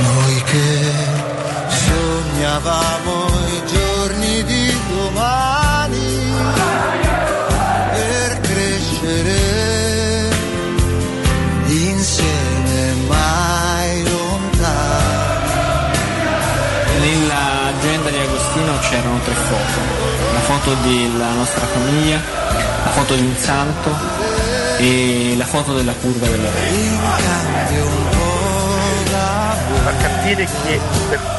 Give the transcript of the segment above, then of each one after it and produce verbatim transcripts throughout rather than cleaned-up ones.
Noi che sognavamo i giorni di domani per crescere insieme mai lontani. Nell'agenda di Agostino c'erano tre foto: la foto della nostra famiglia, la foto di un santo e la foto della curva della Roma. A capire che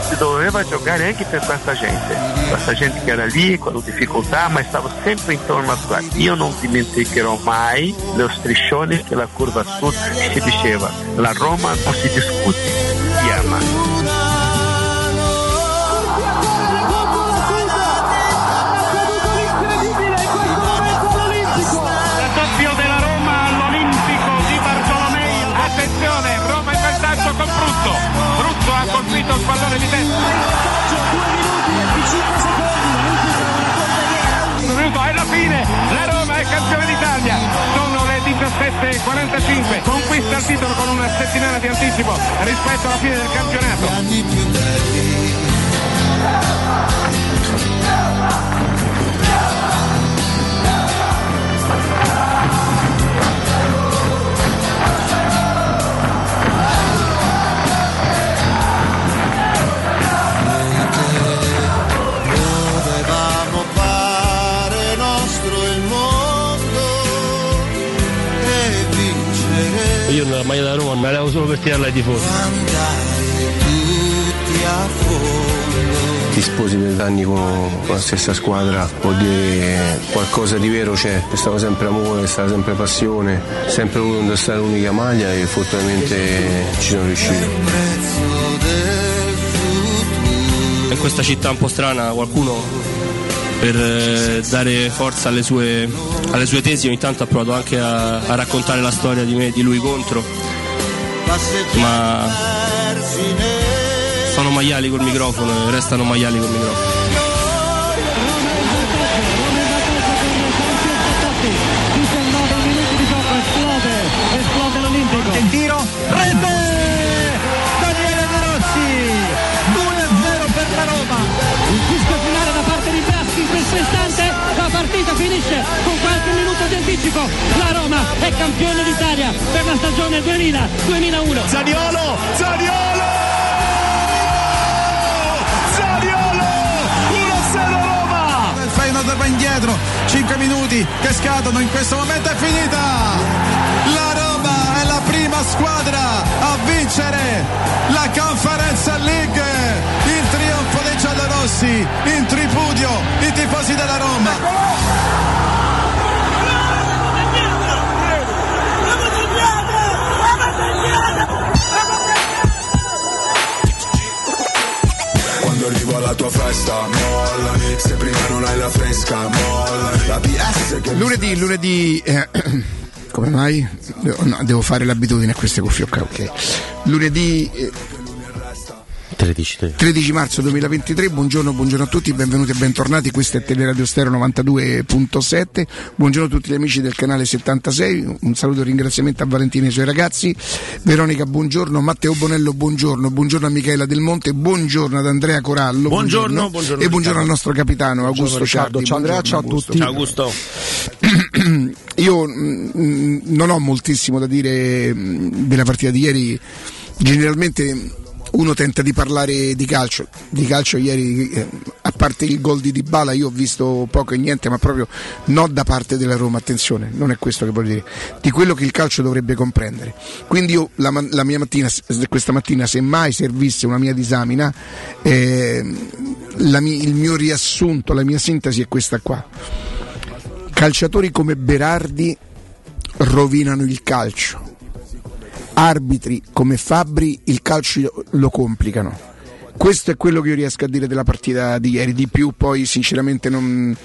si doveva giocare anche per questa gente, questa gente che era lì con difficoltà, ma stava sempre intorno a qua. Io non dimenticherò mai lo striscione che la curva sud si diceva: la Roma non si discute, si ama. Colpito il pallone di testa, due minuti e alla fine la Roma è campione d'Italia. Sono le diciassette e quarantacinque, conquista il titolo con una settimana di anticipo rispetto alla fine del campionato. Io nella maglia da Roma me la avevo solo per tirarla ai tifosi. Ti sposi per anni con la stessa squadra, vuol dire qualcosa di vero c'è, c'è stato sempre amore, c'è stata sempre passione, sempre voluto indossare l'unica maglia e fortunatamente ci sono riuscito. In questa città un po' strana qualcuno, per dare forza alle sue, alle sue tesi, ogni tanto ha provato anche a, a raccontare la storia di me e di lui contro, ma sono maiali col microfono e restano maiali col microfono. Esplode l'Olimpico, il tiro, rete! Daniele De Rossi, due a zero per la Roma. Il fischio finale da parte di Braschi. In questo istante la partita finisce con qualche minuto di anticipo. La Roma è campione d'Italia per la stagione duemila duemilauno. Zaniolo, Zaniolo, Zaniolo, uno a zero Roma. Fai una tornata indietro, cinque minuti che scadono, in questo momento è finita. La Roma è la prima squadra a vincere la Conference League. Il trionfo dei giallorossi, in tripudio i tifosi della Roma. Quando arrivo alla tua festa, molla. Se prima non hai la fresca, molla. La B S che... Lunedì, lunedì... Eh, come mai? No, devo fare l'abitudine a queste cuffie, ok. Lunedì... Eh, tredici marzo duemilaventitré, buongiorno, buongiorno a tutti, benvenuti e bentornati, questo è Teleradio Stereo novantadue virgola sette, buongiorno a tutti gli amici del canale settantasei, un saluto e ringraziamento a Valentina e ai suoi ragazzi, Veronica buongiorno, Matteo Bonello buongiorno, buongiorno a Michela Del Monte, buongiorno ad Andrea Corallo, buongiorno, buongiorno, buongiorno e buongiorno al nostro capitano Augusto Ciardi. Ciao Andrea, ciao a tutti. Ciao Augusto. Io mh, non ho moltissimo da dire mh, della partita di ieri, generalmente... Uno tenta di parlare di calcio, di calcio ieri, eh, a parte il gol di Dybala io ho visto poco e niente, ma proprio non da parte della Roma, attenzione, non è questo che voglio dire, di quello che il calcio dovrebbe comprendere. Quindi io la, la mia mattina, questa mattina, se mai servisse una mia disamina, eh, la mia, il mio riassunto, la mia sintesi è questa qua: calciatori come Berardi rovinano il calcio. Arbitri come Fabbri il calcio lo complicano. Questo è quello che io riesco a dire della partita di ieri, di più poi sinceramente non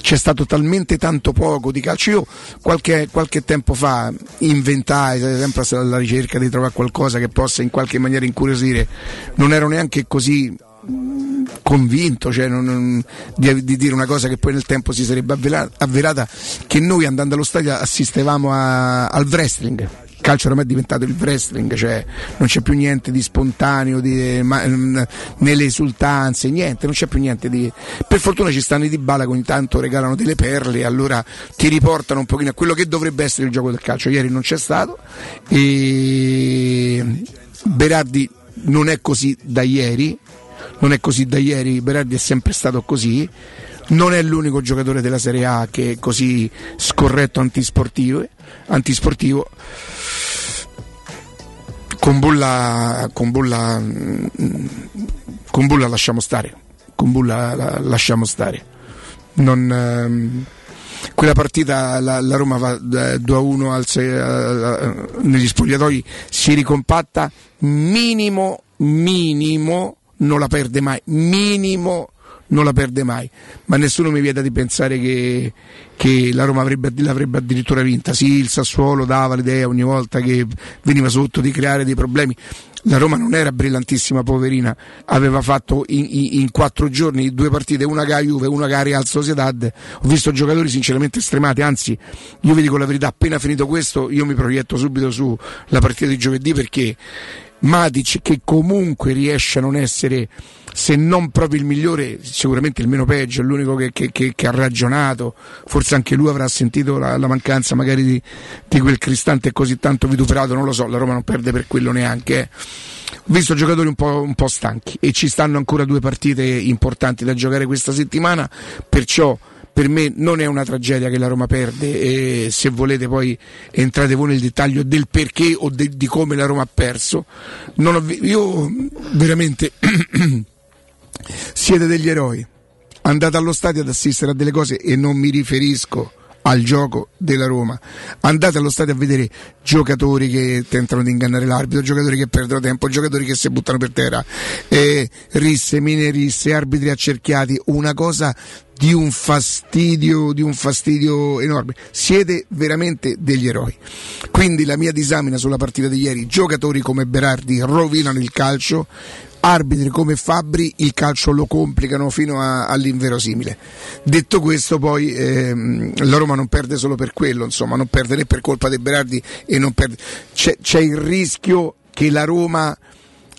c'è stato talmente tanto poco di calcio. Io qualche, qualche tempo fa inventai, sempre alla ricerca di trovare qualcosa che possa in qualche maniera incuriosire, non ero neanche così convinto cioè, non, non, di, di dire una cosa che poi nel tempo si sarebbe avvelata, avvelata che noi andando allo stadio assistevamo a, al wrestling. il calcio ormai è diventato il wrestling, cioè non c'è più niente di spontaneo, di, ma, mh, nelle esultanze, niente, non c'è più niente di... Per fortuna ci stanno i Dybala che ogni tanto regalano delle perle, allora ti riportano un pochino a quello che dovrebbe essere il gioco del calcio. Ieri non c'è stato, e Berardi non è così da ieri, non è così da ieri, Berardi è sempre stato così. Non è l'unico giocatore della Serie A che è così scorretto, antisportivo, antisportivo. Con Bulla, con Bulla, con Bulla lasciamo stare, con Bulla la, lasciamo stare. Non, ehm, quella partita la, la Roma va due a uno al, eh, negli spogliatoi, si ricompatta, minimo, minimo, non la perde mai, minimo. Non la perde mai, ma nessuno mi vieta di pensare che, che la Roma avrebbe, l'avrebbe addirittura vinta. Sì, il Sassuolo dava l'idea ogni volta che veniva sotto di creare dei problemi. La Roma non era brillantissima, poverina, aveva fatto in, in, in quattro giorni due partite, una che a Juve, una che a Real Sociedad. Ho visto giocatori sinceramente stremati, anzi io vi dico la verità, appena finito questo io mi proietto subito sulla partita di giovedì, perché Matic, che comunque riesce a non essere, se non proprio il migliore, sicuramente il meno peggio, è l'unico che, che, che, che ha ragionato, forse anche lui avrà sentito la, la mancanza magari di, di quel Cristante così tanto vituperato, non lo so, la Roma non perde per quello neanche, eh. Ho visto giocatori un po', un po' stanchi, e ci stanno ancora due partite importanti da giocare questa settimana, perciò per me non è una tragedia che la Roma perde, e se volete poi entrate voi nel dettaglio del perché o de, di come la Roma ha perso. Non ho, io veramente siete degli eroi, andate allo stadio ad assistere a delle cose, e non mi riferisco al gioco della Roma, andate allo stadio a vedere giocatori che tentano di ingannare l'arbitro, giocatori che perdono tempo, giocatori che si buttano per terra, eh, risse, mini risse, arbitri accerchiati, una cosa di un fastidio, di un fastidio enorme. Siete veramente degli eroi. Quindi la mia disamina sulla partita di ieri: giocatori come Berardi rovinano il calcio, arbitri come Fabbri il calcio lo complicano fino a, all'inverosimile. Detto questo, poi ehm, la Roma non perde solo per quello, insomma, non perde né per colpa dei Berardi, e non perde. C'è, c'è il rischio che la Roma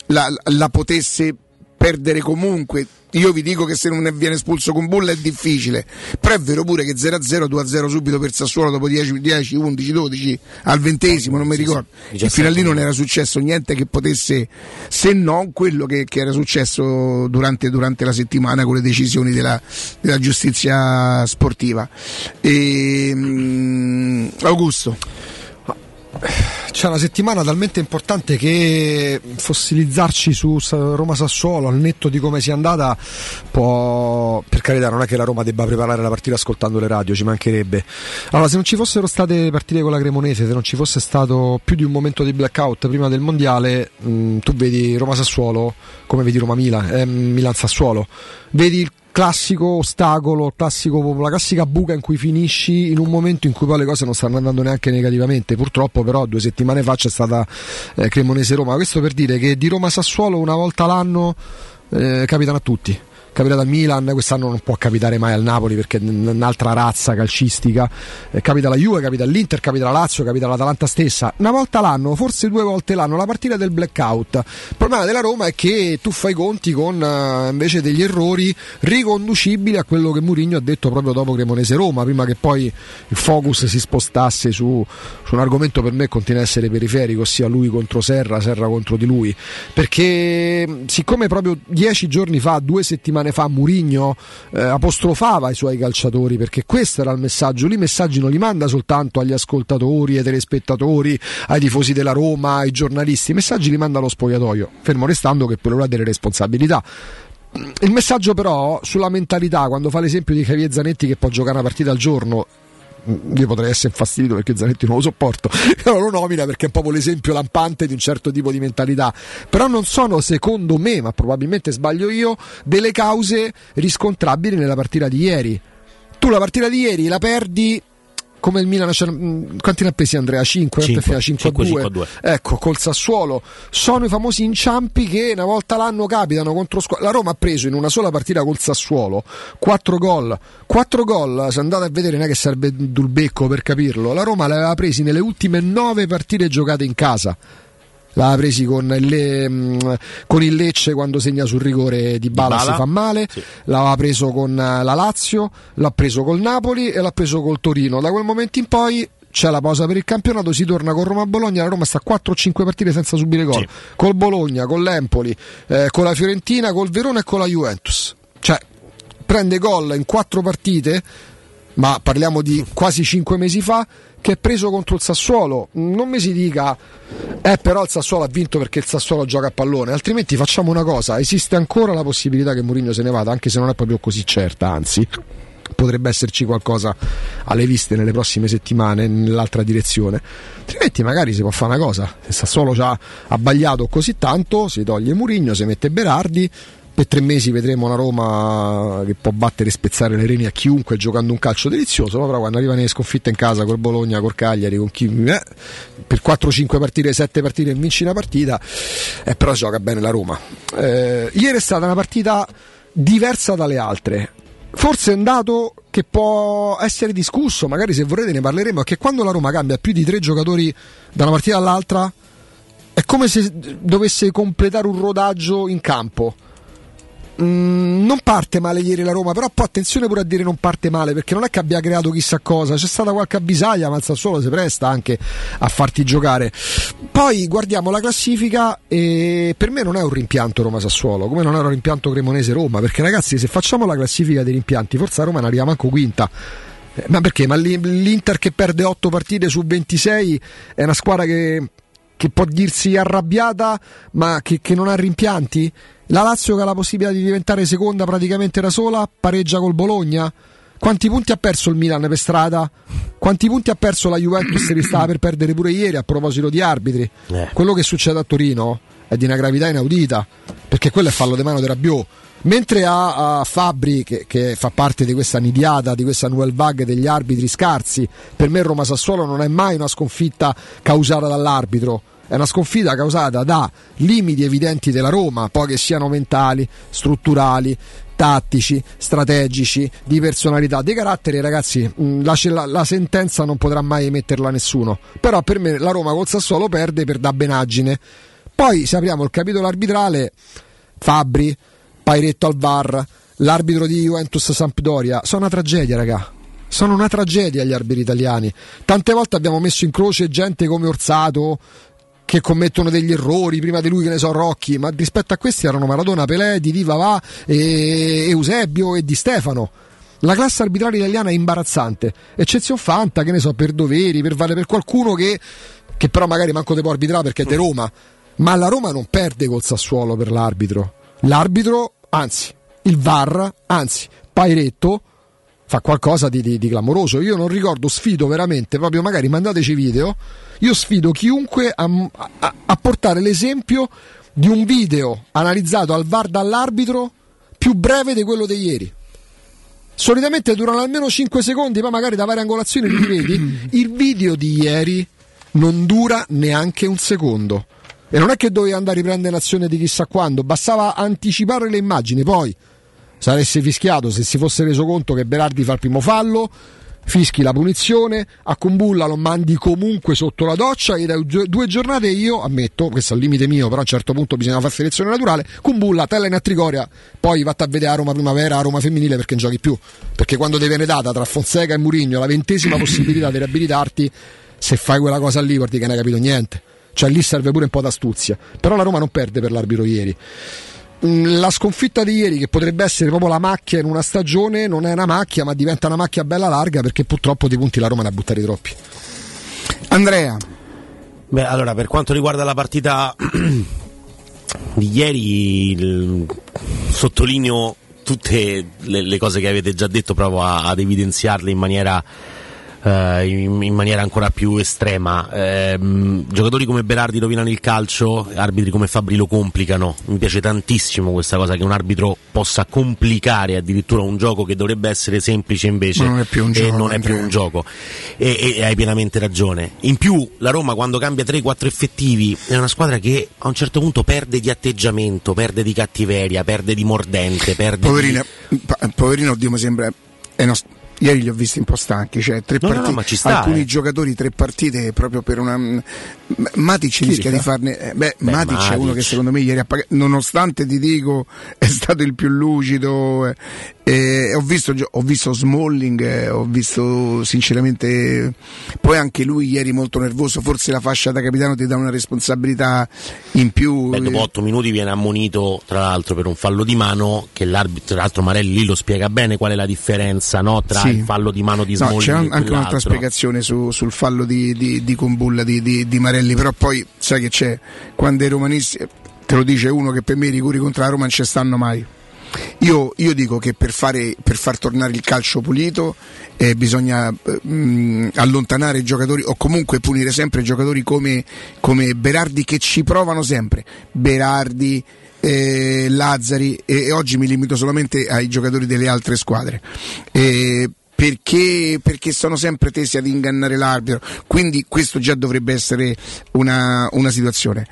la, la potesse perdere comunque. Io vi dico che se non viene espulso con Bulla è difficile, però è vero pure che zero a zero, due a zero subito per Sassuolo dopo dieci, dieci, undici, dodici, al ventesimo non mi ricordo, e fino a lì non era successo niente che potesse, se non quello che, che era successo durante, durante la settimana con le decisioni della, della giustizia sportiva. E, um, Augusto, c'è una settimana talmente importante che fossilizzarci su Roma-Sassuolo al netto di come sia andata può, per carità, non è che la Roma debba preparare la partita ascoltando le radio, ci mancherebbe. Allora, se non ci fossero state partite con la Cremonese, se non ci fosse stato più di un momento di blackout prima del mondiale, mh, tu vedi Roma-Sassuolo come vedi Roma-Milan, eh, Milan-Sassuolo, vedi il classico ostacolo, classico, la classica buca in cui finisci in un momento in cui poi le cose non stanno andando neanche negativamente. Purtroppo però due settimane fa c'è stata eh, Cremonese-Roma. Questo per dire che di Roma-Sassuolo una volta l'anno eh, capitano a tutti. Capitata al Milan, quest'anno non può capitare mai al Napoli perché è un'altra razza calcistica, capita la Juve, capita l'Inter, capita la Lazio, capita l'Atalanta stessa, una volta l'anno, forse due volte l'anno, la partita del blackout. Il problema della Roma è che tu fai conti con invece degli errori riconducibili a quello che Mourinho ha detto proprio dopo Cremonese-Roma, prima che poi il focus si spostasse su, su un argomento per me continua a essere periferico, ossia lui contro Serra, Serra contro di lui, perché siccome proprio dieci giorni fa, due settimane fa, Mourinho eh, apostrofava i suoi calciatori, perché questo era il messaggio. Lì messaggi non li manda soltanto agli ascoltatori, ai telespettatori, ai tifosi della Roma, ai giornalisti, i messaggi li manda allo spogliatoio, fermo restando che per ora ha delle responsabilità. Il messaggio però sulla mentalità, quando fa l'esempio di Javier Zanetti che può giocare una partita al giorno, io potrei essere infastidito perché Zanetti non lo sopporto, non lo nomina perché è proprio l'esempio lampante di un certo tipo di mentalità, però non sono, secondo me, ma probabilmente sbaglio io, delle cause riscontrabili nella partita di ieri. Tu la partita di ieri la perdi come il Milan, cioè, quanti ne ha presi Andrea? cinque? cinque, cinque a due. Ecco, col Sassuolo sono i famosi inciampi che una volta l'anno capitano contro squadre. La Roma ha preso in una sola partita col Sassuolo quattro gol quattro gol, se andate a vedere non è che serve Dulbecco per capirlo, la Roma l'aveva presi nelle ultime nove partite giocate in casa. L'ha presi con, le, con il Lecce quando segna sul rigore Dybala, Dybala. si fa male, sì. L'aveva preso con la Lazio, l'ha preso col Napoli e l'ha preso col Torino. Da quel momento in poi c'è la pausa per il campionato, si torna con Roma-Bologna, la Roma sta quattro o cinque partite senza subire gol, sì. Col Bologna, con l'Empoli, eh, con la Fiorentina, col Verona e con la Juventus. Cioè prende gol in quattro partite, ma parliamo di quasi cinque mesi fa, che è preso contro il Sassuolo. Non mi si dica eh però il Sassuolo ha vinto perché il Sassuolo gioca a pallone, altrimenti facciamo una cosa: esiste ancora la possibilità che Mourinho se ne vada, anche se non è proprio così certa, anzi potrebbe esserci qualcosa alle viste nelle prossime settimane nell'altra direzione, altrimenti magari si può fare una cosa: se Sassuolo ci ha abbagliato così tanto, si toglie Mourinho, si mette Berardi. Per tre mesi vedremo una Roma che può battere e spezzare le reni a chiunque giocando un calcio delizioso, però quando arriva nelle sconfitte in casa col Bologna, col Cagliari, con chi eh, per quattro cinque partite, sette partite e vinci una partita, eh, però gioca bene la Roma. Eh, ieri è stata una partita diversa dalle altre, forse è un dato che può essere discusso, magari se vorrete ne parleremo, che quando la Roma cambia più di tre giocatori da una partita all'altra è come se dovesse completare un rodaggio in campo. Mm, non parte male ieri la Roma, però poi attenzione pure a dire non parte male, perché non è che abbia creato chissà cosa, c'è stata qualche abisaglia, ma il Sassuolo si presta anche a farti giocare. Poi guardiamo la classifica e per me non è un rimpianto Roma-Sassuolo, come non era un rimpianto Cremonese-Roma, perché ragazzi, se facciamo la classifica dei rimpianti, forse a Roma non arriva manco quinta. Ma perché? Ma l'Inter che perde otto partite su ventisei è una squadra che che può dirsi arrabbiata, ma che, che non ha rimpianti? La Lazio, che ha la possibilità di diventare seconda praticamente da sola, pareggia col Bologna. Quanti punti ha perso il Milan per strada? Quanti punti ha perso la Juventus, che stava per perdere pure ieri, a proposito di arbitri? Eh. Quello che succede a Torino è di una gravità inaudita, perché quello è fallo di mano di Rabiot. Mentre a, a Fabbri, che, che fa parte di questa nidiata, di questa nouvelle vague degli arbitri scarsi, per me Roma-Sassuolo non è mai una sconfitta causata dall'arbitro. È una sconfitta causata da limiti evidenti della Roma, poi che siano mentali, strutturali, tattici, strategici, di personalità, dei caratteri. Ragazzi, la, la, la sentenza non potrà mai emetterla nessuno, però per me la Roma col Sassuolo perde per dabbenaggine. Poi se apriamo il capitolo arbitrale, Fabbri, Pairetto al V A R, l'arbitro di Juventus-Sampdoria, sono una tragedia, raga. Sono una tragedia gli arbitri italiani. Tante volte abbiamo messo in croce gente come Orsato, che commettono degli errori, prima di lui che ne so Rocchi, ma rispetto a questi erano Maradona, Pelé, Di Vavà, e Eusebio e Di Stefano. La classe arbitrale italiana è imbarazzante, eccezion fatta, che ne so, per doveri, per vale per qualcuno che, che però magari manco te può arbitrare perché è de Roma, ma la Roma non perde col Sassuolo per l'arbitro. L'arbitro, anzi, il V A R, anzi, Pairetto, fa qualcosa di, di, di clamoroso. Io non ricordo, sfido veramente, proprio magari mandateci video, io sfido chiunque a, a, a portare l'esempio di un video analizzato al V A R dall'arbitro più breve di quello di ieri. Solitamente durano almeno cinque secondi, ma magari da varie angolazioni li vedi. Il video di ieri non dura neanche un secondo, e non è che dovevi andare a riprendere l'azione di chissà quando, bastava anticipare le immagini. Poi saresti fischiato se si fosse reso conto che Berardi fa il primo fallo, fischi la punizione, a Kumbulla lo mandi comunque sotto la doccia e da due giornate. Io ammetto, questo è il limite mio, però a un certo punto bisogna fare selezione naturale. Kumbulla, tellena a Trigoria, poi vatta a vedere a Roma Primavera, a Roma Femminile, perché non giochi più, perché quando ti viene data tra Fonseca e Mourinho la ventesima possibilità di riabilitarti, se fai quella cosa lì vuol dire che non hai capito niente. Cioè lì serve pure un po' d'astuzia, però la Roma non perde per l'arbitro ieri. La sconfitta di ieri, che potrebbe essere proprio la macchia in una stagione, non è una macchia, ma diventa una macchia bella larga, perché purtroppo dei punti la Roma ne ha buttati troppi. Andrea. Beh, allora, per quanto riguarda la partita di ieri, il... sottolineo tutte le, le cose che avete già detto, provo a, ad evidenziarle in maniera eh, in, in maniera ancora più estrema. Eh, giocatori come Berardi rovinano il calcio, arbitri come Fabbri lo complicano. Mi piace tantissimo questa cosa, che un arbitro possa complicare addirittura un gioco che dovrebbe essere semplice, invece non è più un gioco, non è più un gioco. E, e hai pienamente ragione. In più la Roma, quando cambia tre quattro effettivi, è una squadra che a un certo punto perde di atteggiamento, perde di cattiveria, perde di mordente, perde poverino, di... poverino Dio mi sembra è nost- ieri li ho visti un po' stanchi, cioè tre no, partite, no, no, ci sta, alcuni eh. giocatori tre partite proprio per una Matic Chirica. Rischia di farne eh, beh, beh Matic, Matic è uno che secondo me ieri ha pagato, nonostante ti dico è stato il più lucido, eh, eh, ho visto ho visto Smalling, eh, ho visto sinceramente poi anche lui ieri molto nervoso, forse la fascia da capitano ti dà una responsabilità in più. Beh, dopo otto minuti viene ammonito tra l'altro per un fallo di mano, che l'arbitro, tra l'altro Marelli lì lo spiega bene qual è la differenza, no, tra sì. il fallo di mano di Smalling. No, c'è anche quell'altro. Un'altra spiegazione su, sul fallo di, di, di Kumbulla di, di, di Marelli, però poi sai che c'è, quando i romanisti, te lo dice uno che per me i rigori contro la Roma non ci stanno mai. Io, io dico che per, fare, per far tornare il calcio pulito eh, bisogna mh, allontanare i giocatori o comunque punire sempre i giocatori come, come Berardi, che ci provano sempre. Berardi, eh, Lazzari, eh, e oggi mi limito solamente ai giocatori delle altre squadre. Eh, Perché, perché sono sempre tesi ad ingannare l'arbitro, quindi questo già dovrebbe essere una, una situazione.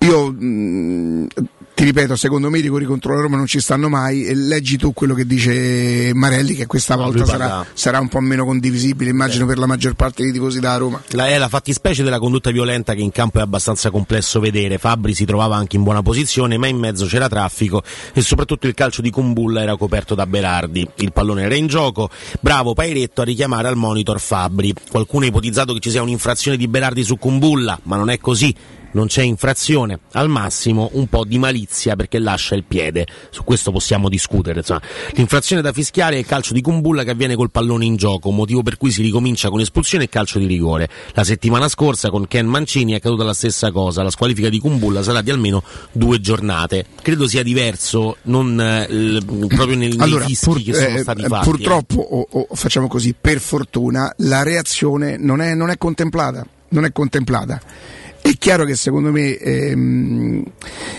Io mh, ti ripeto, secondo me i rigori contro la Roma non ci stanno mai, e leggi tu quello che dice Marelli, che questa volta sarà, sarà un po' meno condivisibile, immagino, eh. per la maggior parte dei tifosi da Roma. La, è la fattispecie della condotta violenta che in campo è abbastanza complesso vedere. Fabbri si trovava anche in buona posizione, ma in mezzo c'era traffico e soprattutto il calcio di Kumbulla era coperto da Berardi, il pallone era in gioco, bravo Pairetto a richiamare al monitor Fabbri. Qualcuno ha ipotizzato che ci sia un'infrazione di Berardi su Kumbulla, ma non è così. Non c'è infrazione, al massimo un po' di malizia perché lascia il piede, su questo possiamo discutere, insomma. L'infrazione da fischiare è il calcio di Kumbulla che avviene col pallone in gioco, motivo per cui si ricomincia con espulsione e calcio di rigore. La settimana scorsa con Ken Mancini è accaduta la stessa cosa, la squalifica di Kumbulla sarà di almeno due giornate. Credo sia diverso, non eh, proprio nei, nei allora, fischi pur, che sono eh, stati fatti. Purtroppo, eh. o, o, facciamo così, per fortuna la reazione non è, non è contemplata, non è contemplata. È chiaro che secondo me ehm,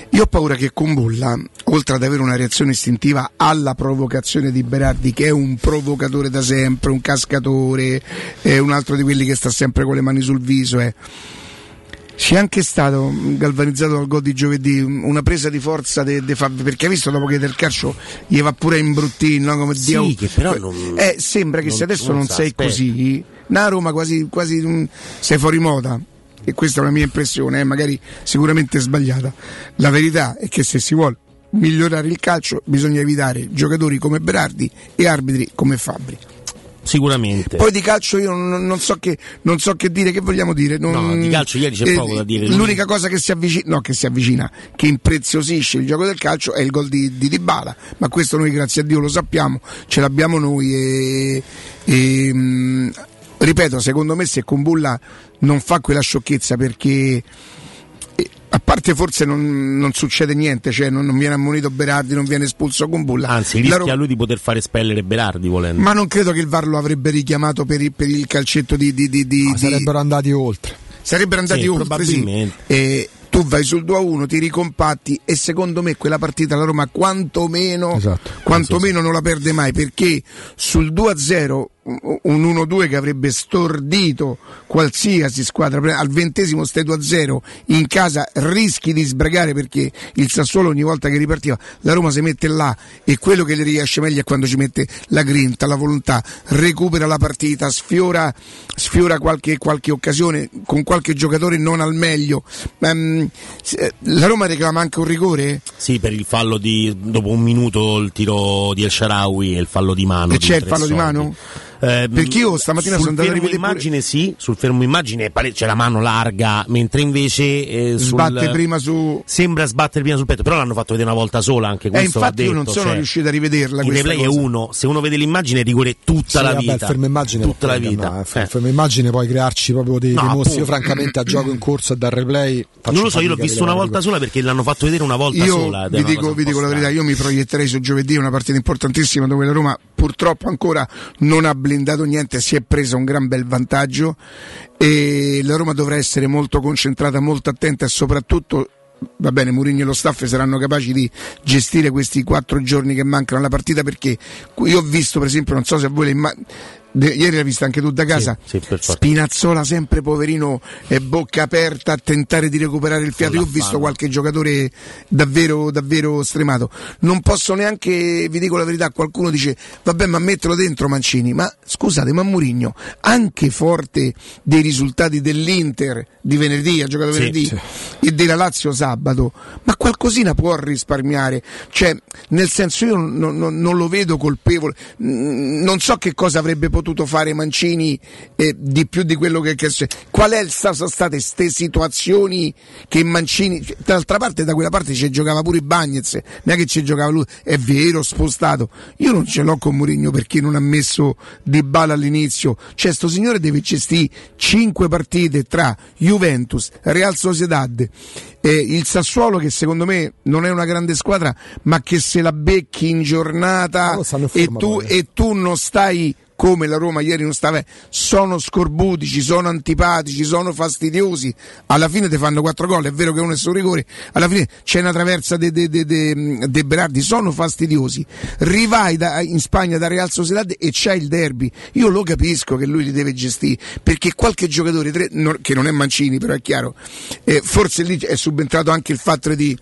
io ho paura che Kumbulla, oltre ad avere una reazione istintiva alla provocazione di Berardi, che è un provocatore da sempre, un cascatore, eh, un altro di quelli che sta sempre con le mani sul viso, eh. c'è anche stato, galvanizzato dal gol di giovedì, una presa di forza de, de Fabbri, perché ha visto dopo che del calcio gli va pure in bruttino, come sì, Dio, che però non, eh, sembra che non, se adesso non, non sei aspetta. Così, na Roma quasi, quasi sei fuori moda. E questa è una mia impressione, eh, magari sicuramente sbagliata. La verità è che se si vuole migliorare il calcio bisogna evitare giocatori come Berardi e arbitri come Fabbri. Sicuramente. Poi di calcio io non, non so che non so che dire, che vogliamo dire. Non, no, di calcio ieri c'è eh, poco da dire. L'unica cosa che si avvicina, no, che si avvicina, che impreziosisce il gioco del calcio è il gol di, di Dybala, ma questo noi grazie a Dio lo sappiamo, ce l'abbiamo noi e... e mh, ripeto, secondo me se Kumbulla non fa quella sciocchezza, perché a parte forse non, non succede niente, cioè non, non viene ammonito Berardi, non viene espulso Kumbulla. Anzi, rischia Ro- lui di poter fare espellere Berardi volendo. Ma non credo che il V A R lo avrebbe richiamato per, per il calcetto di... di, di, di no, sarebbero di... andati oltre. Sarebbero andati sì, oltre, probabilmente. Sì. E tu vai sul due a uno, ti ricompatti e secondo me quella partita la Roma quantomeno, esatto. quantomeno sì, non la perde mai, perché sul due a zero... un uno due che avrebbe stordito qualsiasi squadra, al ventesimo stai due a zero in casa, rischi di sbragare, perché il Sassuolo ogni volta che ripartiva la Roma si mette là e quello che le riesce meglio è quando ci mette la grinta, la volontà, recupera la partita, sfiora, sfiora qualche, qualche occasione con qualche giocatore non al meglio. um, la Roma reclama anche un rigore? Sì, per il fallo di dopo un minuto, il tiro di El Shaarawy e il fallo di mano, e c'è il fallo soldi. Di mano? eh, perché io stamattina sono andato a rivedere immagine pure... sì, sul fermo immagine c'è la mano larga, mentre invece eh, sul... sbatte prima su sembra sbattere prima sul petto, però l'hanno fatto vedere una volta sola anche questo, eh, infatti detto, io non sono cioè, riuscito a rivederla il replay cosa. È uno, se uno vede l'immagine rigore tutta sì, la vabbè, vita, il fermo immagine tutta la vita, no, eh. il fermo immagine puoi crearci proprio dei, no, dei mostri. Io francamente a gioco in corso a dal replay non lo so, io l'ho visto una volta sola perché l'hanno fatto vedere una volta io sola. Vi dico, vi dico la verità, io mi proietterei su giovedì, una partita importantissima dove la Roma purtroppo ancora non ha blindato niente, si è presa un gran bel vantaggio e la Roma dovrà essere molto concentrata, molto attenta e soprattutto, va bene, Mourinho e lo staff saranno capaci di gestire questi quattro giorni che mancano alla partita, perché io ho visto per esempio, non so se a voi le immagini, ieri l'hai vista anche tu da casa, sì, sì, Spinazzola sempre poverino e bocca aperta a tentare di recuperare il fiato. Io ho visto qualche giocatore davvero davvero stremato, non posso neanche, vi dico la verità, qualcuno dice vabbè ma metterlo dentro Mancini, ma scusate, ma Mourinho anche forte dei risultati dell'Inter di venerdì, ha giocato venerdì sì, sì. e della Lazio sabato, ma qualcosina può risparmiare, cioè nel senso io non, non, non lo vedo colpevole, non so che cosa avrebbe potuto potuto fare Mancini eh, di più di quello che, che qual è sono state ste situazioni che Mancini, d'altra parte da quella parte ci giocava pure Bagnez, non è che ci giocava lui, è vero, spostato, io non ce l'ho con Mourinho perché non ha messo Dybala all'inizio, cioè sto signore deve gestire cinque partite tra Juventus, Real Sociedad, eh, il Sassuolo che secondo me non è una grande squadra ma che se la becchi in giornata forma, e, tu, e tu non stai come la Roma ieri non stava, sono scorbutici, sono antipatici, sono fastidiosi, alla fine ti fanno quattro gol, è vero che uno è sul rigore, alla fine c'è una traversa de, de, de, de, de Berardi, sono fastidiosi, rivai da, in Spagna da Real Sociedad e c'è il derby, io lo capisco che lui li deve gestire, perché qualche giocatore, tre, non, che non è Mancini però è chiaro, eh, forse lì è subentrato anche il fatto di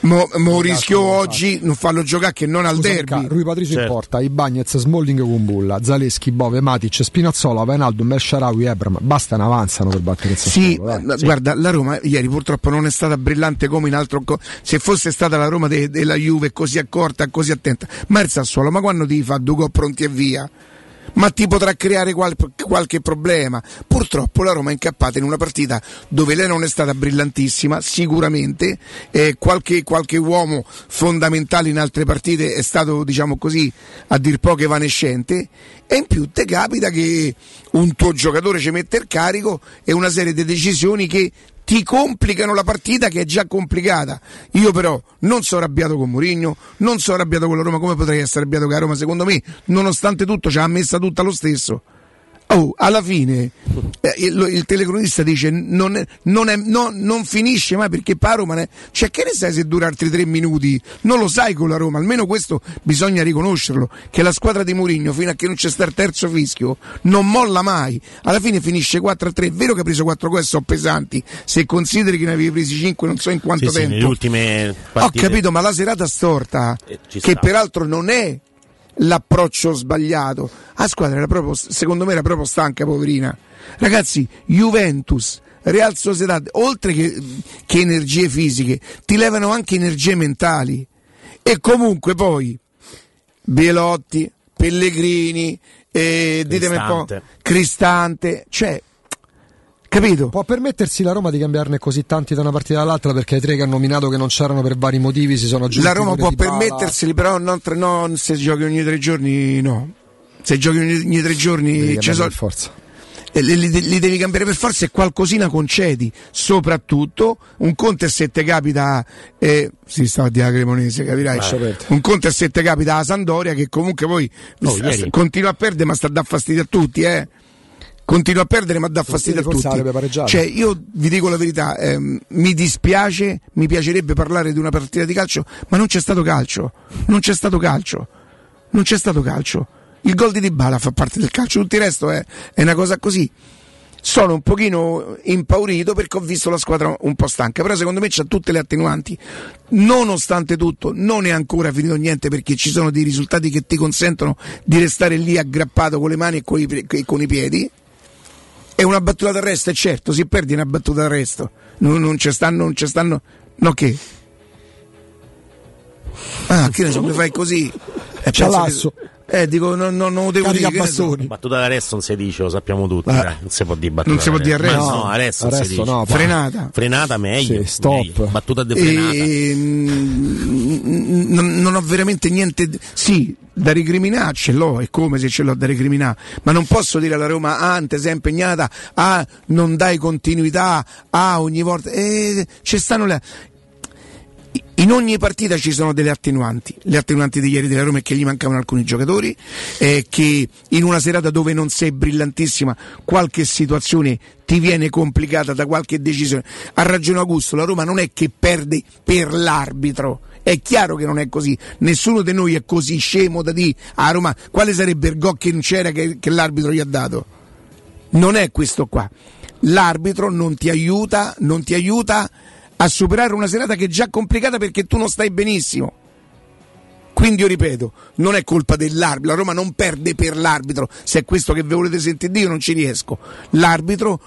Mo, mo rischio oggi non farlo giocare che non al derby. Ca, Rui Patricio certo. in porta, Ibañez, Smalling, Kumbulla, Zaleschi, Bove, Matic, Spinazzola, Vainaldum, El Shaarawy, Ebram, basta, ne avanzano per battere il Sassuolo. Sì, sì, guarda, la Roma ieri purtroppo non è stata brillante come in altro, se fosse stata la Roma de, della Juve così accorta, così attenta, ma il Sassuolo, ma quando ti fa due gol pronti e via, ma ti potrà creare qual- qualche problema. Purtroppo la Roma è incappata in una partita dove lei non è stata brillantissima sicuramente, eh, qualche, qualche uomo fondamentale in altre partite è stato, diciamo così, a dir poco evanescente, e in più te capita che un tuo giocatore ci mette il carico e una serie di decisioni che ti complicano la partita che è già complicata. Io però non sono arrabbiato con Mourinho, non sono arrabbiato con la Roma, come potrei essere arrabbiato con la Roma, secondo me nonostante tutto ce l'ha messa tutta lo stesso. Oh, alla fine eh, il, il telecronista dice non, è, non, è, no, non finisce mai perché pa' Roma ne... cioè che ne sai se dura altri tre minuti, non lo sai con la Roma, almeno questo bisogna riconoscerlo, che la squadra di Mourinho fino a che non c'è sta il terzo fischio non molla mai, alla fine finisce quattro a tre, è vero che ha preso quattro gol e sono pesanti, se consideri che ne avevi presi cinque non so in quanto sì, tempo sì, le ultime partite... ho capito, ma la serata storta eh, che peraltro non è l'approccio sbagliato, la squadra era proprio, secondo me era proprio stanca poverina, ragazzi, Juventus, Real Sociedad, oltre che, che energie fisiche ti levano anche energie mentali, e comunque poi Belotti, Pellegrini, eh, ditemi un po', Cristante, cioè capito? Può permettersi la Roma di cambiarne così tanti da una partita all'altra, perché i tre che hanno nominato che non c'erano per vari motivi si sono aggiunti. La Roma può permetterseli, però non, non se giochi ogni tre giorni, no. Se giochi ogni, ogni tre giorni ci sono... per forza. Li, li, li devi cambiare per forza e qualcosina concedi, soprattutto un conto è se te capita eh, si sta a dire Cremonese, capirai, eh. un conto è se te capita la Sampdoria che comunque poi oh, s- continua a perdere ma sta a dar fastidio a tutti, eh continua a perdere ma dà fastidio a tutti, cioè io vi dico la verità, ehm, mi dispiace, mi piacerebbe parlare di una partita di calcio ma non c'è stato calcio, non c'è stato calcio non c'è stato calcio il gol di Dybala fa parte del calcio, tutto il resto è, è una cosa così. Sono un pochino impaurito perché ho visto la squadra un po' stanca, però secondo me c'ha tutte le attenuanti, nonostante tutto non è ancora finito niente perché ci sono dei risultati che ti consentono di restare lì aggrappato con le mani e con i, e con i piedi. È una battuta d'arresto, è certo, si perdi una battuta d'arresto, non, non ci stanno, non ci stanno, no che? Ah, che ne so, mi fai così? C'è l'asso. Eh, dico, non no, no, devo Carica dire Bassoni. Battuta da Aresson si dice, lo sappiamo tutti. Ah. Eh, non si può dire battuta. Non si può dire Aresson. No, no, Aresson si dice. No, frenata. Frenata meglio. Sì, stop. Meglio. Battuta de frenata. E... non, non ho veramente niente. Sì, da recriminare ce l'ho, è come se ce l'ho da recriminare. Ma non posso dire alla Roma: ah, te sei impegnata, ah, non dai continuità, ah, ogni volta. Eh, ci stanno le. In ogni partita ci sono delle attenuanti. Le attenuanti di ieri della Roma è che gli mancavano alcuni giocatori, eh, che in una serata dove non sei brillantissima qualche situazione ti viene complicata da qualche decisione. Ha ragione Augusto, la Roma non è che perde per l'arbitro, è chiaro che non è così, nessuno di noi è così scemo da dire a Roma quale sarebbe il gol che non c'era che, che l'arbitro gli ha dato. Non è questo qua, l'arbitro non ti aiuta, non ti aiuta a superare una serata che è già complicata perché tu non stai benissimo. Quindi io ripeto, non è colpa dell'arbitro, la Roma non perde per l'arbitro, se è questo che vi volete sentire, io non ci riesco. L'arbitro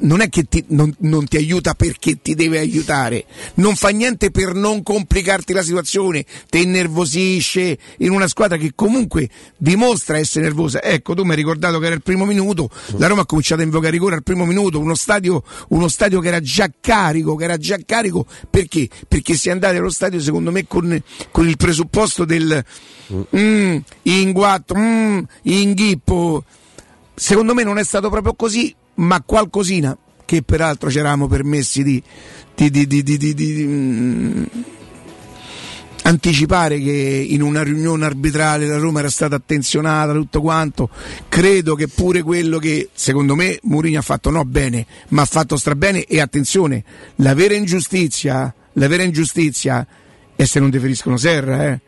non è che ti, non, non ti aiuta perché ti deve aiutare, non fa niente per non complicarti la situazione, ti innervosisce in una squadra che comunque dimostra essere nervosa. Ecco, tu mi hai ricordato che era il primo minuto, la Roma ha cominciato a invocare rigore al primo minuto, uno stadio, uno stadio che era già carico, che era già carico perché? Perché si è andati allo stadio secondo me con, con il presupposto del mm, inguatto, mm, inghippo. Secondo me non è stato proprio così, ma qualcosina che peraltro ci eravamo permessi di, di, di, di, di, di, di mm, anticipare che in una riunione arbitrale la Roma era stata attenzionata, tutto quanto. Credo che pure quello che secondo me Mourinho ha fatto no bene, ma ha fatto strabene. E attenzione, la vera ingiustizia, la vera ingiustizia è se non deferiscono Serra, eh.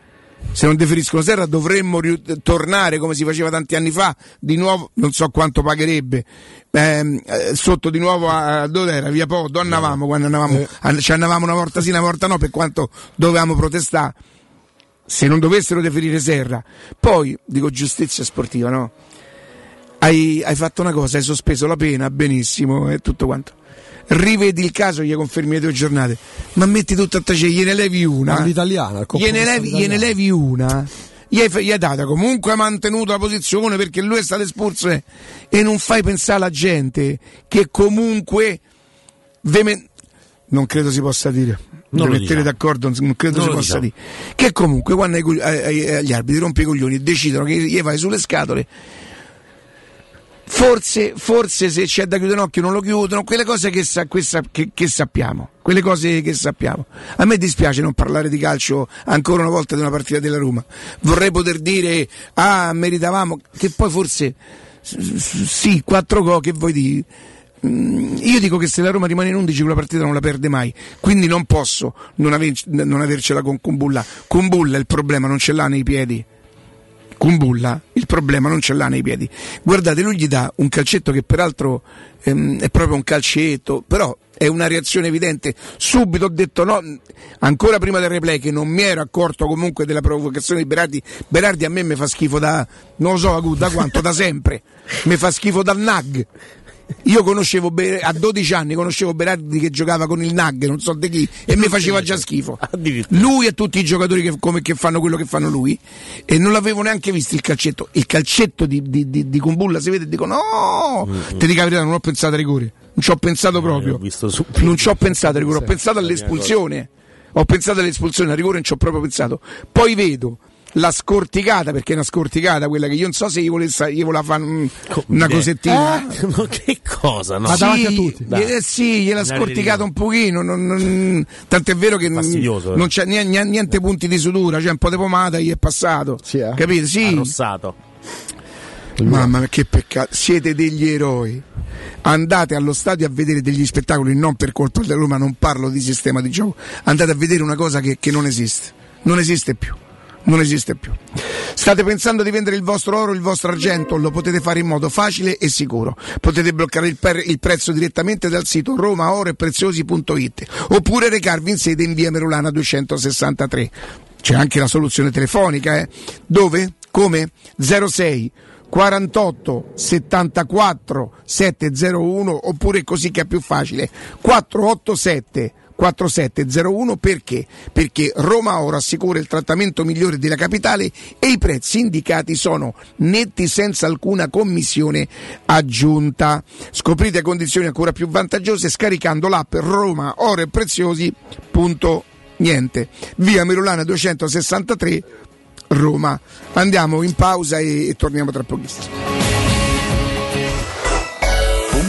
Se non deferiscono Serra dovremmo ri- tornare come si faceva tanti anni fa, di nuovo non so quanto pagherebbe, eh, sotto di nuovo a, a dove era? Via Po, dove andavamo quando andavamo? Eh. A, ci andavamo una volta sì, una volta no, per quanto dovevamo protestare. Se non dovessero deferire Serra, poi dico giustizia sportiva, no? Hai, hai fatto una cosa, hai sospeso la pena, benissimo, e tutto quanto. Rivedi il caso, gli confermi le tue giornate, ma metti tutto a tacere, gliene levi una, l'italiana, gliene, levi, gliene levi una, gli hai, gli hai data, comunque ha mantenuto la posizione perché lui è stato espulso, e non fai pensare alla gente che comunque veme, non credo si possa dire, non per mettere diciamo. d'accordo, non credo non si possa diciamo. dire che comunque quando gli arbitri rompi i coglioni e decidono che gli vai sulle scatole, Forse, forse se c'è da chiudere un occhio non lo chiudono, quelle cose che, sa, che, sa, che, che sappiamo, quelle cose che sappiamo. A me dispiace non parlare di calcio ancora una volta di una partita della Roma. Vorrei poter dire ah, meritavamo, che poi forse sì, quattro gol, che vuoi dire? Io dico che se la Roma rimane in undici quella partita non la perde mai, quindi non posso non, aver, non avercela con Kumbulla. Kumbulla il problema non ce l'ha nei piedi. Kumbulla il problema non ce l'ha nei piedi. Guardate, lui gli dà un calcetto che peraltro ehm, è proprio un calcetto, però è una reazione evidente. Subito ho detto no, ancora prima del replay, che non mi ero accorto comunque della provocazione di Berardi. Berardi a me mi fa schifo da, non lo so da quanto, da sempre. Mi fa schifo dal N A G. Io conoscevo a dodici anni conoscevo Berardi che giocava con il N A G, non so di chi, e mi faceva già schifo. Lui e tutti i giocatori che, come, che fanno quello che fanno lui, e non l'avevo neanche visto il calcetto. Il calcetto di, di, di, di Kumbulla si vede e dico no, mm-hmm. Te dico la verità, non ho pensato a rigore, non ci ho pensato eh, proprio, ho non ci ho pensato a rigore, ho pensato all'espulsione, ho pensato all'espulsione, a rigore non ci ho proprio pensato. Poi vedo la scorticata, perché è una scorticata quella che io non so se gli volesse, gli voleva fare un, una cosettina, eh, ma che cosa, no? Ma davanti sì, a tutti eh, sì, gliela scorticata un pochino, non, non, tant'è vero che non, non c'è niente, niente punti di sutura, c'è cioè un po' di pomata, gli è passato sì, eh. Capite? Sì, arrossato. Mamma mia, che peccato, siete degli eroi, andate allo stadio a vedere degli spettacoli, non per colpa della Roma, non parlo di sistema di gioco, andate a vedere una cosa che, che non esiste, non esiste più. Non esiste più. State pensando di vendere il vostro oro, il vostro argento? Lo potete fare in modo facile e sicuro. Potete bloccare il, per- il prezzo direttamente dal sito romaoroepreziosi punto it oppure recarvi in sede in via Merulana duecentosessantatré. C'è anche la soluzione telefonica, eh? Dove? Come? zero sei quarantotto settantaquattro settecentouno oppure così che è più facile quattrocentoottantasette quarantasette zero uno. Perché? Perché Roma Oro assicura il trattamento migliore della capitale e i prezzi indicati sono netti senza alcuna commissione aggiunta. Scoprite condizioni ancora più vantaggiose scaricando l'app Roma Oro e Preziosi. Punto niente. Via Merulana duecentosessantatré, Roma. Andiamo in pausa e, e torniamo tra pochissimo.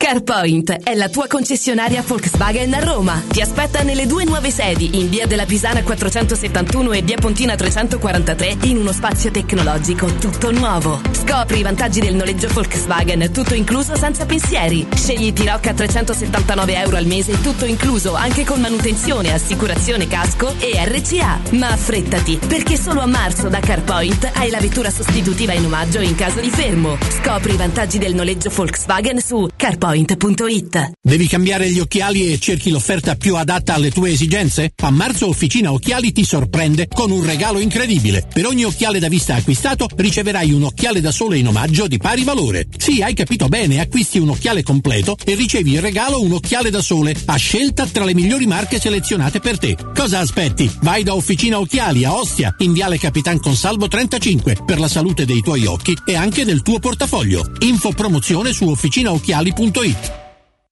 CarPoint è la tua concessionaria Volkswagen a Roma. Ti aspetta nelle due nuove sedi, in via della Pisana quattrocentosettantuno e via Pontina trecentoquarantatré, in uno spazio tecnologico tutto nuovo. Scopri i vantaggi del noleggio Volkswagen, tutto incluso senza pensieri. Scegli T-Roc a trecentosettantanove euro al mese, tutto incluso anche con manutenzione, assicurazione, casco e R C A. Ma affrettati, perché solo a marzo da CarPoint hai la vettura sostitutiva in omaggio in caso di fermo. Scopri i vantaggi del noleggio Volkswagen su CarPoint. Devi cambiare gli occhiali e cerchi l'offerta più adatta alle tue esigenze? A marzo Officina Occhiali ti sorprende con un regalo incredibile. Per ogni occhiale da vista acquistato riceverai un occhiale da sole in omaggio di pari valore. Sì, hai capito bene, acquisti un occhiale completo e ricevi in regalo un occhiale da sole a scelta tra le migliori marche selezionate per te. Cosa aspetti? Vai da Officina Occhiali a Ostia, in viale Capitan Consalvo trentacinque, per la salute dei tuoi occhi e anche del tuo portafoglio. Info promozione su officinaocchiali punto it.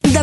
Da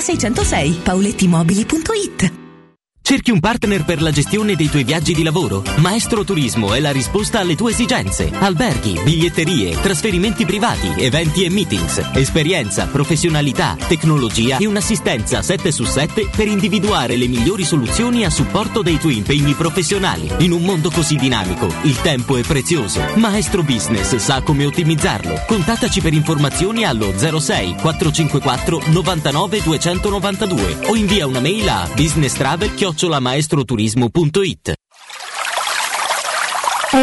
seicentosei, paolettimobili punto it. Cerchi un partner per la gestione dei tuoi viaggi di lavoro? Maestro Turismo è la risposta alle tue esigenze. Alberghi, biglietterie, trasferimenti privati, eventi e meetings. Esperienza, professionalità, tecnologia e un'assistenza sette su sette per individuare le migliori soluzioni a supporto dei tuoi impegni professionali. In un mondo così dinamico, il tempo è prezioso. Maestro Business sa come ottimizzarlo. Contattaci per informazioni allo zero sei quattro cinque quattro novantanove duecentonovantadue o invia una mail a businesstravel chiocciola maestroturismo punto it. È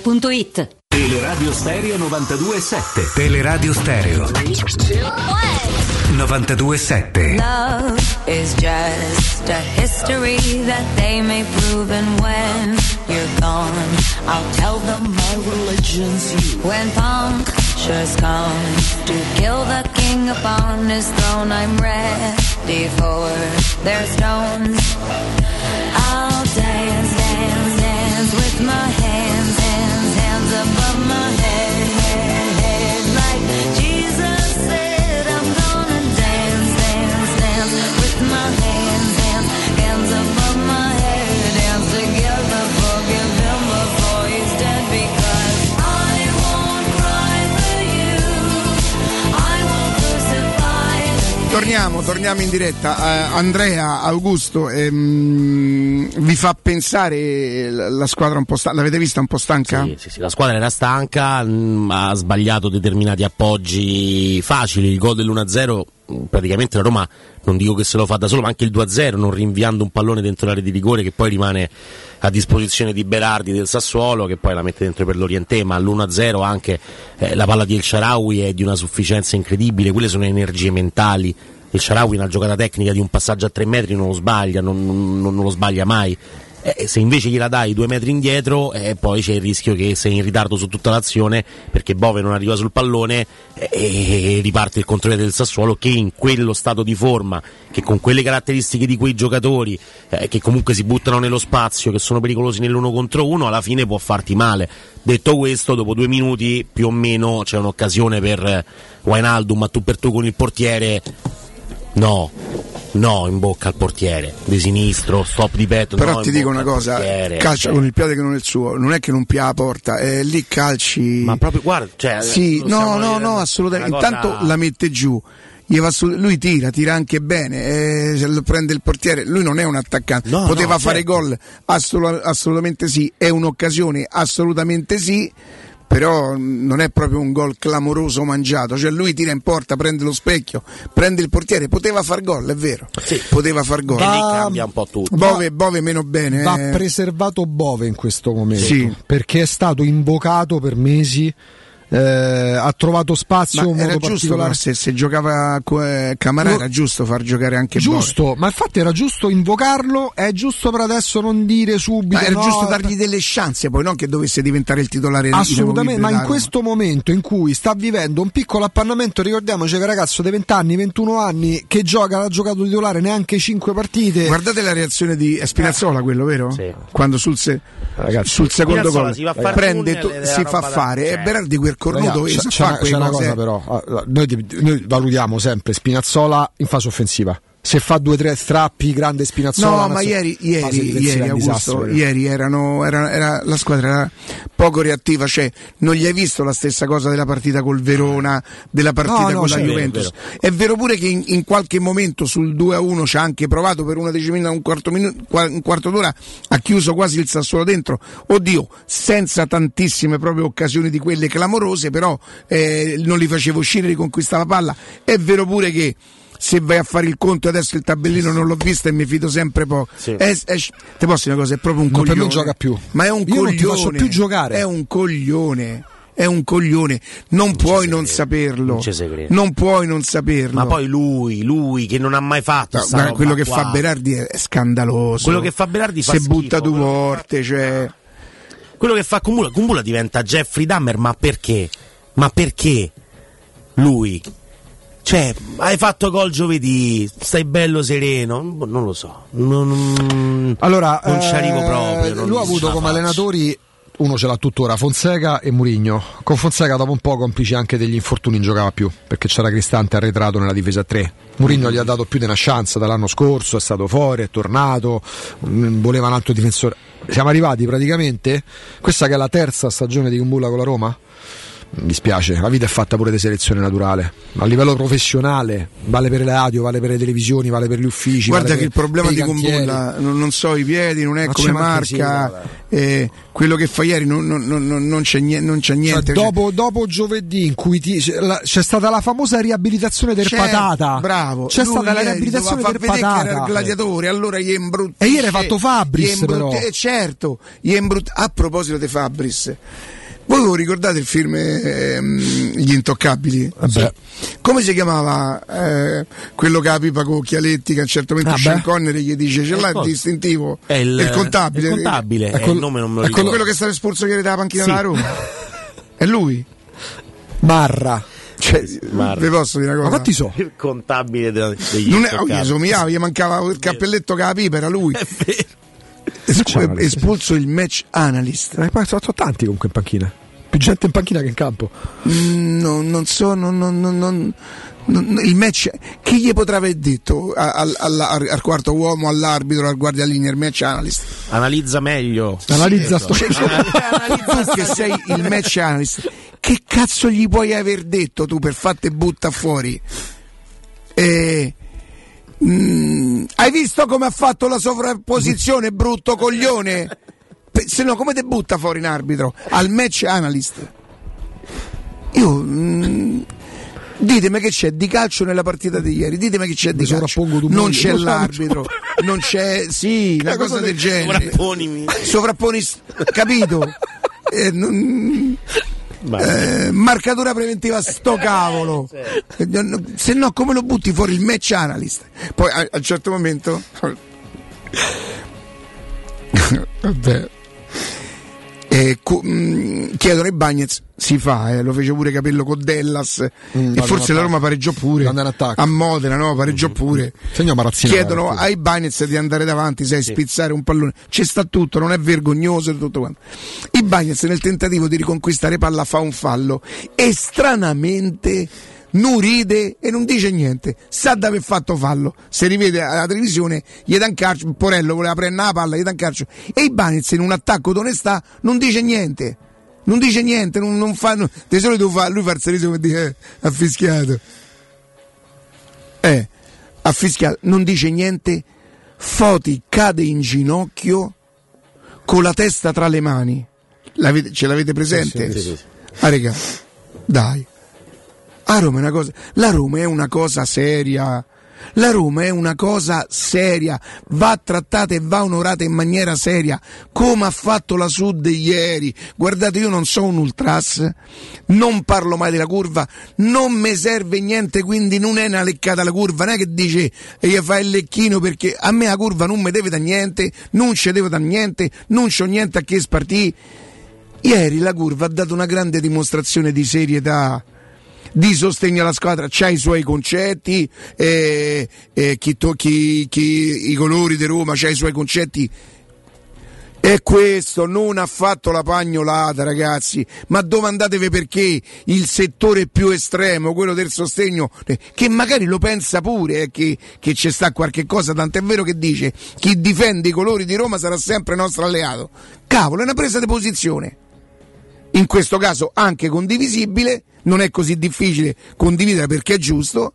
punto it. Teleradio Stereo novantadue e sette. Teleradio Stereo novantadue e sette. Love is just a history that they may prove, and when you're gone I'll tell them my religion's you. When punctures come to kill the king upon his throne, I'm ready for their stones. I'll dance, dance, dance with my hands, hands, hands above my head, head, head. Like Jesus said, I'm gonna dance, dance, dance with my hands, hands, hands above my head. Dance together, forgive him before he's dead, because I won't cry for you, I won't crucify. Torniamo, torniamo in diretta. Uh, Andrea, Augusto, ehm... vi fa pensare la squadra un po' stanca? L'avete vista un po' stanca? Sì, sì, sì, la squadra era stanca, mh, ha sbagliato determinati appoggi facili. Il gol dell'uno a zero praticamente la Roma, non dico che se lo fa da solo, ma anche il due a zero, non rinviando un pallone dentro l'area di rigore che poi rimane a disposizione di Berardi del Sassuolo, che poi la mette dentro per l'Orientè. Ma all'uno a zero anche eh, la palla di El Shaarawy è di una sufficienza incredibile. Quelle sono energie mentali. Il Shaarawy, una giocata tecnica di un passaggio a tre metri, non lo sbaglia, non, non, non lo sbaglia mai. Eh, se invece gliela dai due metri indietro, eh, poi c'è il rischio che sei in ritardo su tutta l'azione perché Bove non arriva sul pallone e eh, eh, riparte il controllo del Sassuolo, che in quello stato di forma, che con quelle caratteristiche di quei giocatori eh, che comunque si buttano nello spazio, che sono pericolosi nell'uno contro uno, alla fine può farti male. Detto questo, dopo due minuti più o meno c'è un'occasione per Wijnaldum a tu per tu con il portiere. No, no, in bocca al portiere di sinistro, stop di petto. Però no, ti dico una cosa, calcia con il piede che non è il suo, non è che non pia la porta, eh, lì calci. Ma proprio guarda, cioè, sì, no, no, no, assolutamente. Intanto cosa... la mette giù. Lui tira, tira anche bene, eh, se lo prende il portiere. Lui non è un attaccante, no, poteva no, fare certo. Gol, assolut- assolutamente sì, è un'occasione, assolutamente sì. Però non è proprio un gol clamoroso mangiato, cioè lui tira in porta, prende lo specchio, prende il portiere, poteva far gol, è vero, sì. Poteva far gol. Va... E lì cambia un po' tutto. Bove, Bove meno bene. Va eh. preservato Bove in questo momento, sì. Perché è stato invocato per mesi. Eh, ha trovato spazio, ma un era modo giusto particolare. Se, se giocava eh, Camarà no, era giusto far giocare anche giusto Bove. Ma infatti era giusto invocarlo, è giusto per adesso non dire subito, ma era no, giusto dargli delle chance, poi non che dovesse diventare il titolare, assolutamente, ma in questo momento in cui sta vivendo un piccolo appannamento, ricordiamoci che il ragazzo di venti anni ventuno anni che gioca, l'ha giocato titolare neanche cinque partite. Guardate la reazione di Spinazzola, eh. quello vero? Sì. Quando sul, se, ragazzi, sul secondo gol si, prende, tu, si fa fare e Berardi quel cornuto. C'è, c'è, c'è una cosa però, noi, noi valutiamo sempre Spinazzola in fase offensiva. Se fa due o tre strappi, grande Spinazzola. No, ma ieri, ieri, ieri, Augusto, ieri erano, era, era, la squadra era poco reattiva, cioè non gli hai visto la stessa cosa della partita col Verona, della partita no, no, con la Juventus. Vero. È vero pure che in, in qualche momento sul due a uno ci ha anche provato per una decimina, un quarto, minuto, un quarto d'ora, ha chiuso quasi il Sassuolo dentro. Oddio, senza tantissime proprio occasioni di quelle clamorose, però eh, non li faceva uscire, riconquistava palla. È vero pure che se vai a fare il conto adesso il tabellino non l'ho visto e mi fido sempre poco. Sì. È, è, te posso dire una cosa, è proprio un ma coglione. Per me gioca più. Ma è un Io coglione. Non ti faccio più giocare. È un coglione. È un coglione, non, non puoi non saperlo, non, non puoi non saperlo. Ma poi lui, lui che non ha mai fatto, no, guarda, quello che qua. fa Berardi è scandaloso. Quello che fa Berardi fa se schifo, butta due volte, che... cioè quello che fa Kumbula, Kumbula diventa Jeffrey Dahmer, ma perché? Ma perché lui? Cioè, hai fatto gol giovedì, stai bello sereno, non lo so. Non, allora, non ci arrivo proprio. Eh, non lui ha avuto come faccio. allenatori uno ce l'ha tuttora, Fonseca e Mourinho. Con Fonseca dopo un po', complici anche degli infortuni, non giocava più perché c'era Cristante arretrato nella difesa tre. Mourinho gli ha dato più di una chance dall'anno scorso, è stato fuori, è tornato, voleva un altro difensore. Siamo arrivati praticamente, questa che è la terza stagione di Kumbulla con la Roma. Mi dispiace, la vita è fatta pure di selezione naturale, a livello professionale vale per le radio, vale per le televisioni, vale per gli uffici. Guarda vale che il problema di Kumbulla non, non so i piedi, non è ma come marca, eh, quello che fa ieri non, non, non, non c'è niente, non c'è niente. Cioè, dopo, dopo giovedì in cui ti, c'è, la, c'è stata la famosa riabilitazione del c'è, patata bravo c'è stata la riabilitazione del patata che era il gladiatore, allora gli imbrutti e ieri hai fatto Fabris però eh, certo gli imbrutti. A proposito di Fabris, voi ricordate il film ehm, Gli Intoccabili? Vabbè. Come si chiamava eh, quello che ha pipa con occhialetti, che a un certo momento Sean Connery gli dice ce l'ha il distintivo? È il, il contabile. Il contabile, è, è, il nome non me lo ricordo. È quello che è stato espulso ieri dalla panchina sì. della Roma. È lui? Marra. Cioè, vi posso dire una cosa? Ma quanti so? Il contabile degli non è, oh, gli somigliava, gli mancava il cappelletto con la pipa, era lui. È vero. Espulso, espulso il match analyst. Ma sono tanti comunque in panchina, più gente in panchina che in campo. Mm, no, non so, non, non, non, non, non, il match chi gli potrà aver detto al, al, al, al quarto uomo, all'arbitro, al guardialinea, il match analyst? Analizza meglio. Analizza sto. Cioè, analizza tu che sei il match analyst. Che cazzo gli puoi aver detto tu per fatte butta fuori? E Mm, hai visto come ha fatto la sovrapposizione, brutto coglione? Se no come te butta fuori in arbitro al match analyst? Io mm, ditemi che c'è di calcio nella partita di ieri, ditemi che c'è di calcio. Non c'è l'arbitro, non c'è sì una cosa del genere. Sovrapponi, capito? Eh, non... Eh, marcatura preventiva sto cavolo, se no come lo butti fuori il match analyst? Poi a, a un certo momento vabbè eh, cu- mh, chiedono ai Bagnez, si fa eh, lo fece pure Capello con Dellas mm, e forse la Roma pareggiò pure a Modena, no pareggiò pure mm-hmm. Chiedono ai Bagnez di andare davanti, sai sì. spizzare un pallone, ci sta tutto, non è vergognoso tutto quanto. I Bagnez nel tentativo di riconquistare palla fa un fallo e stranamente non ride e non dice niente, sa da aver fatto fallo. Se rivede alla televisione gli dà un calcio, Porello voleva prendere la palla, gli dà un calcio e i Bagnez in un attacco d'onestà non dice niente, non dice niente, non, non fa non, di solito fa, lui fa il sorriso come dice eh, ha fischiato eh, ha fischiato, non dice niente. Foti cade in ginocchio con la testa tra le mani, l'avete, ce l'avete presente? Sì, sì, sì. Ah regà, dai, a Roma è una cosa, la Roma è una cosa seria, la Roma è una cosa seria, va trattata e va onorata in maniera seria, come ha fatto la Sud ieri. Guardate, io non sono un ultras, non parlo mai della curva, non mi serve niente, quindi non è una leccata la curva, non è che dice e gli fa il lecchino, perché a me la curva non mi deve da niente, non ci devo da niente, non c'ho niente a che spartì. Ieri la curva ha dato una grande dimostrazione di serietà, di sostegno alla squadra, c'ha i suoi concetti, eh, eh, chi tocchi chi, i colori di Roma c'ha i suoi concetti, e questo non ha fatto la pagnolata, ragazzi, ma domandatevi perché il settore più estremo, quello del sostegno, eh, che magari lo pensa pure eh, che, che c'è sta qualche cosa, tant'è vero che dice chi difende i colori di Roma sarà sempre nostro alleato. Cavolo, è una presa di posizione, in questo caso anche condivisibile, non è così difficile condividere perché è giusto,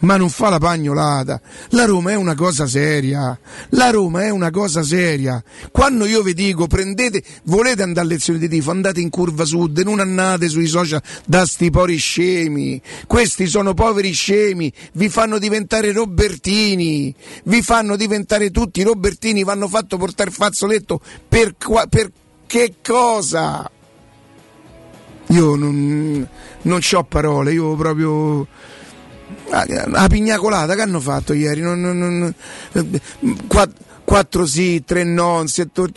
ma non fa la pagnolata. La Roma è una cosa seria, la Roma è una cosa seria. Quando io vi dico prendete, volete andare a lezione di tifo, andate in curva sud, non andate sui social da sti poveri scemi. Questi sono poveri scemi, vi fanno diventare Robertini, vi fanno diventare tutti Robertini, vanno fatto portare fazzoletto per, qua, per che cosa? Io non, non c'ho parole, io proprio... La pignacolata che hanno fatto ieri, non, non, non, quattro sì, tre no, settor...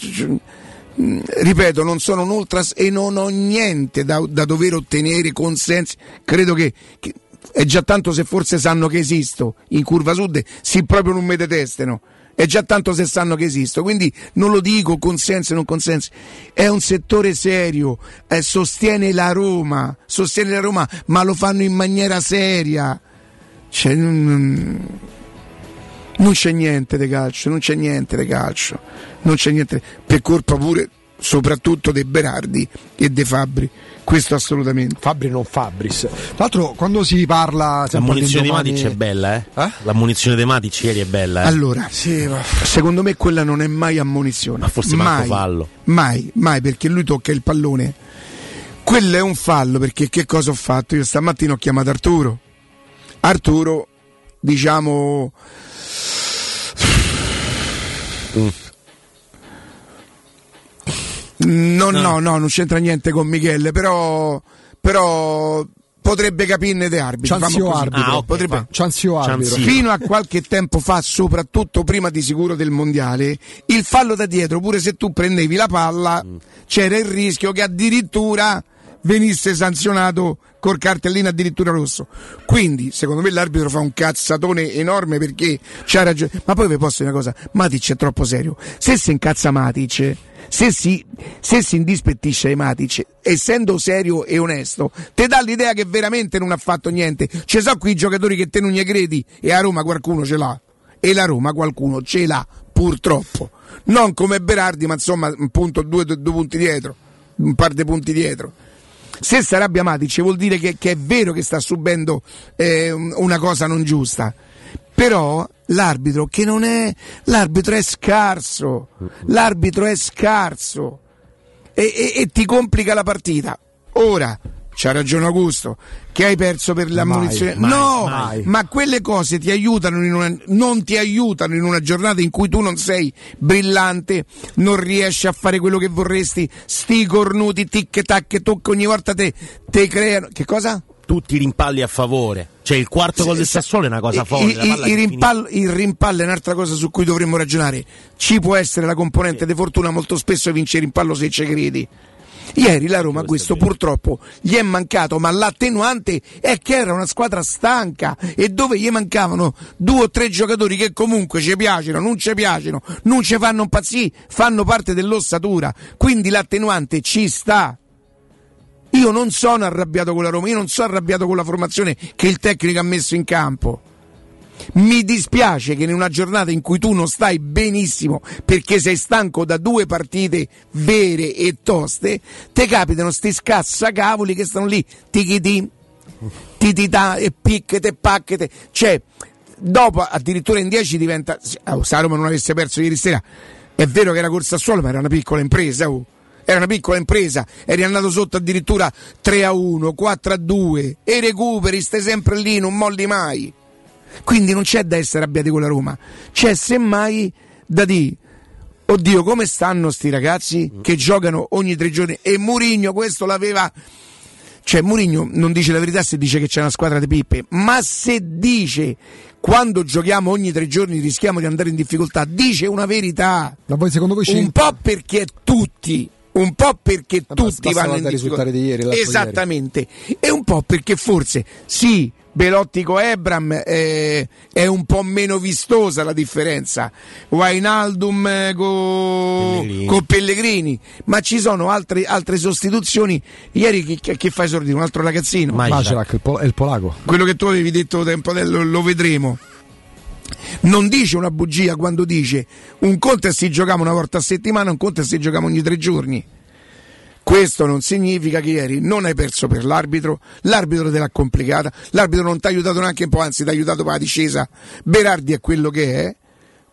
ripeto, non sono un ultras e non ho niente da, da dover ottenere consensi, credo che, che è già tanto se forse sanno che esisto in curva sud, sì proprio non mi detestano, è già tanto se sanno che esisto, quindi non lo dico consensi o non consensi, è un settore serio, eh, sostiene la Roma, sostiene la Roma, ma lo fanno in maniera seria. Cioè, non, non c'è niente di calcio, non c'è niente di calcio, non c'è niente, per colpa pure soprattutto dei Berardi e dei Fabbri, questo assolutamente. Fabbri non Fabbris. Tra l'altro quando si parla la munizione di Matic è bella, eh? eh? La munizione di Matic ieri è bella, eh? Allora, sì, secondo me quella non è mai ammonizione. Ma forse mai, manco fallo. Mai, mai, perché lui tocca il pallone. Quello è un fallo, perché che cosa ho fatto? Io stamattina ho chiamato Arturo. Arturo, diciamo, mm. no, no, no, no, non c'entra niente con Michele, però, però potrebbe capirne di arbitro. Cianzio arbitro, ah, okay, potrebbe... Cianzio arbitro. Fino a qualche tempo fa, soprattutto prima di sicuro del mondiale, il fallo da dietro, pure se tu prendevi la palla, mm. c'era il rischio che addirittura venisse sanzionato col cartellino addirittura rosso. Quindi secondo me l'arbitro fa un cazzatone enorme, perché c'ha ragione. Ma poi vi posso dire una cosa, Matic è troppo serio. Se si incazza Matic, se si, se si indispettisce ai Matic, essendo serio e onesto, te dà l'idea che veramente non ha fatto niente. Ci sono qui i giocatori che te non gli credi, e a Roma qualcuno ce l'ha, e la Roma qualcuno ce l'ha purtroppo, non come Berardi, ma insomma un punto, due, due, due punti dietro, un par di punti dietro. Se si arrabbia Matic vuol dire che, che è vero che sta subendo eh, una cosa non giusta, però l'arbitro che non è, l'arbitro è scarso, l'arbitro è scarso e, e, e ti complica la partita. Ora c'ha ragione Augusto che hai perso per l'ammonizione, no, mai. Ma quelle cose ti aiutano in una, non ti aiutano in una giornata in cui tu non sei brillante, non riesci a fare quello che vorresti, sti cornuti tic tac toc ogni volta te, te creano che cosa? Tutti i rimpalli a favore, cioè il quarto gol del Sassuolo è una cosa folle. Il, il, rimpallo, il rimpallo è un'altra cosa su cui dovremmo ragionare, ci può essere la componente eh. di fortuna, molto spesso vince il rimpallo se ci credi. Ieri la Roma questo purtroppo gli è mancato, ma l'attenuante è che era una squadra stanca e dove gli mancavano due o tre giocatori che comunque ci piacciono, non ci piacciono, non ci fanno impazzire, fanno parte dell'ossatura, quindi l'attenuante ci sta. Io non sono arrabbiato con la Roma, io non sono arrabbiato con la formazione che il tecnico ha messo in campo. Mi dispiace che in una giornata in cui tu non stai benissimo perché sei stanco da due partite vere e toste, te capitano sti scazzacavoli che stanno lì tichiti, titità e picchete, pacchete. Cioè, dopo addirittura in dieci diventa. Oh, se la Roma non avesse perso ieri sera, è vero che era col Sassuolo, ma era una piccola impresa. Oh. Era una piccola impresa, eri andato sotto addirittura tre a uno, quattro a due e recuperi, stai sempre lì, non molli mai. Quindi non c'è da essere arrabbiati con la Roma, c'è semmai da dire oddio come stanno sti ragazzi che giocano ogni tre giorni. E Mourinho questo l'aveva, cioè Mourinho non dice la verità se dice che c'è una squadra di pippe, ma se dice quando giochiamo ogni tre giorni rischiamo di andare in difficoltà, dice una verità. Ma voi, secondo voi, un po' perché tutti un po' perché ma tutti vanno in difficoltà di ieri, esattamente ieri. E un po' perché forse sì Belotti con Ebram eh, è un po' meno vistosa la differenza, Wijnaldum eh, con co Pellegrini, ma ci sono altre, altre sostituzioni. Ieri chi, chi fa esordire? Un altro ragazzino, Maželak, è il polacco, quello che tu avevi detto tempo lo, lo vedremo. Non dice una bugia quando dice un conto è se giocava una volta a settimana, un conto è se giocava ogni tre giorni. Questo non significa che ieri non hai perso per l'arbitro, l'arbitro te l'ha complicata, l'arbitro non ti ha aiutato neanche un po', anzi ti ha aiutato per la discesa. Berardi è quello che è.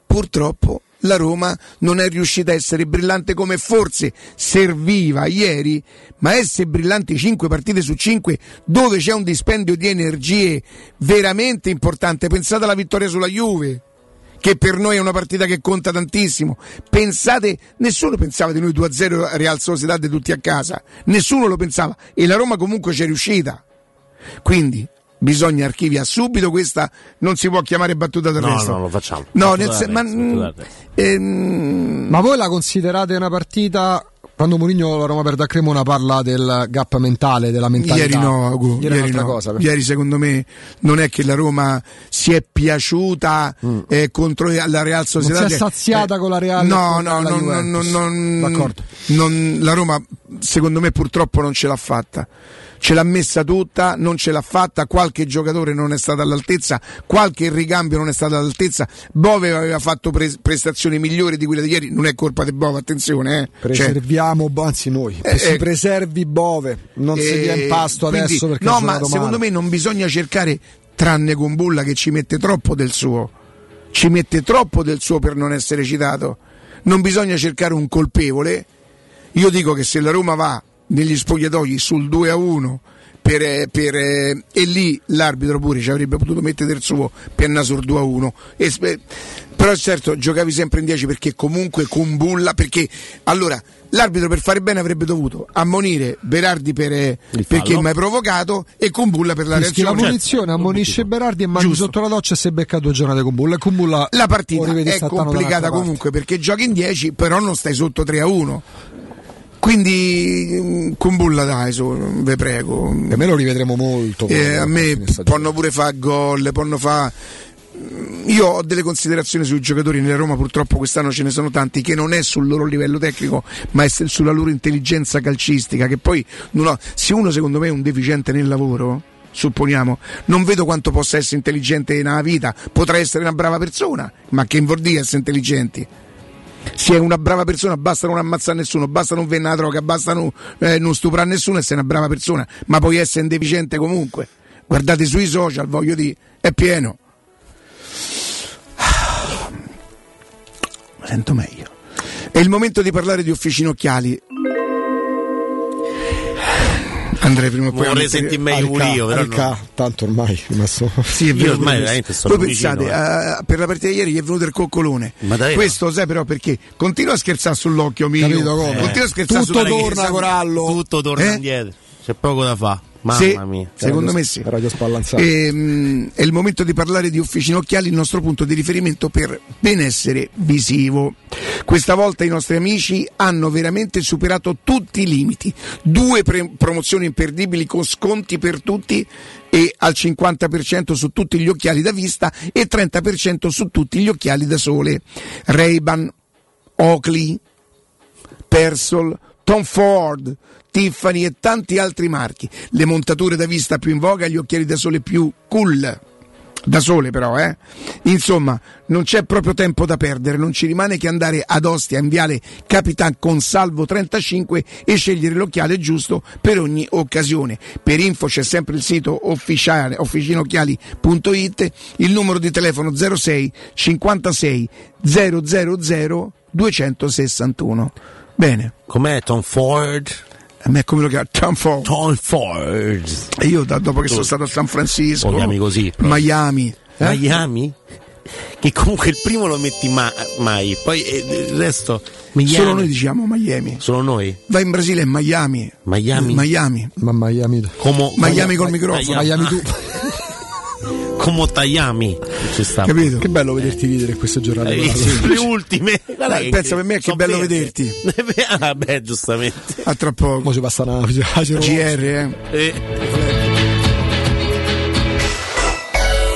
Purtroppo la Roma non è riuscita a essere brillante come forse serviva ieri, ma essere brillanti cinque partite su cinque dove c'è un dispendio di energie veramente importante. Pensate alla vittoria sulla Juve, che per noi è una partita che conta tantissimo. Pensate, nessuno pensava di noi due a zero Real Sociedad tutti a casa, nessuno lo pensava, e la Roma comunque c'è riuscita. Quindi bisogna archiviare subito questa, non si può chiamare battuta d'arresto. No, no, lo facciamo. No, nel se, ma, mh, ehm... ma voi la considerate una partita? Quando Mourinho la Roma perde a Cremona parla del gap mentale, della mentalità. Ieri no, Gu, ieri, ieri, no. Cosa, ieri secondo me non è che la Roma si è piaciuta mm. eh, contro la Real Sociedad. Non si è saziata eh, con la Real Sociedad. No, no, no, no, no, no, d'accordo. Non, la Roma secondo me purtroppo non ce l'ha fatta. Ce l'ha messa tutta, non ce l'ha fatta, qualche giocatore non è stato all'altezza, qualche ricambio non è stato all'altezza. Bove aveva fatto pre- prestazioni migliori di quella di ieri, non è colpa di Bove, attenzione, eh. Preserviamo, cioè, anzi noi, eh, si eh, preservi Bove, non eh, si dia in pasto adesso, quindi, perché no, ma domani. Secondo me non bisogna cercare, tranne con Bulla che ci mette troppo del suo, ci mette troppo del suo per non essere citato, non bisogna cercare un colpevole. Io dico che se la Roma va negli spogliatoi sul due a uno per, per, e lì l'arbitro pure ci avrebbe potuto mettere il suo penna sul due a uno, e, però certo giocavi sempre in dieci, perché comunque con Bulla, perché allora l'arbitro per fare bene avrebbe dovuto ammonire Berardi per, perché mi hai provocato, e con Bulla per la reazione. La punizione, certo, ammonisce Berardi e mangi sotto la doccia, e si è beccato giornate con Bulla, e con Bulla la partita è complicata comunque parte, perché giochi in dieci però non stai sotto tre a uno. Quindi con Bulla dai, su, ve prego. E me lo rivedremo molto. Eh, a me possono pure fare gol, possono fare. Io ho delle considerazioni sui giocatori nella Roma, purtroppo quest'anno ce ne sono tanti che non è sul loro livello tecnico, ma è sulla loro intelligenza calcistica, che poi non ho... Se uno secondo me è un deficiente nel lavoro, supponiamo, non vedo quanto possa essere intelligente nella vita. Potrà essere una brava persona, ma che vuol dire essere intelligenti? Se è una brava persona basta non ammazzare nessuno, basta non vendere la droga, basta non, eh, non stuprare nessuno, essere una brava persona, ma puoi essere un deficiente comunque. Guardate sui social, voglio dire, è pieno. Mi sento meglio. È il momento di parlare di Officina Occhiali. Andrei prima o poi vorrei sentir meglio pure io, però Arca, no. Tanto ormai rimasto. Sì, è vero, io ormai veramente sono voi vicino, pensate, eh. uh, per la partita di ieri gli è venuto il coccolone. Ma dai, questo no. Sai però perché continua a scherzare sull'occhio mio. Capito come? Eh. Continua a scherzare tutto sull'occhio. Tutto torna Corallo. Tutto torna eh? indietro. C'è poco da fare. Mamma sì, mia. Secondo me sì. Radio Spallanzata. Ehm, è il momento di parlare di Officina Occhiali, il nostro punto di riferimento per benessere visivo. Questa volta i nostri amici hanno veramente superato tutti i limiti. Due pre- promozioni imperdibili con sconti per tutti, e al cinquanta per cento su tutti gli occhiali da vista e trenta per cento su tutti gli occhiali da sole. Ray-Ban, Oakley, Persol, Tom Ford, Tiffany e tanti altri marchi. Le montature da vista più in voga, gli occhiali da sole più cool. Da sole però, eh. Insomma, non c'è proprio tempo da perdere, non ci rimane che andare ad Ostia in Viale Capitan Consalvo trentacinque e scegliere l'occhiale giusto per ogni occasione. Per info c'è sempre il sito ufficiale officina occhiali punto it, il numero di telefono zero sei cinquantasei zero zero zero duecentosessantuno. Bene. Com'è Tom Ford? A me è come lo chiama Tom Ford. Tom Ford. E io da, dopo che sono stato a San Francisco, così, Miami, eh? Miami, che comunque il primo lo metti ma- mai, poi eh, il resto. Miami. Solo noi diciamo Miami. Solo noi. Vai in Brasile è Miami. Miami. Miami. Ma Miami. Como, Miami col microfono. Miami tu. Come Tajami, ci sta. Capito? Che bello vederti ridere queste giornate. Eh, sì, le ultime. Dai, pensa per me è che bello verde. Vederti. Ah beh, giustamente. A tra poco. Mo ci passa una G R, eh. eh.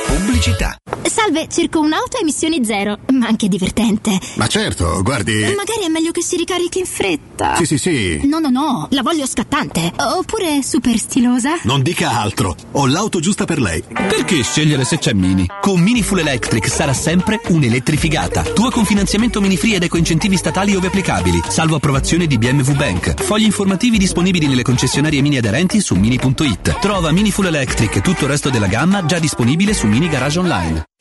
Pubblicità. Salve, cerco un'auto a emissioni zero, ma anche divertente. Ma certo, guardi. Magari è meglio che si ricarichi in fretta. Sì, sì, sì. No, no, no, la voglio scattante. Oppure super stilosa. Non dica altro, ho l'auto giusta per lei. Perché scegliere se c'è Mini? Con Mini Full Electric sarà sempre un'elettrificata. Tua con finanziamento Mini Free ed eco incentivi statali ove applicabili, salvo approvazione di B M W Bank. Fogli informativi disponibili nelle concessionarie Mini aderenti su mini punto it. Trova Mini Full Electric e tutto il resto della gamma già disponibile su Mini Garage Online.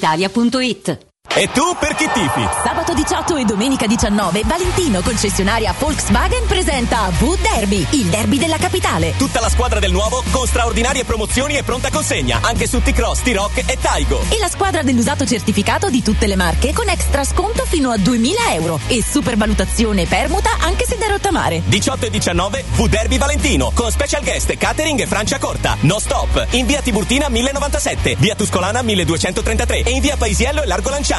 Italia punto it. E tu per chi tifi? Sabato diciotto e domenica diciannove Valentino, concessionaria Volkswagen, presenta V-Derby, il derby della capitale. Tutta la squadra del nuovo con straordinarie promozioni e pronta consegna anche su T-Cross, T-Rock e Taigo. E la squadra dell'usato certificato di tutte le marche con extra sconto fino a duemila euro e supervalutazione permuta anche se da rottamare. diciotto e diciannove V-Derby Valentino con special guest catering e Francia Corta. No stop in via Tiburtina millenovantasette, via Tuscolana milleduecentotrentatré e in via Paisiello e Largo Lanciani.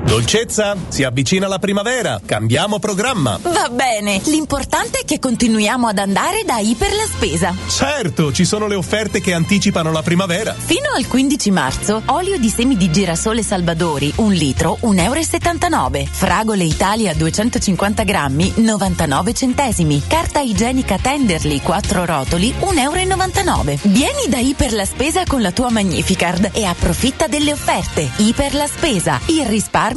Dolcezza, si avvicina la primavera, cambiamo programma. Va bene, l'importante è che continuiamo ad andare da Iper la Spesa. Certo, ci sono le offerte che anticipano la primavera. Fino al quindici marzo, olio di semi di girasole Salvadori, un litro, un euro e settantanove. Fragole Italia duecentocinquanta grammi, novantanove centesimi. Carta igienica Tenderly, quattro rotoli, un euro e novantanove. Vieni da Iper la Spesa con la tua Magnificard e approfitta delle offerte. Iper la Spesa, il risparmio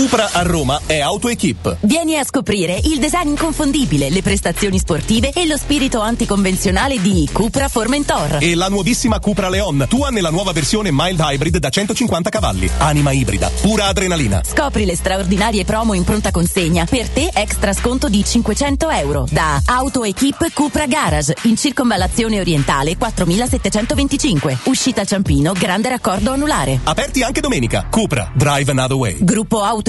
Cupra a Roma è AutoEquip. Vieni a scoprire il design inconfondibile, le prestazioni sportive e lo spirito anticonvenzionale di Cupra Formentor. E la nuovissima Cupra Leon, tua nella nuova versione mild hybrid da centocinquanta cavalli. Anima ibrida, pura adrenalina. Scopri le straordinarie promo in pronta consegna. Per te extra sconto di cinquecento euro. Da AutoEquip Cupra Garage, in circonvallazione orientale quattromilasettecentoventicinque. Uscita Ciampino, grande raccordo anulare. Aperti anche domenica. Cupra, drive another way. Gruppo autoequip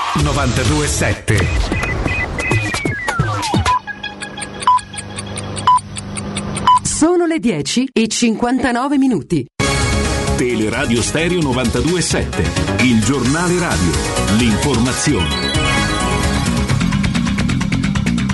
novantadue sette. Sono le dieci e cinquantanove minuti. Teleradio Stereo novantadue sette, il giornale radio, l'informazione.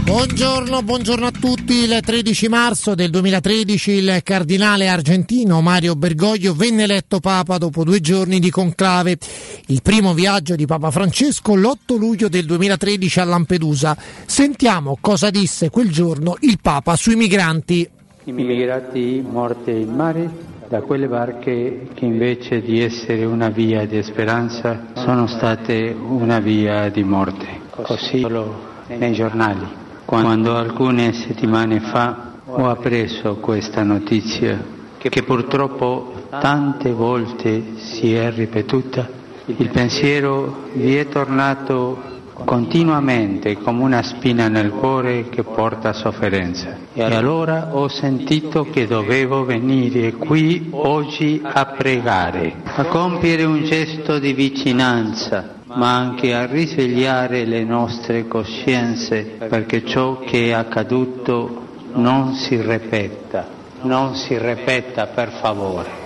Buongiorno, buongiorno a tutti. Il tredici marzo del duemilatredici il cardinale argentino Mario Bergoglio venne eletto Papa dopo due giorni di conclave. Il primo viaggio di Papa Francesco l'otto luglio del duemilatredici a Lampedusa. Sentiamo cosa disse quel giorno il Papa sui migranti. I migranti morti in mare, da quelle barche che invece di essere una via di speranza sono state una via di morte. Così lo nei giornali. Quando alcune settimane fa ho appreso questa notizia, che purtroppo tante volte si è ripetuta, il pensiero vi è tornato continuamente come una spina nel cuore che porta sofferenza. E allora ho sentito che dovevo venire qui oggi a pregare, a compiere un gesto di vicinanza, ma anche a risvegliare le nostre coscienze, perché ciò che è accaduto non si ripeta, non si ripeta per favore.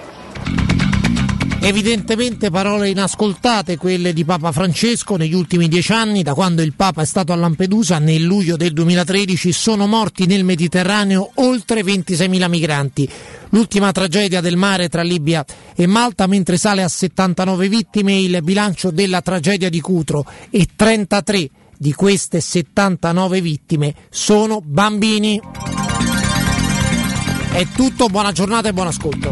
Evidentemente parole inascoltate quelle di Papa Francesco. Negli ultimi dieci anni, da quando il Papa è stato a Lampedusa nel luglio del duemilatredici, sono morti nel Mediterraneo oltre ventiseimila migranti. L'ultima tragedia del mare tra Libia e Malta, mentre sale a settantanove vittime il bilancio della tragedia di Cutro, e trentatré di queste settantanove vittime sono bambini. È tutto, buona giornata e buon ascolto.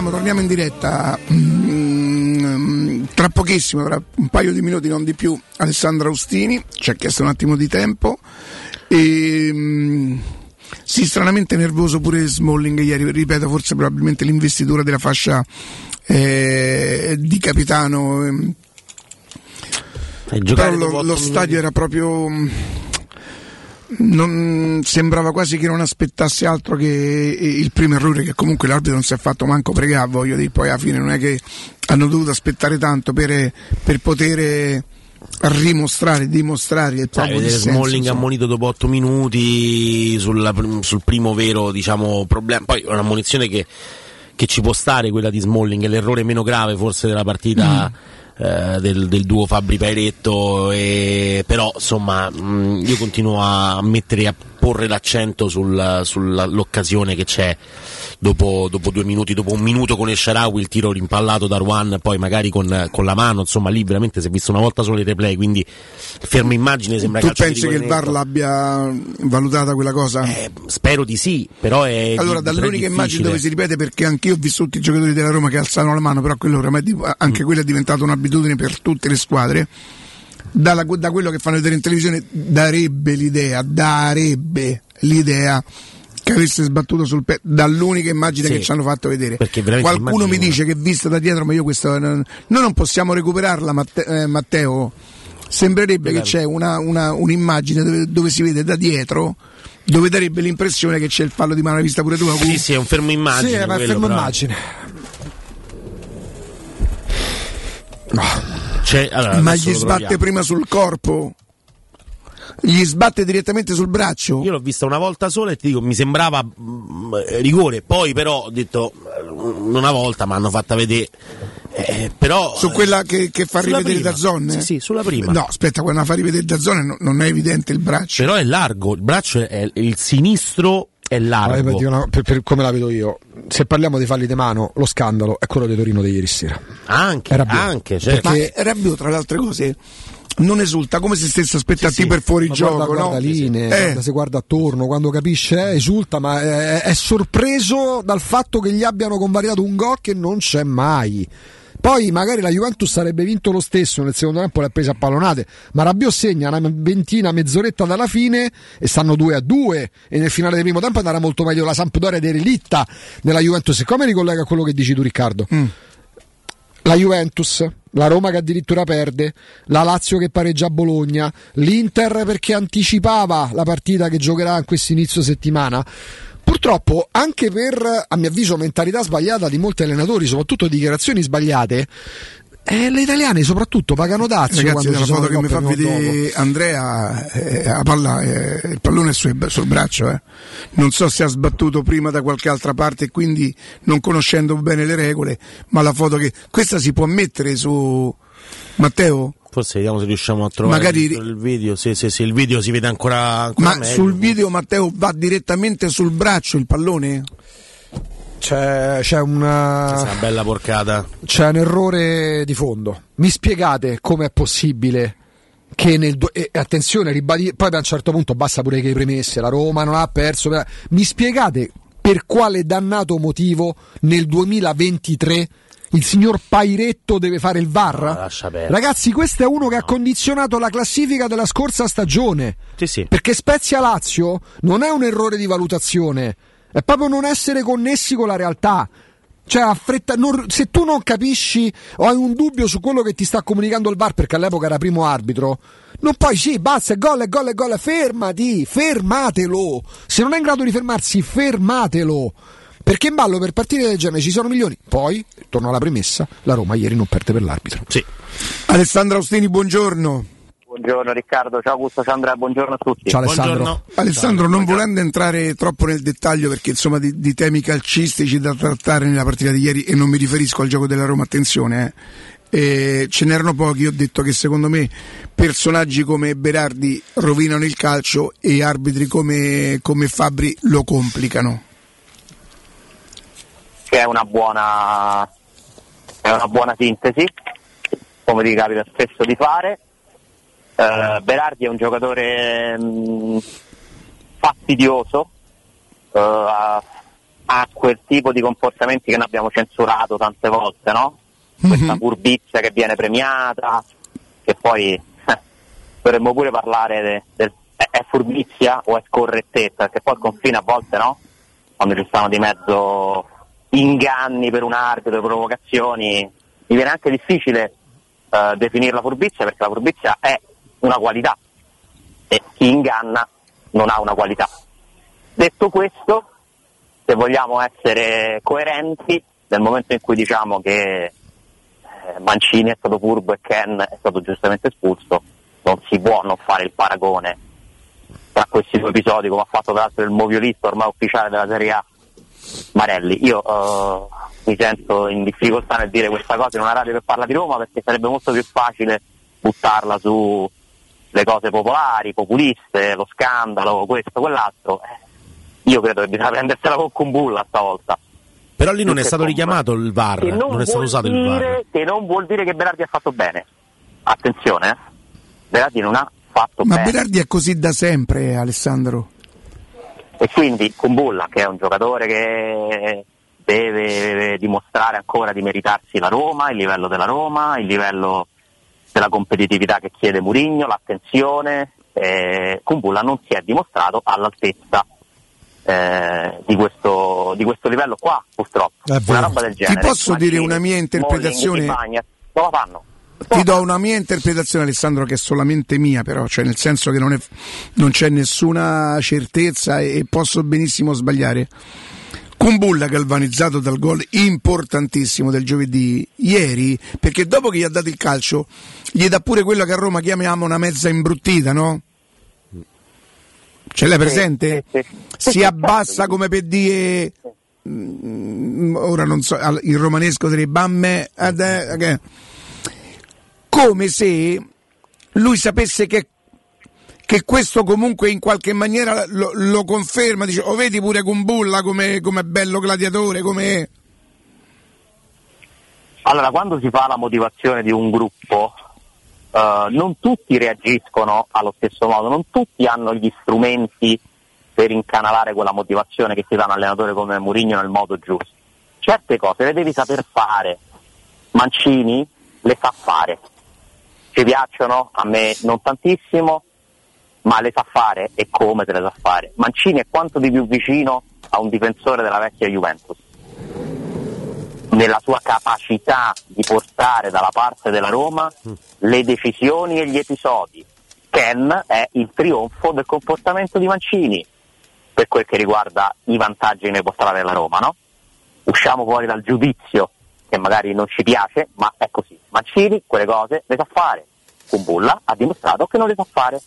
Torniamo in diretta mm, tra pochissimo, tra un paio di minuti, non di più. Alessandra Austini ci ha chiesto un attimo di tempo e mm, sì, stranamente nervoso pure Smalling ieri, ripeto, forse probabilmente l'investitura della fascia eh, di capitano eh, però lo, lo stadio era proprio... Non, sembrava quasi che non aspettasse altro che il primo errore, che comunque l'arbitro non si è fatto manco pregare, voglio dire, poi alla fine non è che hanno dovuto aspettare tanto per, per poter rimostrare, dimostrare il proprio eh, Smalling ha ammonito dopo otto minuti sulla, sul primo vero, diciamo, problema. Poi è una ammonizione che, che ci può stare, quella di Smalling, è l'errore meno grave forse della partita mm. eh, del, del duo Fabbri Pairetto, e però insomma mh, io continuo a mettere, a porre l'accento sul, sull'occasione che c'è dopo, dopo due minuti, dopo un minuto con El Shaarawy, il tiro rimpallato da Ruan, poi magari con, con la mano, insomma lì veramente si è visto una volta solo il replay, quindi ferma immagine sembra. Tu pensi che il V A R l'abbia valutata quella cosa? Eh, spero di sì, però è allora dall'unica immagine dove si ripete, perché anch'io ho visto tutti i giocatori della Roma che alzavano la mano, però quello ormai anche quella è diventata un'abitudine per tutte le squadre. Dalla, da quello che fanno vedere in televisione darebbe l'idea darebbe l'idea che avesse sbattuto sul petto, dall'unica immagine sì, che ci hanno fatto vedere. Qualcuno immagino... mi dice che vista da dietro, ma io questa noi non possiamo recuperarla, Matte, eh, Matteo, sembrerebbe che c'è una, una, un'immagine dove, dove si vede da dietro, dove darebbe l'impressione che c'è il fallo di mano, vista pure tu. Sì, sì, è un fermo immagine. Sì, era un fermo immagine. No. Cioè, allora, ma gli sbatte prima sul corpo, gli sbatte direttamente sul braccio. Io l'ho vista una volta sola e ti dico, mi sembrava mh, rigore, poi però ho detto mh, una volta mi hanno fatta vedere eh, però su quella che, che fa rivedere da zone, sì, sì, sulla prima. No, aspetta, quella fa rivedere da zone no, non è evidente il braccio, però è largo, il braccio è, è il sinistro è largo. Allora, una, per, per, come la vedo io, se parliamo di falli di mano, lo scandalo è quello di Torino di ieri sera. Anche, anche, certo. Perché Rabiot, tra le altre cose, non esulta come se stesse aspettando sì, sì, per fuori gioco, guarda, no? Guarda linee, eh. guarda, si guarda attorno, quando capisce eh, esulta, ma è, è sorpreso dal fatto che gli abbiano convalidato un gol che non c'è mai. Poi magari la Juventus sarebbe vinto lo stesso, nel secondo tempo l'ha presa a pallonate, ma Rabiot segna una ventina, mezz'oretta dalla fine e stanno due a due, e nel finale del primo tempo andrà molto meglio la Sampdoria derelitta della Juventus. E come ricollega a quello che dici tu, Riccardo, mm. la Juventus, la Roma che addirittura perde, la Lazio che pareggia a Bologna, l'Inter perché anticipava la partita che giocherà in questo inizio settimana. Purtroppo, anche per, a mio avviso, mentalità sbagliata di molti allenatori, soprattutto dichiarazioni sbagliate, eh, le italiane soprattutto pagano dazio. Ragazzi, la foto che mi fa vedere Andrea, eh, a palla, eh, il pallone è sul, sul braccio, eh. Non so se ha sbattuto prima da qualche altra parte, quindi non conoscendo bene le regole, ma la foto che... Questa si può mettere su... Matteo? Forse vediamo se riusciamo a trovare magari... il video, se, se, se il video si vede ancora, ancora ma meglio. Sul video, Matteo, va direttamente sul braccio il pallone? C'è, c'è una... Questa è una bella porcata. C'è un errore di fondo. Mi spiegate com'è possibile che nel... Do... Eh, attenzione, ribadire... poi a un certo punto basta pure che premesse, la Roma non ha perso. Per... Mi spiegate per quale dannato motivo nel duemilaventitré... il signor Pairetto deve fare il V A R? No, ragazzi, questo è uno che no. ha condizionato la classifica della scorsa stagione. Sì, sì. Perché Spezia-Lazio non è un errore di valutazione, è proprio non essere connessi con la realtà. Cioè, affretta, non, se tu non capisci o hai un dubbio su quello che ti sta comunicando il V A R, perché all'epoca era primo arbitro, non poi sì, basta, è gol, è gol, è gol, fermati, fermatelo. Se non è in grado di fermarsi, fermatelo. Perché in ballo per partite del genere ci sono milioni. Poi, torno alla premessa, la Roma ieri non perde per l'arbitro. Sì. Alessandro Austini, buongiorno. Buongiorno Riccardo, ciao Augusto, ciao Andrea, buongiorno a tutti. Ciao Alessandro. Buongiorno. Alessandro, ciao, non buongiorno. Volendo entrare troppo nel dettaglio, perché insomma di, di temi calcistici da trattare nella partita di ieri, e non mi riferisco al gioco della Roma, attenzione, eh. e ce n'erano pochi. Ho detto che secondo me personaggi come Berardi rovinano il calcio e arbitri come, come Fabbri lo complicano. Che è una buona è una buona sintesi, come ti capita spesso di fare. eh, Berardi è un giocatore mh, fastidioso, eh, ha, ha quel tipo di comportamenti che noi abbiamo censurato tante volte, no? Questa mm-hmm. furbizia che viene premiata, che poi eh, dovremmo pure parlare de, de, è furbizia o è scorrettezza, perché poi il confine a volte, no? Quando ci stanno di mezzo inganni per un arbitro, provocazioni, mi viene anche difficile eh, definirla furbizia, perché la furbizia è una qualità e chi inganna non ha una qualità. Detto questo, se vogliamo essere coerenti, nel momento in cui diciamo che Mancini è stato furbo e Ken è stato giustamente espulso, non si può non fare il paragone tra questi due episodi, come ha fatto tra l'altro il moviolista ormai ufficiale della Serie A, Marelli. Io uh, mi sento in difficoltà nel dire questa cosa in una radio che parla di Roma, perché sarebbe molto più facile buttarla su le cose popolari, populiste, lo scandalo, questo, quell'altro. Io credo che bisogna prendersela con Kumbulla stavolta. Però lì non è stato richiamato il V A R, non, non è stato usato dire, il V A R. Che non vuol dire che Berardi ha fatto bene. Attenzione, eh. Berardi non ha fatto Ma bene. Ma Berardi è così da sempre, Alessandro. E quindi Kumbulla, che è un giocatore che deve dimostrare ancora di meritarsi la Roma, il livello della Roma, il livello della competitività che chiede Mourinho, l'attenzione, eh, Kumbulla non si è dimostrato all'altezza Eh, di questo di questo livello qua, purtroppo. Una roba del genere. Ti posso Mancini, dire una mia interpretazione? Molling, non la fanno. Ti do una mia interpretazione, Alessandro, che è solamente mia, però, cioè nel senso che non, è, non c'è nessuna certezza e, e posso benissimo sbagliare. Kumbulla, galvanizzato dal gol importantissimo del giovedì ieri, perché dopo che gli ha dato il calcio gli dà pure quella che a Roma chiamiamo una mezza imbruttita, no? Ce l'hai presente? Sì, sì, sì. Si abbassa come per dire, ora non so, il romanesco delle bamme, okay. Come se lui sapesse che, che questo comunque in qualche maniera lo, lo conferma, dice, o oh, vedi pure Kumbulla come, come bello gladiatore, come... Allora, quando si fa la motivazione di un gruppo, Uh, non tutti reagiscono allo stesso modo, non tutti hanno gli strumenti per incanalare quella motivazione che si dà a un allenatore come Mourinho nel modo giusto. Certe cose le devi saper fare, Mancini le sa fare, ci piacciono, a me non tantissimo, ma le sa fare, e come te le sa fare. Mancini è quanto di più vicino a un difensore della vecchia Juventus, nella sua capacità di portare dalla parte della Roma le decisioni e gli episodi. Ken è il trionfo del comportamento di Mancini per quel che riguarda i vantaggi che ne può trarre la Roma, no? Usciamo fuori dal giudizio che magari non ci piace, ma è così. Mancini quelle cose le sa fare, Kumbulla ha dimostrato che non le sa fare,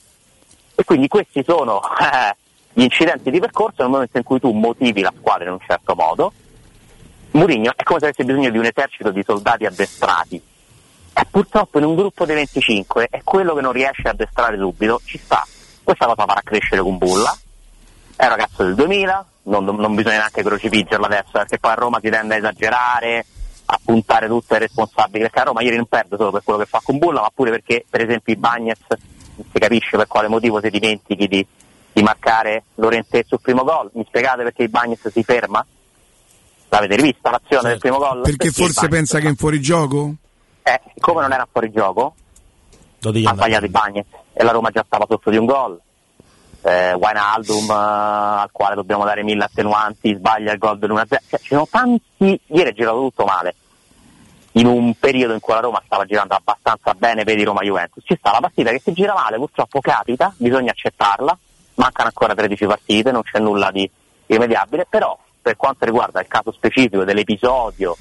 e quindi questi sono eh, gli incidenti di percorso nel momento in cui tu motivi la squadra in un certo modo. Mourinho è come se avesse bisogno di un esercito di soldati addestrati, e purtroppo in un gruppo dei venticinque è quello che non riesce a addestrare subito, ci sta. Questa cosa farà crescere Kumbulla, è un ragazzo del duemila, non, non bisogna neanche crocifiggerlo adesso, perché poi a Roma si tende a esagerare, a puntare tutto ai responsabili, perché a Roma ieri non perde solo per quello che fa Kumbulla, ma pure perché per esempio Ibañez non si capisce per quale motivo si dimentichi di, di marcare Llorente sul primo gol. Mi spiegate perché Ibañez si ferma? L'avete rivista l'azione certo. Del primo gol? Perché, perché forse Ibañez pensa che è in fuorigioco? Eh, come non era fuorigioco, ha sbagliato Ibañez e la Roma già stava sotto di un gol. Eh, Wijnaldum, eh, al quale dobbiamo dare mille attenuanti, sbaglia il gol dell'uno a zero. Cioè, ci sono tanti. Ieri è girato tutto male, in un periodo in cui la Roma stava girando abbastanza bene, vedi Roma-Juventus. Ci sta la partita che si gira male, purtroppo capita, bisogna accettarla. Mancano ancora tredici partite, non c'è nulla di irrimediabile, però per quanto riguarda il caso specifico dell'episodio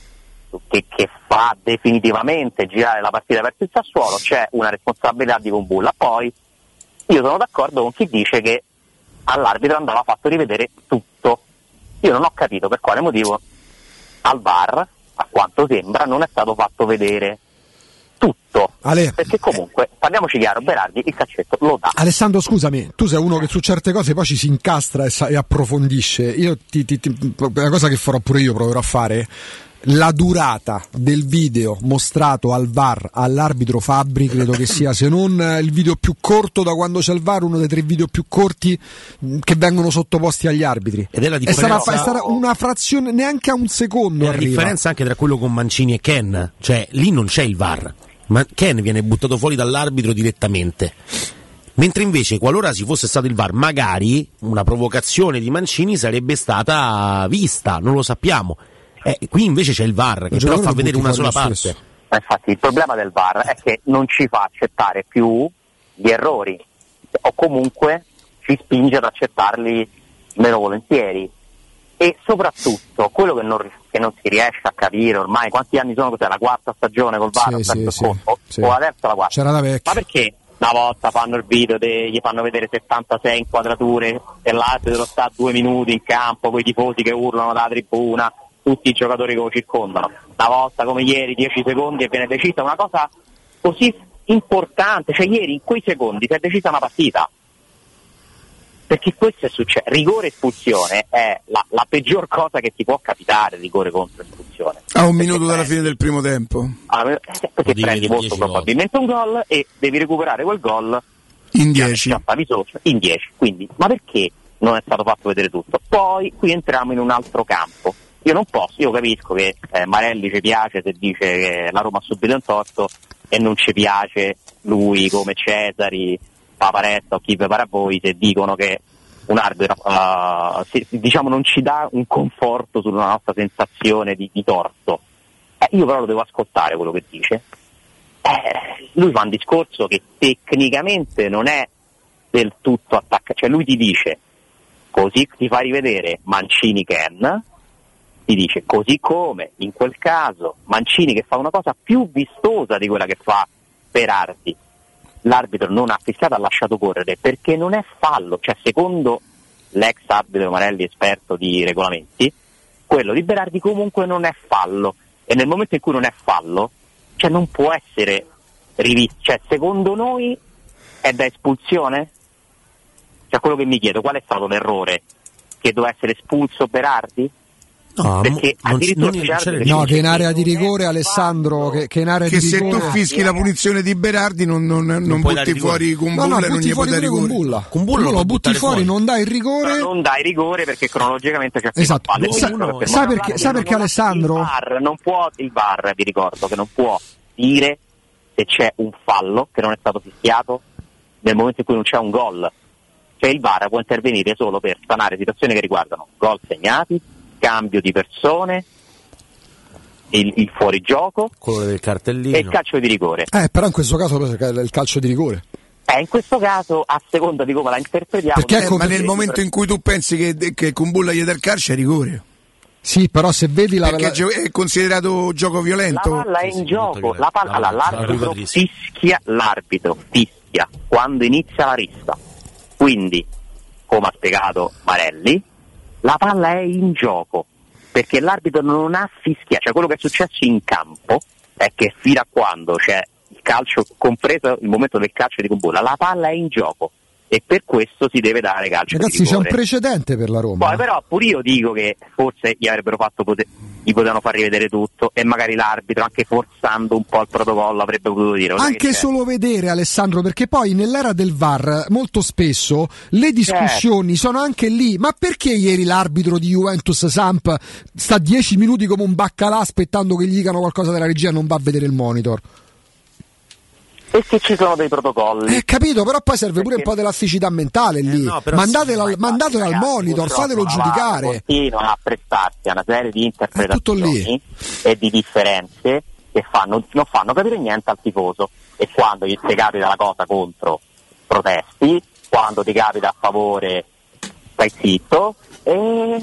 che, che fa definitivamente girare la partita verso il Sassuolo, c'è una responsabilità di Kumbulla. Poi io sono d'accordo con chi dice che all'arbitro andava fatto rivedere tutto. Io non ho capito per quale motivo al V A R, a quanto sembra, non è stato fatto vedere tutto, Ale, perché comunque, parliamoci chiaro, Berardi il calcetto lo dà. Alessandro, scusami, tu sei uno che su certe cose poi ci si incastra e, sa- e approfondisce. Io ti, ti, ti, una cosa che farò pure io, proverò a fare, la durata del video mostrato al V A R all'arbitro Fabbri credo che sia, se non il video più corto da quando c'è il V A R, uno dei tre video più corti che vengono sottoposti agli arbitri. Ed è la differenza, è stata una frazione, neanche a un secondo. È la arriva. Differenza anche tra quello con Mancini e Ken, cioè lì non c'è il V A R, ma Ken viene buttato fuori dall'arbitro direttamente, mentre invece qualora ci fosse stato il V A R magari una provocazione di Mancini sarebbe stata vista, non lo sappiamo. Eh, qui invece c'è il V A R che il però fa vedere una sola parte. Ma infatti il problema del V A R è che non ci fa accettare più gli errori, o comunque ci spinge ad accettarli meno volentieri. e soprattutto quello che non, che non si riesce a capire ormai, quanti anni sono, cos'è la quarta stagione col V A R, sì, sì, sì, o, sì. o la terza, la quarta, c'era la vecchia. Ma perché una volta fanno il video, de, gli fanno vedere settantasei inquadrature e l'altro dello sta due minuti in campo con i tifosi che urlano dalla tribuna, tutti i giocatori che lo circondano, una volta come ieri dieci secondi e viene decisa una cosa così importante, cioè ieri in quei secondi si è decisa una partita, perché questo è successo. Rigore espulsione è la, la peggior cosa che ti può capitare, rigore contro espulsione, a un minuto dalla fine del primo tempo, allora, perché prendi molto probabilmente un gol e devi recuperare quel gol in dieci, in dieci, quindi ma perché non è stato fatto vedere tutto? Poi qui entriamo in un altro campo. Io non posso, io capisco che eh, Marelli ci piace se dice che la Roma ha subito un torto e non ci piace lui come Cesari, Paparetta o chi vi pare a voi se dicono che un arbitro uh, se, diciamo non ci dà un conforto sulla nostra sensazione di, di torto. Eh, io però lo devo ascoltare quello che dice. Eh, lui fa un discorso che tecnicamente non è del tutto attacca, cioè lui ti dice così, ti fa rivedere Mancini can, ti dice così come in quel caso Mancini che fa una cosa più vistosa di quella che fa Berardi, l'arbitro non ha fischiato, ha lasciato correre perché non è fallo, cioè secondo l'ex arbitro Marelli esperto di regolamenti, quello di Berardi comunque non è fallo, e nel momento in cui non è fallo, cioè non può essere rivisto, cioè secondo noi è da espulsione? Cioè quello che mi chiedo, qual è stato l'errore? Che doveva essere espulso Berardi? No, perché non, non c'è, no, che in area di rigore Alessandro che, che in area che di rigore che se tu fischi la punizione di Berardi non, non, non, non butti fuori Kumbulla, no, no, non gli puoi dare rigore. Kumbulla lo butti fuori, fuori, non dai rigore. Però non dai rigore perché cronologicamente c'è, esatto. Sa, sai perché, sai perché, sai perché non Alessandro il V A R non può, il V A R vi ricordo che non può dire se c'è un fallo che non è stato fischiato nel momento in cui non c'è un gol, cioè il V A R può intervenire solo per sanare situazioni che riguardano gol segnati, cambio di persone, il, il fuorigioco, quello del cartellino e il calcio di rigore. Eh, però in questo caso il calcio di rigore. Eh, in questo caso a seconda di come la interpretiamo. Perché ecco, ma nel momento per... in cui tu pensi che, che Kumbulla gli dà il calcio è rigio. Sì, però se vedi la palla è considerato gioco violento. La palla è in gioco, la palla, allora, l'arbitro fischia, l'arbitro fischia quando inizia la rissa. Quindi, come ha spiegato Marelli, la palla è in gioco perché l'arbitro non ha fischiato, cioè quello che è successo in campo è che fino a quando c'è il calcio, compreso il momento del calcio di Kumbulla, la palla è in gioco e per questo si deve dare calcio. Ragazzi, c'è un precedente per la Roma. Poi però pure io dico che forse gli avrebbero fatto poter, gli potevano far rivedere tutto e magari l'arbitro anche forzando un po' il protocollo avrebbe potuto dire anche solo vedere, Alessandro, perché poi nell'era del V A R molto spesso le discussioni eh. sono anche lì, ma perché ieri l'arbitro di Juventus Samp sta dieci minuti come un baccalà aspettando che gli dicano qualcosa della regia e non va a vedere il monitor? Perché ci sono dei protocolli, eh, capito, però poi serve pure perché... un po' dell'afficità mentale lì, eh no, mandatelo sì, al, mandatelo ragazzi, al monitor, fatelo giudicare, continua a prestarsi a una serie di interpretazioni e di differenze che fanno, non fanno capire niente al tifoso, e quando ti capita la cosa contro protesti, quando ti capita a favore stai zitto, e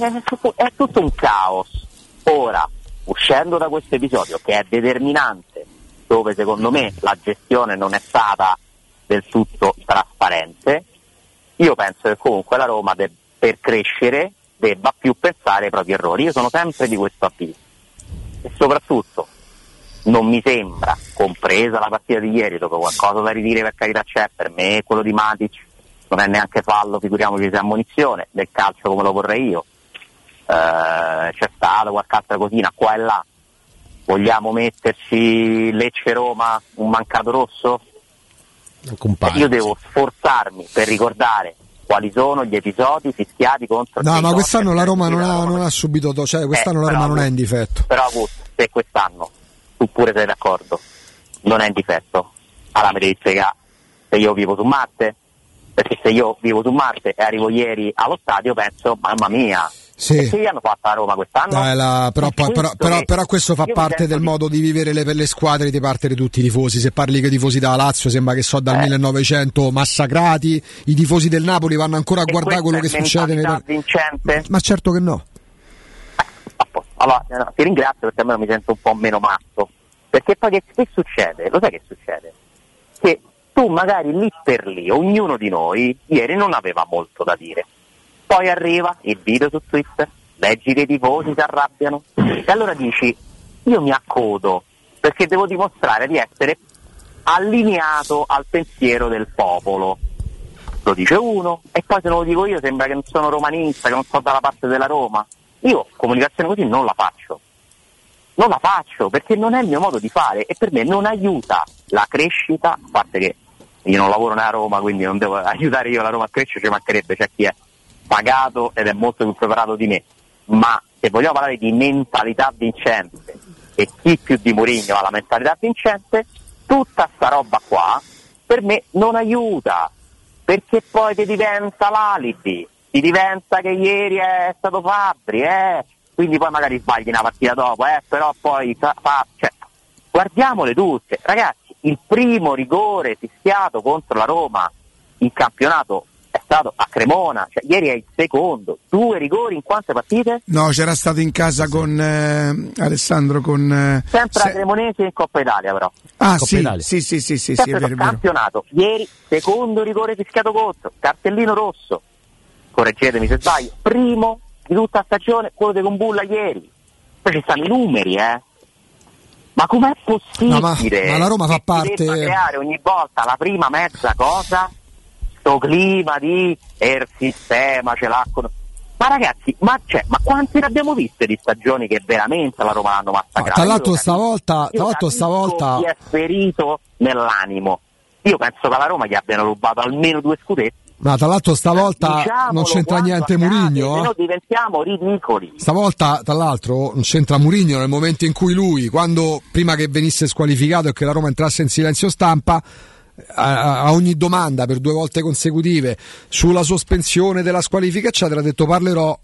è tutto un caos. Ora, uscendo da questo episodio che è determinante, dove secondo me la gestione non è stata del tutto trasparente, io penso che comunque la Roma de- per crescere debba più pensare ai propri errori. Io sono sempre di questo avviso e soprattutto non mi sembra, compresa la partita di ieri dove qualcosa da ridire per carità c'è, per me quello di Matic non è neanche fallo, figuriamoci se è ammonizione, del calcio come lo vorrei io, eh, c'è stata qualche altra cosina qua e là. Vogliamo metterci Lecce-Roma un mancato rosso? Compagno, io devo sforzarmi per ricordare quali sono gli episodi fischiati contro no, il No, ma quest'anno la Roma non ha, non ha subito, cioè quest'anno eh, la Roma però, non è in difetto. Però Augusto, se quest'anno, tu pure sei d'accordo, non è in difetto, allora mi devi spiegare se io vivo su Marte, perché se io vivo su Marte e arrivo ieri allo stadio penso, mamma mia, sì, che hanno fatto a Roma quest'anno. Dai, la, però, questo però, però, però questo fa parte del di... modo di vivere le, per le squadre di parte di tutti i tifosi. Se parli che i tifosi della Lazio sembra che so dal eh. millenovecento massacrati, i tifosi del Napoli vanno ancora a e guardare quello che succede nel... vincente. Ma certo che no. allora no, ti ringrazio perché almeno mi sento un po' meno matto, perché poi che, che succede? Lo sai che succede? Che tu magari lì per lì, ognuno di noi, ieri non aveva molto da dire, poi arriva il video su Twitter, leggi che i tifosi si arrabbiano e allora dici, io mi accodo perché devo dimostrare di essere allineato al pensiero del popolo. Lo dice uno e poi se non lo dico io sembra che non sono romanista, che non sto dalla parte della Roma. Io comunicazione così non la faccio, non la faccio perché non è il mio modo di fare e per me non aiuta la crescita, a parte che io non lavoro nella Roma quindi non devo aiutare io la Roma a crescere, ci mancherebbe, c'è chi è pagato ed è molto più preparato di me, ma se vogliamo parlare di mentalità vincente e chi più di Mourinho ha la mentalità vincente, tutta sta roba qua per me non aiuta, perché poi ti diventa l'alibi, ti diventa che ieri è stato Fabbri, eh? Quindi poi magari sbagli una partita dopo, eh? Però poi fa, fa, cioè, guardiamole tutte, ragazzi, il primo rigore fischiato contro la Roma in campionato è stato a Cremona, cioè ieri è il secondo, due rigori in quante partite? No, c'era stato in casa con eh, Alessandro con eh, sempre se... a Cremonese in Coppa Italia però. Ah Coppa sì, Italia. sì, sì, sì, sì, sì, è vero, campionato, vero. Ieri secondo rigore fischiato contro, cartellino rosso, correggetemi se sbaglio, primo di tutta la stagione, quello di Kumbulla ieri, poi ci stanno i numeri, eh. Ma com'è possibile? No, ma, ma la Roma fa parte... deve creare ogni volta la prima mezza cosa... clima di er sistema ce l'ha con... ma ragazzi ma c'è ma quanti ne abbiamo viste di stagioni che veramente la Roma l'hanno massacrata? No, tra l'altro stavolta tra l'altro stavolta chi è ferito nell'animo, io penso che alla Roma gli abbiano rubato almeno due scudetti. Ma tra l'altro stavolta Diciamolo, non c'entra niente Mourinho, eh? Noi diventiamo ridicoli. Stavolta tra l'altro non c'entra Mourinho nel momento in cui lui, quando prima che venisse squalificato e che la Roma entrasse in silenzio stampa, A, a ogni domanda per due volte consecutive sulla sospensione della squalifica eccetera, ha detto parlerò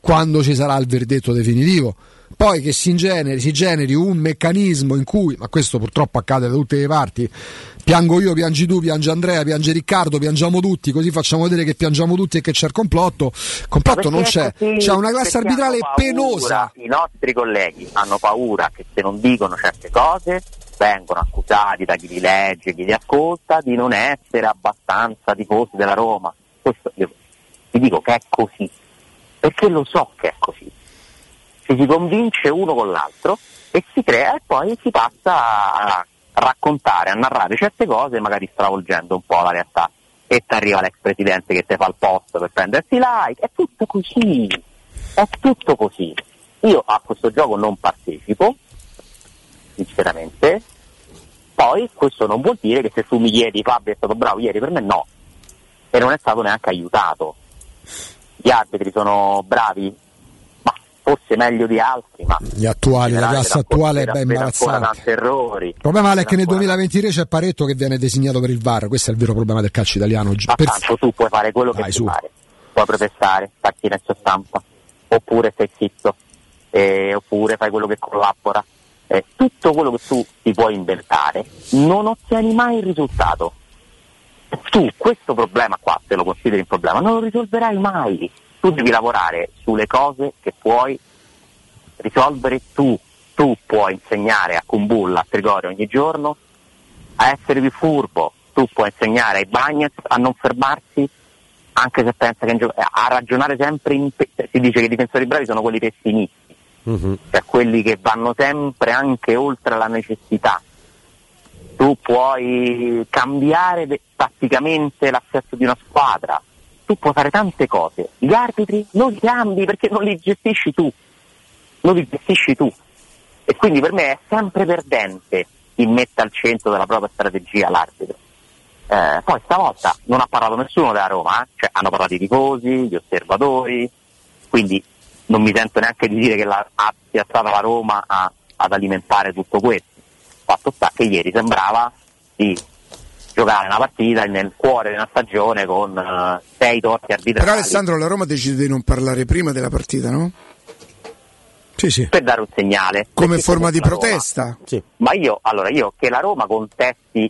quando ci sarà il verdetto definitivo. Poi che si generi, si generi un meccanismo in cui, ma questo purtroppo accade da tutte le parti, piango io, piangi tu, piange Andrea, piange Riccardo, piangiamo tutti, così facciamo vedere che piangiamo tutti e che c'è il complotto. Il complotto non c'è, c'è una classe arbitrale penosa. I nostri colleghi hanno paura che se non dicono certe cose vengono accusati da chi li legge, chi li ascolta, di non essere abbastanza tifosi della Roma. Questo io vi dico che è così, perché lo so che è così. Ci si convince uno con l'altro e si crea e poi si passa a raccontare, a narrare certe cose, magari stravolgendo un po' la realtà. E ti arriva l'ex presidente che te fa il post per prendersi like, è tutto così, è tutto così. Io a questo gioco non partecipo, sinceramente. Poi questo non vuol dire che se tu mi chiedi Fabio è stato bravo ieri, per me no, e non è stato neanche aiutato. Gli arbitri sono bravi, ma forse meglio di altri, ma gli attuali, la classe attuale è ben imbarazzante. Il problema è che nel duemilaventitré c'è Paretto che viene designato per il V A R, questo è il vero problema del calcio italiano oggi. Ma per... tanto tu puoi fare quello che Vai, puoi fare, puoi protestare, farti in stampa, oppure sei zitto, eh, oppure fai quello che collabora. Eh, tutto quello che tu ti puoi inventare non ottieni mai il risultato. Tu questo problema qua, se lo consideri un problema, non lo risolverai mai. Tu devi lavorare sulle cose che puoi risolvere tu. Tu puoi insegnare a Kumbulla, a Trigoria ogni giorno a essere più furbo, tu puoi insegnare ai Bagnets a non fermarsi anche se pensa che in gio- a ragionare sempre in pe- si dice che i difensori bravi sono quelli pessimisti. Mm-hmm. Cioè quelli che vanno sempre anche oltre la necessità. Tu puoi cambiare tatticamente l'assetto di una squadra, tu puoi fare tante cose. Gli arbitri non li cambi perché non li gestisci tu, non li gestisci tu. E quindi per me è sempre perdente chi mette al centro della propria strategia l'arbitro. Eh, poi stavolta non ha parlato nessuno della Roma, eh? Cioè hanno parlato i tifosi, gli osservatori, quindi non mi sento neanche di dire che la, sia stata la Roma a, ad alimentare tutto questo. Fatto sta che ieri sembrava di giocare una partita nel cuore di una stagione con uh, sei torti arbitrali. Però Alessandro, la Roma decide di non parlare prima della partita, no? Sì, sì. Per dare un segnale. Come forma di protesta. Sì. Ma io, allora, io che la Roma contesti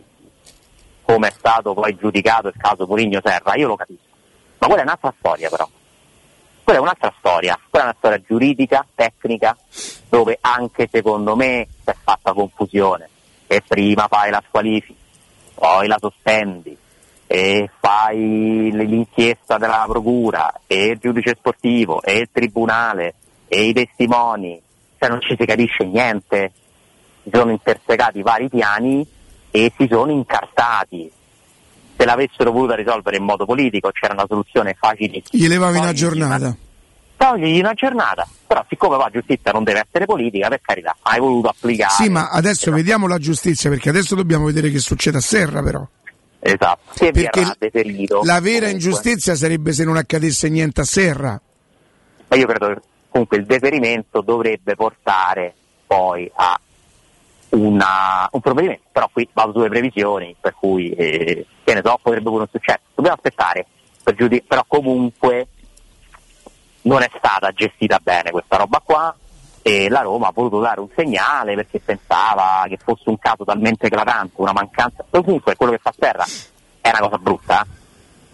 come è stato poi giudicato il caso Mourinho Serra, io lo capisco. Ma quella è un'altra storia però. Quella è un'altra storia, quella è una storia giuridica, tecnica, dove anche secondo me si è fatta confusione, e prima fai la squalifica, poi la sospendi, e fai l'inchiesta della procura, e il giudice sportivo, e il tribunale, e i testimoni, cioè non ci si capisce niente, si sono intersecati vari piani e si sono incartati. Se l'avessero voluta risolvere in modo politico c'era una soluzione facilissima. Gli levavi una giornata. Togli una giornata, però siccome la giustizia non deve essere politica, per carità, hai voluto applicare. Sì, ma adesso vediamo la giustizia, perché adesso dobbiamo vedere che succede a Serra, però. Esatto, se perché verrà deferito. La vera comunque ingiustizia sarebbe se non accadesse niente a Serra. Ma io credo che comunque il deferimento dovrebbe portare poi a una, un provvedimento, però qui vado sulle previsioni, per cui eh, che ne so, potrebbe pure non succedere, dobbiamo aspettare per giudic- però comunque non è stata gestita bene questa roba qua, e la Roma ha voluto dare un segnale perché pensava che fosse un caso talmente eclatante, una mancanza, comunque quello che fa Serra è una cosa brutta,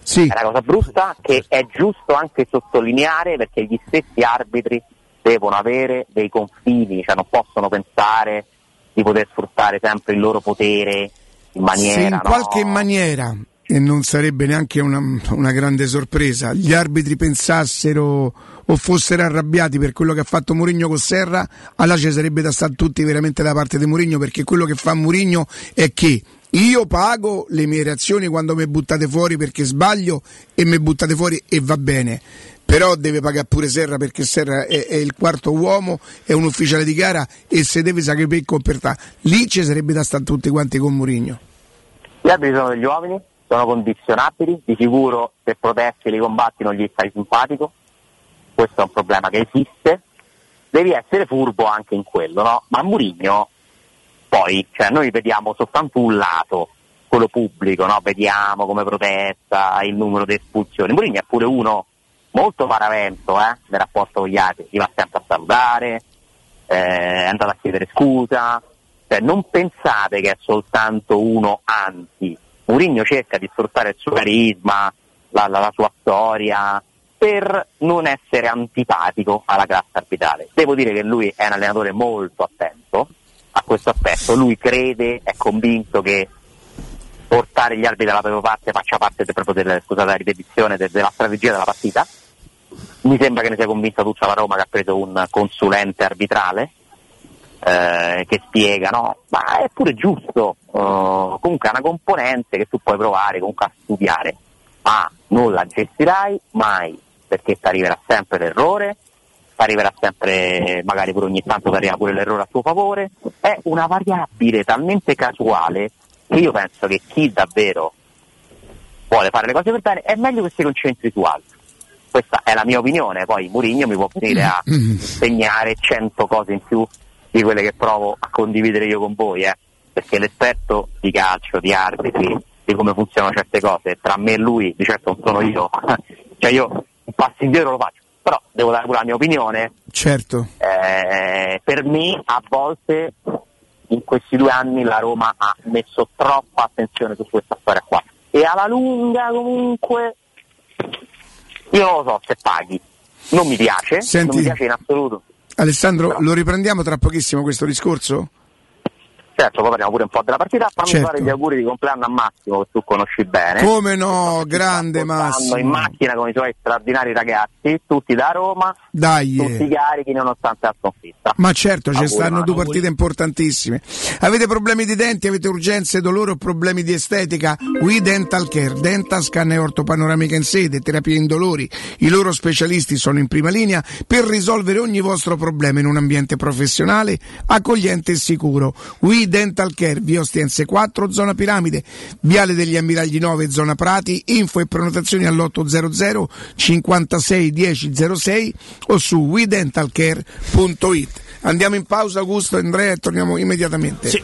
sì. È una cosa brutta che è giusto anche sottolineare, perché gli stessi arbitri devono avere dei confini, cioè non possono pensare di poter sfruttare sempre il loro potere in maniera... Se in qualche no? maniera, e non sarebbe neanche una, una grande sorpresa, gli arbitri pensassero o fossero arrabbiati per quello che ha fatto Mourinho con Serra, allora ci sarebbe da stare tutti veramente da parte di Mourinho, perché quello che fa Mourinho è che io pago le mie reazioni quando mi buttate fuori perché sbaglio e mi buttate fuori e va bene. Però deve pagare pure Serra, perché Serra è, è il quarto uomo, è un ufficiale di gara e se deve sacrificare e compertà. Lì ci sarebbe da stare tutti quanti con Mourinho. Gli arbitri sono degli uomini, sono condizionabili, di sicuro se protesti e li combatti non gli stai simpatico, questo è un problema che esiste, devi essere furbo anche in quello, no? Ma Mourinho poi, cioè noi vediamo soltanto un lato, quello pubblico, no? Vediamo come protesta, il numero di espulsioni. Mourinho è pure uno molto paravento eh, nel rapporto con gli altri, si va sempre a salutare, eh, è andato a chiedere scusa, cioè, non pensate che è soltanto uno anti. Mourinho cerca di sfruttare il suo carisma, la, la, la sua storia, per non essere antipatico alla classe arbitrale. Devo dire che lui è un allenatore molto attento a questo aspetto, lui crede, è convinto che portare gli arbitri dalla propria parte faccia parte del, proprio del, scusate la ripetizione, del, della strategia della partita. Mi sembra che ne sia convinta tutta la Roma, che ha preso un consulente arbitrale eh, che spiega, no? Ma è pure giusto, uh, comunque è una componente che tu puoi provare comunque a studiare, ma non la gestirai mai, perché ti arriverà sempre l'errore, ti arriverà sempre, magari pure ogni tanto ti arriva pure l'errore a tuo favore, è una variabile talmente casuale che io penso che chi davvero vuole fare le cose per bene è meglio che si concentri su altro. Questa è la mia opinione, poi Mourinho mi può venire a insegnare cento cose in più di quelle che provo a condividere io con voi, eh? Perché l'esperto di calcio, di arbitri, di come funzionano certe cose, tra me e lui di certo non sono io, cioè io un passo indietro lo faccio, però devo dare pure la mia opinione. Certo. Eh, per me a volte in questi due anni la Roma ha messo troppa attenzione su questa storia qua, e alla lunga comunque... Io non lo so se paghi, non mi piace. Senti, non mi piace in assoluto. Alessandro, però lo riprendiamo tra pochissimo questo discorso? Certo, poi parliamo pure un po' della partita. Fammi certo. fare gli auguri di compleanno a Massimo, che tu conosci bene. Come no, grande Massimo. In macchina con i suoi straordinari ragazzi, tutti da Roma, dai, tutti carichi nonostante la sconfitta. Ma certo, ci stanno due partite importantissime. Avete problemi di denti, avete urgenze, dolore o problemi di estetica? We Dental Care, Dentascan e ortopanoramica in sede, terapia indolori. I loro specialisti sono in prima linea per risolvere ogni vostro problema in un ambiente professionale, accogliente e sicuro. We Dental Care, via Ostiense quattro, zona Piramide, viale degli Ammiragli nove, zona Prati. Info e prenotazioni all'otto zero zero cinquantasei dieci zero sei o su we dental care punto it. Andiamo in pausa, Augusto, Andrea, e torniamo immediatamente. Sì.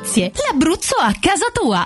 l'Abruzzo a casa tua.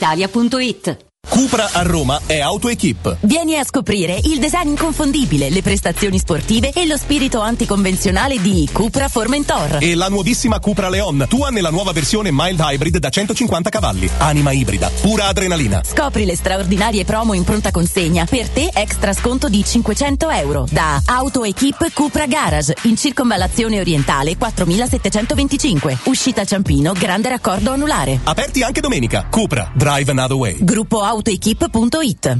Italia punto it. Cupra a Roma è AutoEquip. Vieni a scoprire il design inconfondibile, le prestazioni sportive e lo spirito anticonvenzionale di Cupra Formentor. E la nuovissima Cupra Leon, tua nella nuova versione mild hybrid da centocinquanta cavalli. Anima ibrida, pura adrenalina. Scopri le straordinarie promo in pronta consegna. Per te extra sconto di cinquecento euro. Da AutoEquip Cupra Garage, in circonvallazione orientale quattromilasettecentoventicinque. Uscita Ciampino, grande raccordo anulare. Aperti anche domenica. Cupra, drive another way. Gruppo autoequip punto it.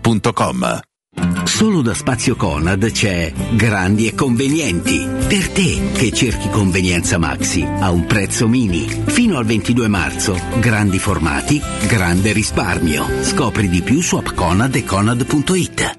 punto com. Solo da Spazio Conad c'è Grandi e Convenienti, per te che cerchi convenienza maxi a un prezzo mini. Fino al ventidue marzo, grandi formati, grande risparmio. Scopri di più su app Conad e conad punto it.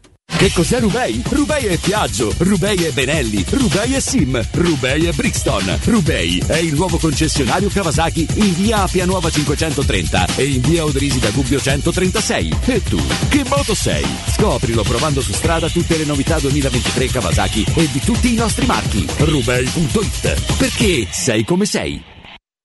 Che cos'è Roubaix? Roubaix è Piaggio, Roubaix è Benelli, Roubaix è Sim, Roubaix è Brixton. Roubaix è il nuovo concessionario Kawasaki in via Appia Nuova cinquecentotrenta e in via Oderisi da Gubbio centotrentasei. E tu, che moto sei? Scoprilo provando su strada tutte le novità duemilaventitré Kawasaki e di tutti i nostri marchi. Roubaix punto it, perché sei come sei.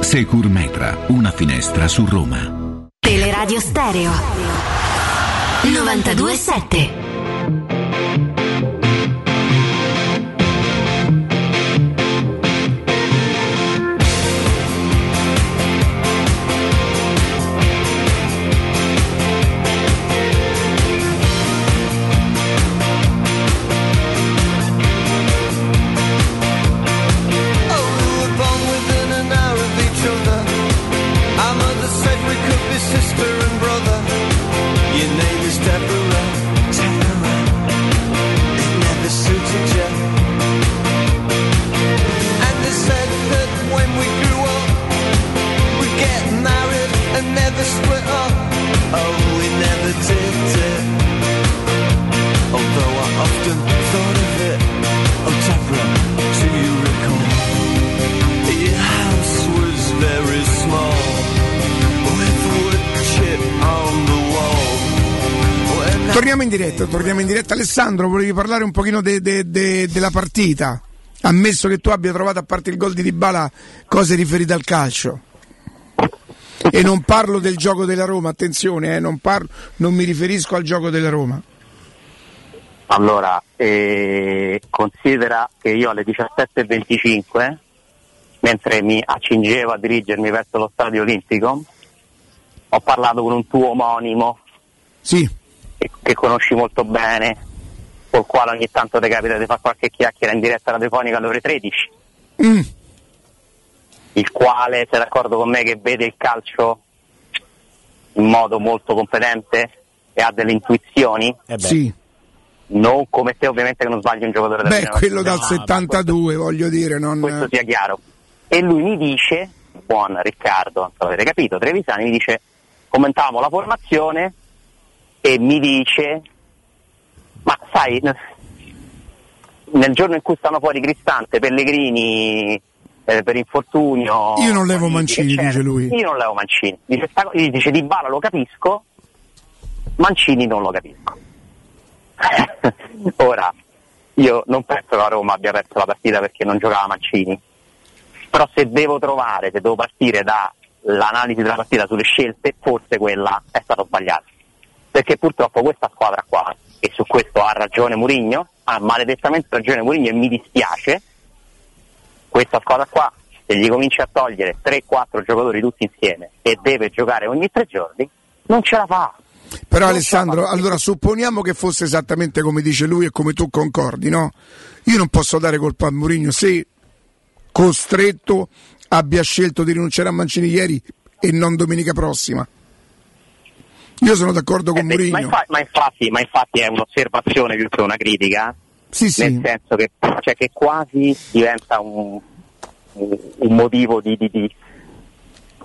Securmetra, una finestra su Roma. Teleradio Stereo novantadue sette. Torniamo in diretta, torniamo in diretta. Alessandro, volevi parlare un pochino de, de, de, della partita, ammesso che tu abbia trovato, a parte il gol di Dybala, cose riferite al calcio. E non parlo del gioco della Roma, attenzione, eh, non, parlo, non mi riferisco al gioco della Roma. Allora, eh, considera che io alle diciassette e venticinque, mentre mi accingevo a dirigermi verso lo stadio olimpico, ho parlato con un tuo omonimo. Sì. Che conosci molto bene, col quale ogni tanto ti capita di fare qualche chiacchiera in diretta radiofonica alle ore tredici, mm. il quale, sei d'accordo con me, che vede il calcio in modo molto competente e ha delle intuizioni, eh beh. Sì. Non come te, ovviamente, che non sbagli un giocatore della Beh, quello dal settantadue, questo, voglio dire, non... questo sia chiaro. E lui mi dice, buon Riccardo, non so, avete capito, Trevisani mi dice, commentavamo la formazione e mi dice, ma sai, nel giorno in cui stanno fuori Cristante, Pellegrini eh, per infortunio, io non levo Mancini, dice lui, io non levo Mancini, dice, sta, dice Dybala lo capisco, Mancini non lo capisco. Ora, io non penso che la Roma abbia perso la partita perché non giocava Mancini, però se devo trovare, se devo partire dall'analisi della partita sulle scelte, forse quella è stata sbagliata. Perché purtroppo questa squadra qua, e su questo ha ragione Mourinho, ha maledettamente ragione Mourinho e mi dispiace, questa squadra qua, se gli comincia a togliere tre quattro giocatori tutti insieme e deve giocare ogni tre giorni, non ce la fa. Però non Alessandro, fa. Allora supponiamo che fosse esattamente come dice lui e come tu concordi, no? Io non posso dare colpa a Mourinho se costretto abbia scelto di rinunciare a Mancini ieri e non domenica prossima. Io sono d'accordo con eh, Mourinho. Ma infatti, ma, infatti, ma infatti è un'osservazione più che una critica, sì, sì. Nel senso che, cioè, che quasi diventa un, un motivo di, di, di,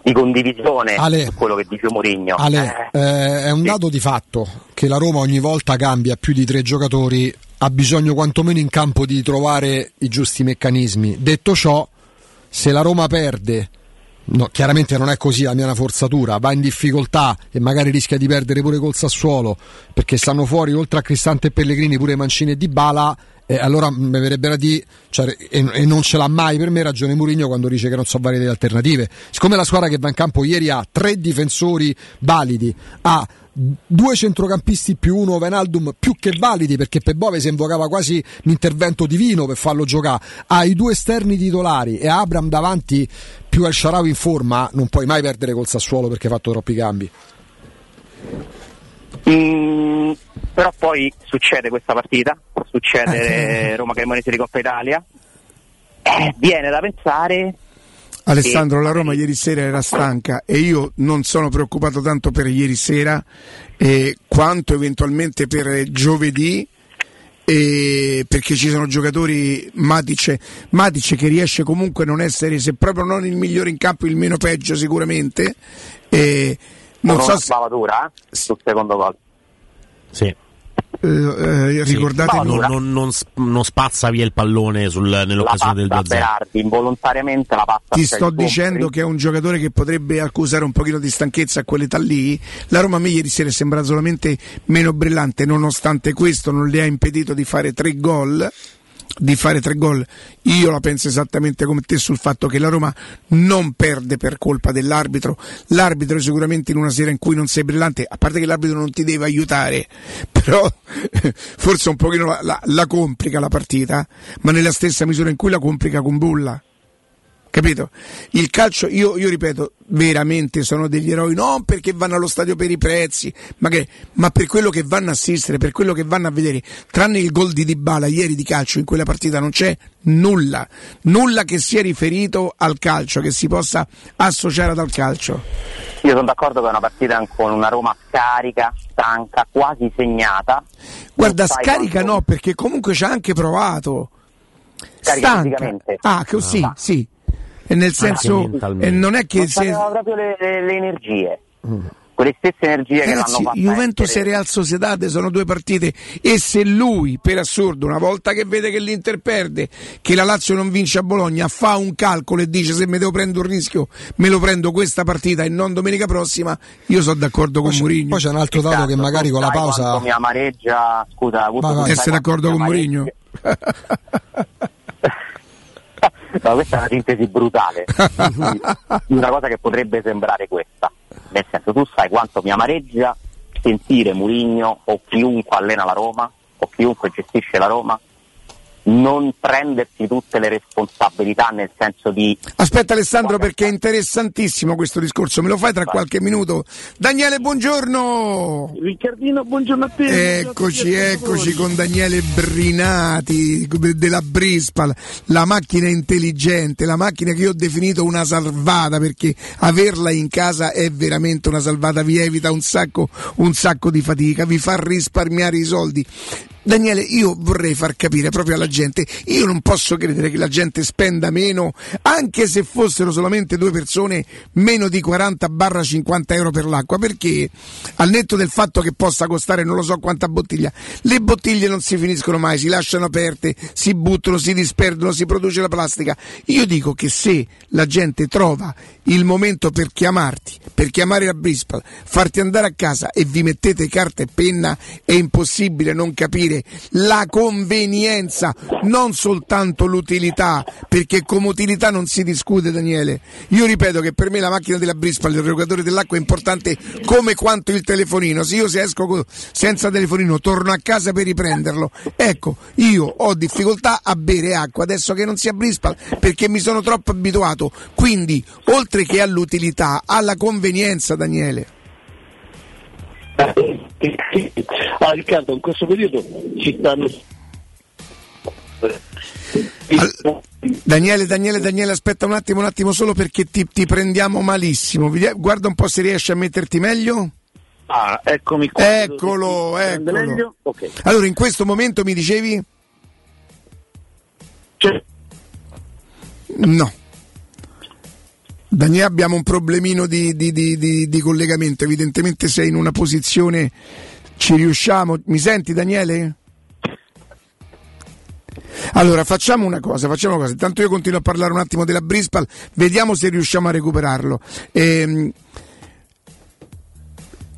di condivisione Ale, quello che dice Mourinho. Ale, eh, eh, è un sì. dato di fatto che la Roma ogni volta cambia più di tre giocatori, ha bisogno quantomeno in campo di trovare i giusti meccanismi. Detto ciò, se la Roma perde... No, chiaramente non è così, la mia è una forzatura, va in difficoltà e magari rischia di perdere pure col Sassuolo perché stanno fuori oltre a Cristante e Pellegrini pure Mancini e Dybala, eh, allora mi verrebbe da dire, cioè, e, e non ce l'ha mai per me ragione Mourinho quando dice che non so varie delle alternative, siccome la squadra che va in campo ieri ha tre difensori validi, ha due centrocampisti più uno Wijnaldum più che validi, perché per Bove si invocava quasi l'intervento divino per farlo giocare, ha i due esterni titolari e Abraham davanti più El Shaarawy in forma, non puoi mai perdere col Sassuolo perché ha fatto troppi cambi. Mm, però poi succede questa partita, succede eh. Roma Cremonese di Coppa Italia, eh, viene da pensare. Alessandro, la Roma ieri sera era stanca e io non sono preoccupato tanto per ieri sera eh, quanto eventualmente per giovedì, eh, perché ci sono giocatori, Matic, Matic che riesce comunque a non essere, se proprio non il migliore in campo, il meno peggio sicuramente. Eh, non so una se... bavatura eh, sul secondo gol. Sì. Eh, eh, ricordate, sì, non, non, non, non spazza via il pallone sul, nell'occasione del due a zero. Berardi involontariamente la passa. Ti sto dicendo compri. che è un giocatore che potrebbe accusare un pochino di stanchezza a quell'età lì. La Roma a me ieri sera è sembrata solamente meno brillante, nonostante questo non le ha impedito di fare tre gol. Di fare tre gol. Io la penso esattamente come te sul fatto che la Roma non perde per colpa dell'arbitro. L'arbitro sicuramente in una sera in cui non sei brillante, a parte che l'arbitro non ti deve aiutare, però forse un pochino la, la, la complica la partita, ma nella stessa misura in cui la complica con Bulla, capito? Il calcio, io, io ripeto, veramente sono degli eroi, non perché vanno allo stadio per i prezzi, ma, che, ma per quello che vanno a assistere, per quello che vanno a vedere. Tranne il gol di Dybala ieri di calcio, in quella partita non c'è nulla, nulla che sia riferito al calcio, che si possa associare dal calcio. Io sono d'accordo che è una partita con una Roma scarica, stanca, quasi segnata. Guarda, scarica quanto... no, perché comunque ci ha anche provato. Scarica fisicamente. Ah, così, ah. sì. E nel senso, eh, non è che non se... proprio le, le, le energie, mm. quelle stesse energie, ragazzi, che l'hanno fatta Juventus e Real Sociedad sono due partite, e se lui per assurdo, una volta che vede che l'Inter perde, che la Lazio non vince a Bologna, fa un calcolo e dice: se mi devo prendere un rischio me lo prendo questa partita e non domenica prossima, io sono d'accordo con Mourinho. Poi c'è un altro dato che magari con la pausa mi amareggia, scusa, essere d'accordo con Mourinho. No, questa è una sintesi brutale di una cosa che potrebbe sembrare questa, nel senso, tu sai quanto mi amareggia sentire Mourinho o chiunque allena la Roma o chiunque gestisce la Roma non prendersi tutte le responsabilità, nel senso di... Aspetta Alessandro, perché è interessantissimo questo discorso, me lo fai tra qualche minuto. Daniele, buongiorno. Riccardino, buongiorno a te. Eccoci, eccoci con Daniele Brinati della Brispal, la macchina intelligente, la macchina che io ho definito una salvata, perché averla in casa è veramente una salvata, vi evita un sacco, un sacco di fatica, vi fa risparmiare i soldi. Daniele, io vorrei far capire proprio alla gente, io non posso credere che la gente spenda meno, anche se fossero solamente due persone, meno di quaranta cinquanta euro per l'acqua, perché al netto del fatto che possa costare non lo so quanta bottiglia, le bottiglie non si finiscono mai, si lasciano aperte, si buttano, si disperdono, si produce la plastica. Io dico che se la gente trova il momento per chiamarti, per chiamare la Brispal, farti andare a casa e vi mettete carta e penna, è impossibile non capire la convenienza, non soltanto l'utilità, perché come utilità non si discute, Daniele. Io ripeto che per me la macchina della Brispal, il erogatore dell'acqua, è importante come quanto il telefonino. Se io se esco senza telefonino torno a casa per riprenderlo. Ecco, io ho difficoltà a bere acqua adesso che non sia Brispal, perché mi sono troppo abituato. Quindi, oltre che all'utilità, alla convenienza, Daniele. Ah, Riccardo, in questo periodo ci stanno... All... Daniele, Daniele, Daniele, aspetta un attimo, un attimo solo, perché ti, ti prendiamo malissimo. Guarda un po' se riesci a metterti meglio. Ah, eccomi qua. Eccolo, eccolo. Okay. Allora, in questo momento mi dicevi? C'è. No. Daniele, abbiamo un problemino di, di, di, di, di collegamento, evidentemente sei in una posizione, ci riusciamo, mi senti Daniele? Allora facciamo una cosa, facciamo una cosa, intanto io continuo a parlare un attimo della Brispal, vediamo se riusciamo a recuperarlo. Ehm...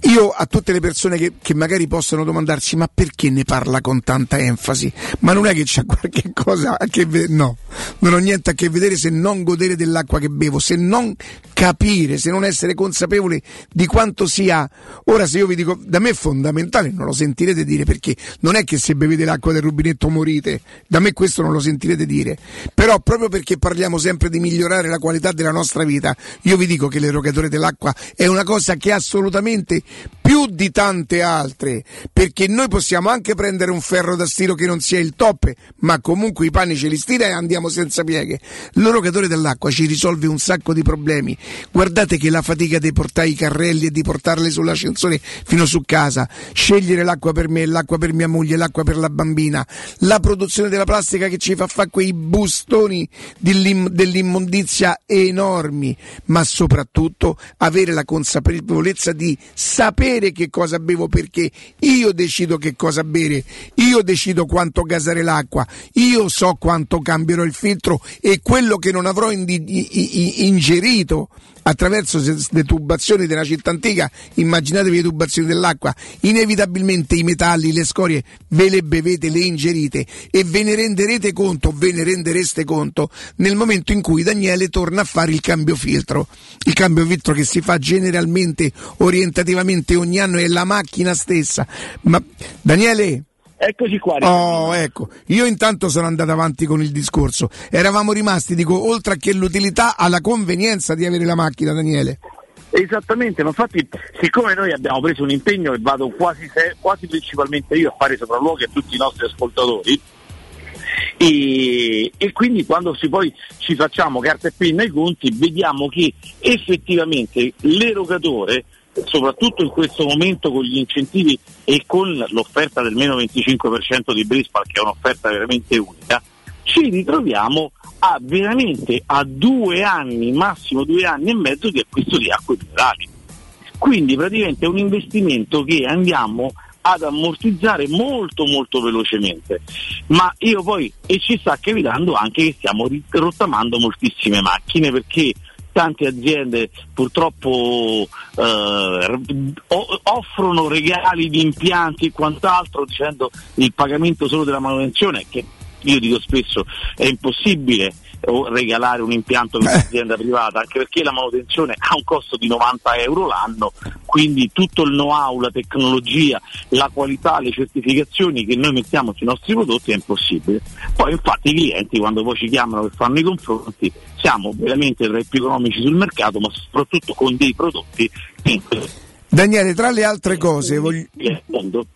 Io a tutte le persone che, che magari possono domandarsi: ma perché ne parla con tanta enfasi? Ma non è che c'è qualche cosa a che vedere? No, non ho niente a che vedere se non godere dell'acqua che bevo, se non capire, se non essere consapevole di quanto sia. Ora, se io vi dico, da me è fondamentale, non lo sentirete dire, perché non è che se bevete l'acqua del rubinetto morite, da me questo non lo sentirete dire, però proprio perché parliamo sempre di migliorare la qualità della nostra vita, io vi dico che l'erogatore dell'acqua è una cosa che assolutamente, più di tante altre, perché noi possiamo anche prendere un ferro da stiro che non sia il top, ma comunque i panni ce li stira e andiamo senza pieghe. L'erogatore dell'acqua ci risolve un sacco di problemi. Guardate che la fatica di portare i carrelli e di portarli sull'ascensore fino su casa, scegliere l'acqua per me, l'acqua per mia moglie, l'acqua per la bambina, la produzione della plastica che ci fa fare quei bustoni dell'imm- dell'immondizia enormi, ma soprattutto avere la consapevolezza di sapere sapere che cosa bevo, perché io decido che cosa bere, io decido quanto gasare l'acqua, io so quanto cambierò il filtro e quello che non avrò ingerito attraverso le tubazioni della città antica. Immaginatevi le tubazioni dell'acqua, inevitabilmente i metalli, le scorie ve le bevete, le ingerite e ve ne renderete conto, ve ne rendereste conto nel momento in cui Daniele torna a fare il cambio filtro. Il cambio filtro che si fa generalmente, orientativamente ogni anno, è la macchina stessa. Ma Daniele, eccoci qua. Oh, ecco, io intanto sono andato avanti con il discorso. Eravamo rimasti, dico, oltre che l'utilità, alla convenienza di avere la macchina, Daniele. Esattamente, ma infatti siccome noi abbiamo preso un impegno e vado quasi, quasi principalmente io a fare sopralluoghi a tutti i nostri ascoltatori, E, e quindi quando si poi ci facciamo carta e penna ai conti, vediamo che effettivamente l'erogatore, soprattutto in questo momento con gli incentivi e con l'offerta del meno venticinque per cento di Brispal, che è un'offerta veramente unica, ci ritroviamo a veramente a due anni, massimo due anni e mezzo di acquisto di acque minerali. Quindi praticamente è un investimento che andiamo ad ammortizzare molto molto velocemente, ma io poi e ci sta capitando anche che stiamo rottamando moltissime macchine, perché tante aziende purtroppo eh, offrono regali di impianti e quant'altro, dicendo il pagamento solo della manutenzione, che io dico spesso è impossibile regalare un impianto per un'azienda privata, anche perché la manutenzione ha un costo di novanta euro l'anno, quindi tutto il know-how, la tecnologia, la qualità, le certificazioni che noi mettiamo sui nostri prodotti è impossibile. Poi infatti i clienti, quando poi ci chiamano per fanno i confronti, siamo veramente tra i più economici sul mercato, ma soprattutto con dei prodotti che... Daniele, tra le altre cose voglio,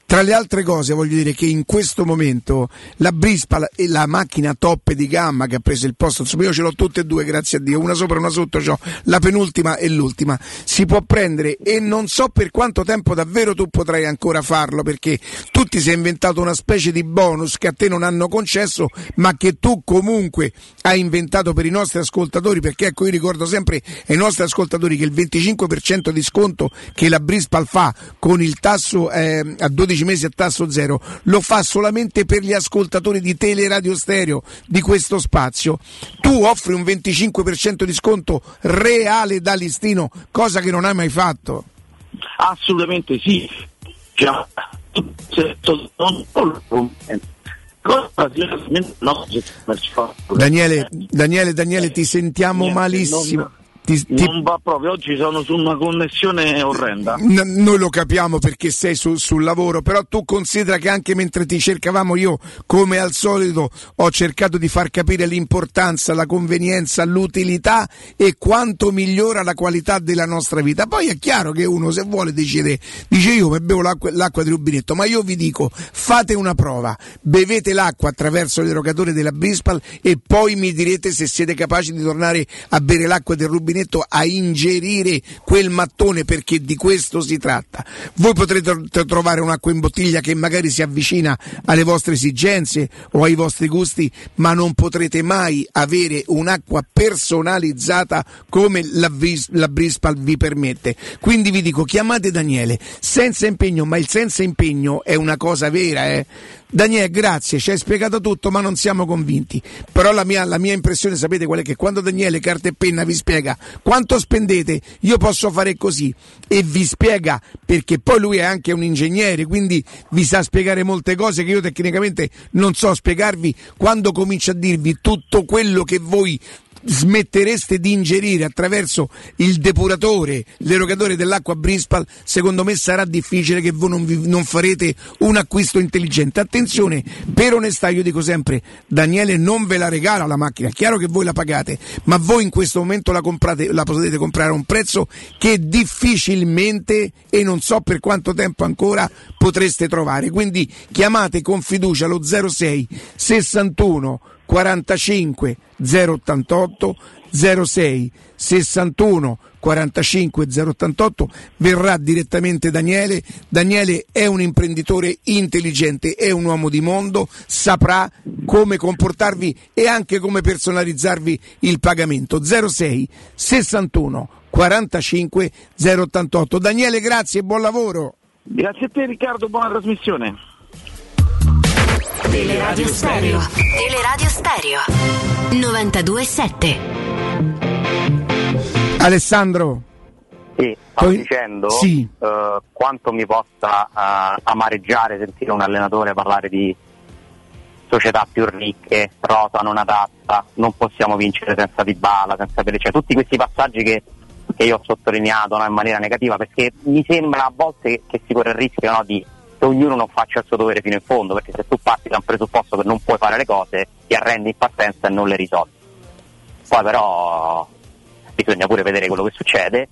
tra le altre cose voglio dire che in questo momento la Brispal e la macchina top di gamma che ha preso il posto, insomma io ce l'ho tutte e due, grazie a Dio, una sopra e una sotto, c'ho la penultima e l'ultima, si può prendere e non so per quanto tempo davvero tu potrai ancora farlo, perché tu ti sei inventato una specie di bonus che a te non hanno concesso, ma che tu comunque hai inventato per i nostri ascoltatori, perché ecco, io ricordo sempre ai nostri ascoltatori che il venticinque per cento di sconto che la Brispal fa con il tasso eh, a dodici mesi a tasso zero lo fa solamente per gli ascoltatori di Teleradio Stereo di questo spazio. Tu offri un venticinque per cento di sconto reale da listino, cosa che non hai mai fatto. Assolutamente sì, già Daniele, Daniele, Daniele ti sentiamo malissimo. Ti, ti... Non va proprio, oggi sono su una connessione orrenda. N- noi lo capiamo perché sei su, sul lavoro, però tu considera che anche mentre ti cercavamo io, come al solito, ho cercato di far capire l'importanza, la convenienza, l'utilità e quanto migliora la qualità della nostra vita. Poi è chiaro che uno se vuole decide, dice io mi bevo l'acqua, l'acqua di rubinetto, ma io vi dico, fate una prova, bevete l'acqua attraverso l'erogatore della Brispal e poi mi direte se siete capaci di tornare a bere l'acqua del rubinetto, a ingerire quel mattone, perché di questo si tratta. Voi potrete trovare un'acqua in bottiglia che magari si avvicina alle vostre esigenze o ai vostri gusti, ma non potrete mai avere un'acqua personalizzata come la, Bris- la Brispal vi permette. Quindi vi dico, chiamate Daniele, senza impegno, ma il senza impegno è una cosa vera, eh. Daniele, grazie, ci hai spiegato tutto, ma non siamo convinti. Però la mia, la mia impressione, sapete qual è? Che quando Daniele carta e penna vi spiega quanto spendete, io posso fare così, e vi spiega, perché poi lui è anche un ingegnere, quindi vi sa spiegare molte cose che io tecnicamente non so spiegarvi, quando comincia a dirvi tutto quello che voi smettereste di ingerire attraverso il depuratore, l'erogatore dell'acqua Brispal, secondo me sarà difficile che voi non, vi, non farete un acquisto intelligente. Attenzione, per onestà io dico sempre, Daniele non ve la regala la macchina, è chiaro che voi la pagate, ma voi in questo momento la, comprate, la potete comprare a un prezzo che difficilmente, e non so per quanto tempo ancora, potreste trovare. Quindi chiamate con fiducia lo zero sei sessantuno quarantacinque zero ottantotto zero sei sessantuno quarantacinque zero ottantotto. Verrà direttamente Daniele. Daniele è un imprenditore intelligente, è un uomo di mondo, saprà come comportarvi e anche come personalizzarvi il pagamento. zero sei sessantuno quarantacinque zero ottantotto. Daniele, grazie e buon lavoro. Grazie a te Riccardo, buona trasmissione. Teleradio Stereo. Teleradio Stereo novantadue virgola sette. Alessandro. Sì, stavo Poi... dicendo sì. Uh, quanto mi possa uh, amareggiare sentire un allenatore parlare di società più ricche, rota non adatta, non possiamo vincere senza Dybala, senza Pelé, cioè tutti questi passaggi che, che io ho sottolineato, no, in maniera negativa, perché mi sembra a volte che, che si corre il rischio, no, di ognuno non faccia il suo dovere fino in fondo, perché se tu parti da un presupposto che non puoi fare le cose, ti arrendi in partenza e non le risolvi. Poi però bisogna pure vedere quello che succede,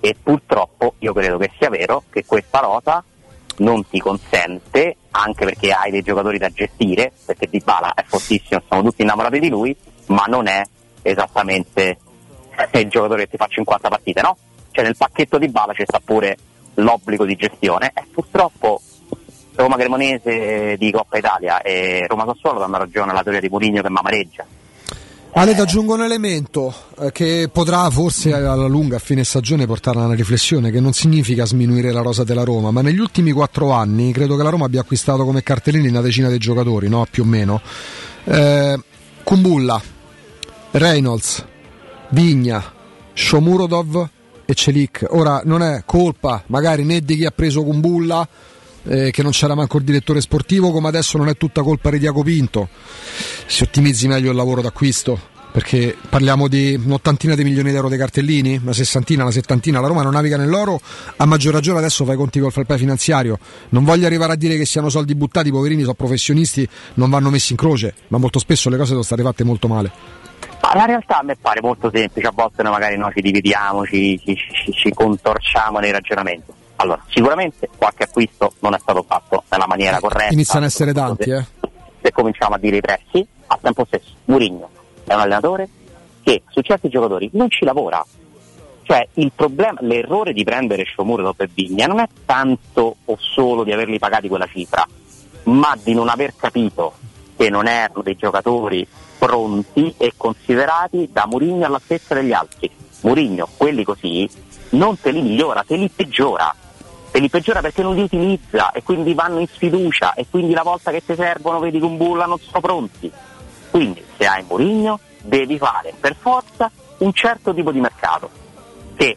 e purtroppo io credo che sia vero che questa rosa non ti consente, anche perché hai dei giocatori da gestire, perché Dybala è fortissimo, siamo tutti innamorati di lui, ma non è esattamente il giocatore che ti fa cinquanta partite, no? Cioè nel pacchetto Dybala c'è sta pure l'obbligo di gestione, e purtroppo Roma Cremonese di Coppa Italia e Roma Sassuolo danno ragione alla teoria di Mourinho che mamareggia. Ale, ti aggiungo un elemento eh, che potrà forse alla lunga, a fine stagione, portarla a una riflessione, che non significa sminuire la rosa della Roma, ma negli ultimi quattro anni credo che la Roma abbia acquistato come cartellini una decina di giocatori, no? Più o meno eh, Kumbulla, Reynolds, Vigna, Shomurodov e Celik. Ora non è colpa magari né di chi ha preso Kumbulla, Eh, che non c'era manco il direttore sportivo, come adesso non è tutta colpa di Diaco Pinto, si ottimizzi meglio il lavoro d'acquisto, perché parliamo di un'ottantina di milioni di euro dei cartellini, una sessantina, una settantina, la Roma non naviga nell'oro, a maggior ragione adesso fai conti col fair play finanziario. Non voglio arrivare a dire che siano soldi buttati, poverini, sono professionisti, non vanno messi in croce, ma molto spesso le cose sono state fatte molto male. Ma la realtà a me pare molto semplice, a volte noi magari no, ci dividiamo, ci, ci, ci, ci contorciamo nei ragionamenti. Allora, sicuramente qualche acquisto non è stato fatto nella maniera corretta. Iniziano ad essere tanti, eh. Se cominciamo a dire i prezzi, al tempo stesso Mourinho è un allenatore che su certi giocatori non ci lavora. Cioè, il problema, l'errore di prendere Shomurodov e Vigna non è tanto o solo di averli pagati quella cifra, ma di non aver capito che non erano dei giocatori pronti e considerati da Mourinho all'altezza degli altri. Mourinho, quelli così, non te li migliora, te li peggiora. Te li peggiora perché non li utilizza e quindi vanno in sfiducia, e quindi la volta che ti servono vedi con bulla non sono pronti. Quindi se hai Mourinho devi fare per forza un certo tipo di mercato, che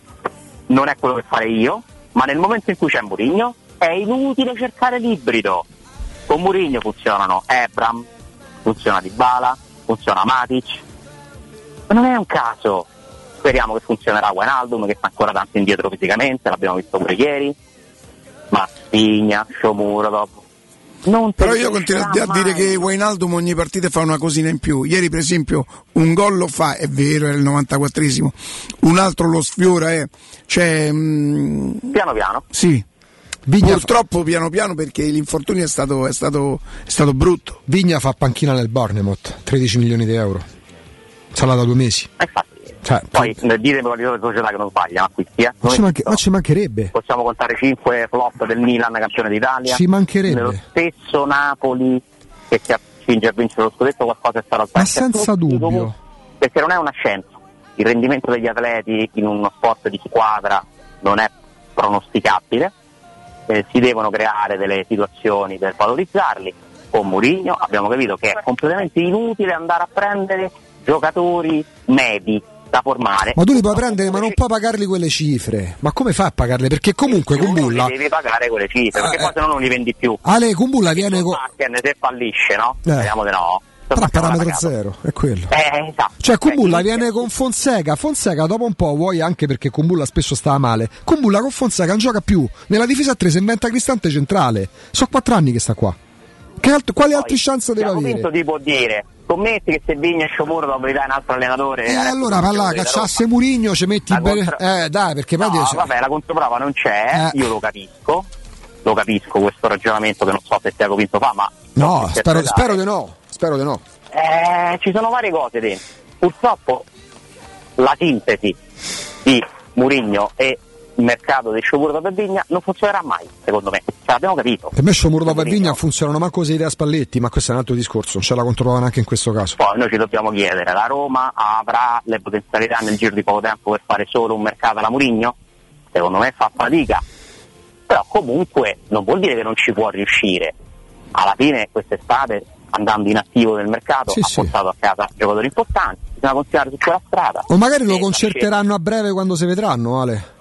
non è quello che fare io, ma nel momento in cui c'è Mourinho è inutile cercare l'ibrido. Con Mourinho funzionano Ebram, funziona Dybala, funziona Matic, ma non è un caso. Speriamo che funzionerà Wijnaldum, che sta ancora tanto indietro fisicamente, l'abbiamo visto pure ieri. Ma Vigna, Shomurodov, non però io continuo a mai. dire che Wijnaldum ogni partita fa una cosina in più. Ieri per esempio un gol lo fa, è vero, era il novantaquattresimo, un altro lo sfiora, eh. cioè, mh... piano piano sì. Vigna purtroppo fa... piano piano, perché l'infortunio è stato, è stato, è stato brutto. Vigna fa panchina nel Bournemouth, tredici milioni di euro, sarà da due mesi. Infatti. Cioè, poi ditemi quali sono le società che non sbagliano, eh? ma, ci manche, ma ci mancherebbe. Possiamo contare cinque flop del Milan campione d'Italia, ci mancherebbe. Nello stesso Napoli che si accinge a vincere lo scudetto qualcosa è stato, ma senza dubbio, comunque, perché non è una scienza, il rendimento degli atleti in uno sport di squadra non è pronosticabile, eh, si devono creare delle situazioni per valorizzarli. Con Mourinho abbiamo capito che è completamente inutile andare a prendere giocatori medi da formare. Ma tu li puoi prendere, ma non puoi pagarli quelle cifre. Ma come fa a pagarle? Perché comunque Kumbulla devi pagare quelle cifre, perché eh, poi se no non li vendi più. Ale, Kumbulla viene con se fallisce, no? Eh. Speriamo di no. Tra parametro zero, è quello. Eh, esatto. Cioè Kumbulla eh, viene con Fonseca. Fonseca dopo un po', vuoi anche perché Kumbulla spesso stava male. Kumbulla con Fonseca non gioca più. Nella difesa a tre si inventa Cristante centrale. Sono quattro anni che sta qua. Che alt- quali altre chance deve avere? Questo ti può dire. Scommetti che se Vigna e Shomurodov dai un altro allenatore, eh, allora parla, cacciasse Mourinho, ci metti contro... be- eh dai, perché no, dice... vabbè, la controprova non c'è, eh. Io lo capisco, lo capisco questo ragionamento, che non so se Diaco Pinto fa, ma no, spero, spero di no, spero di no. eh, ci sono varie cose dentro. Purtroppo la sintesi di Mourinho e il mercato del sciopero da Verbigna non funzionerà mai, secondo me, ce l'abbiamo capito. Per me sciopero da Verbigna funzionano manco se idea Spalletti, ma questo è un altro discorso, non ce la controllavano anche in questo caso. Poi noi ci dobbiamo chiedere, la Roma avrà le potenzialità nel giro di poco tempo per fare solo un mercato alla Mourinho? Secondo me fa fatica, però comunque non vuol dire che non ci può riuscire. Alla fine quest'estate, andando in attivo nel mercato, sì, ha portato sì. a casa giocatori importanti, bisogna continuare su quella strada. O magari lo concerteranno a breve quando si vedranno, Ale.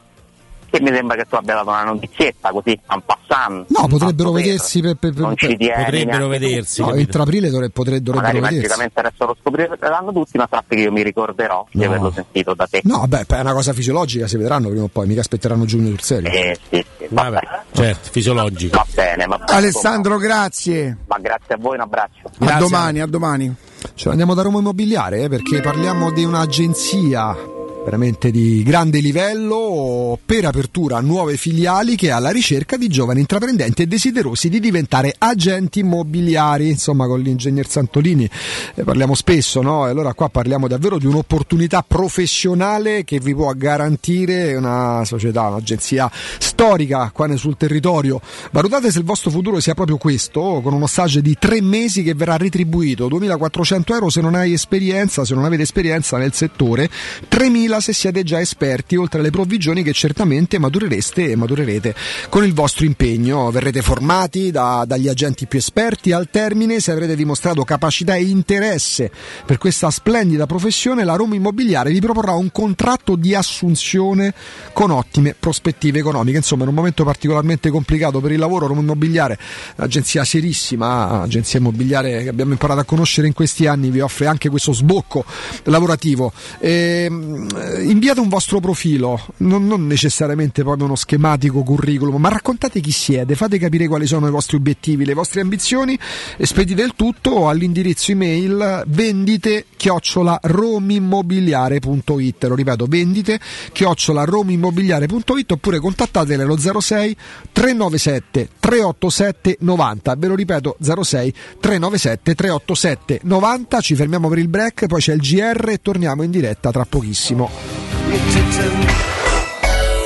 Che mi sembra che tu abbia dato una notizietta così en passant. No, potrebbero vedersi per, per, per, non ci tieni, potrebbero vedersi. No, entro aprile dovre, potre, dovrebbero magari vedersi. Magari magicamente adesso lo scopriranno tutti, ma sappi che io mi ricorderò no. di averlo sentito da te. No, beh, è una cosa fisiologica, si vedranno prima o poi, mica aspetteranno giugno sul serio. Eh sì, sì. Vabbè, vabbè, certo, fisiologico. Va bene, va bene. Alessandro, grazie. Ma grazie a voi, un abbraccio. Grazie. A domani, a domani. Cioè, andiamo da Roma Immobiliare, eh, perché parliamo di un'agenzia veramente di grande livello per apertura a nuove filiali, che è alla ricerca di giovani intraprendenti e desiderosi di diventare agenti immobiliari. Insomma, con l'ingegner Santolini eh, parliamo spesso, no? E allora qua parliamo davvero di un'opportunità professionale che vi può garantire una società, un'agenzia storica qua sul territorio. Valutate se il vostro futuro sia proprio questo, con uno stage di tre mesi che verrà retribuito duemilaquattrocento euro se non hai esperienza, se non avete esperienza nel settore, tremila se siete già esperti, oltre alle provvigioni che certamente maturereste e maturerete con il vostro impegno. Verrete formati da, dagli agenti più esperti. Al termine, se avrete dimostrato capacità e interesse per questa splendida professione, la Roma Immobiliare vi proporrà un contratto di assunzione con ottime prospettive economiche. Insomma, in un momento particolarmente complicato per il lavoro, Roma Immobiliare, agenzia serissima, agenzia immobiliare che abbiamo imparato a conoscere in questi anni, vi offre anche questo sbocco lavorativo. Ehm Inviate un vostro profilo, non, non necessariamente proprio uno schematico curriculum, ma raccontate chi siete, fate capire quali sono i vostri obiettivi, le vostre ambizioni, e spedite il tutto all'indirizzo email vendite chiocciola romimmobiliare punto it. Lo ripeto, vendite chiocciola romimmobiliare punto it, oppure contattatele allo zero sei tre nove sette tre otto sette novanta. Ve lo ripeto, zero sei tre nove sette tre otto sette novanta. Ci fermiamo per il break, poi c'è il G R e torniamo in diretta tra pochissimo.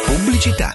Pubblicità.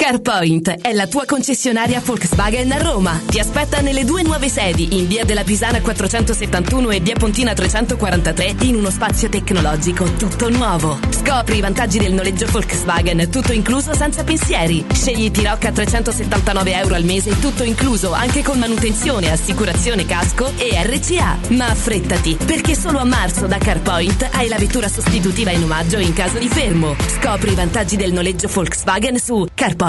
CarPoint è la tua concessionaria Volkswagen a Roma. Ti aspetta nelle due nuove sedi, in via della Pisana quattrocentosettantuno e via Pontina trecentoquarantatré, in uno spazio tecnologico tutto nuovo. Scopri i vantaggi del noleggio Volkswagen, tutto incluso senza pensieri. Scegli T-Roc a trecentosettantanove euro al mese, tutto incluso anche con manutenzione, assicurazione casco e R C A. Ma affrettati, perché solo a marzo da CarPoint hai la vettura sostitutiva in omaggio in caso di fermo. Scopri i vantaggi del noleggio Volkswagen su CarPoint.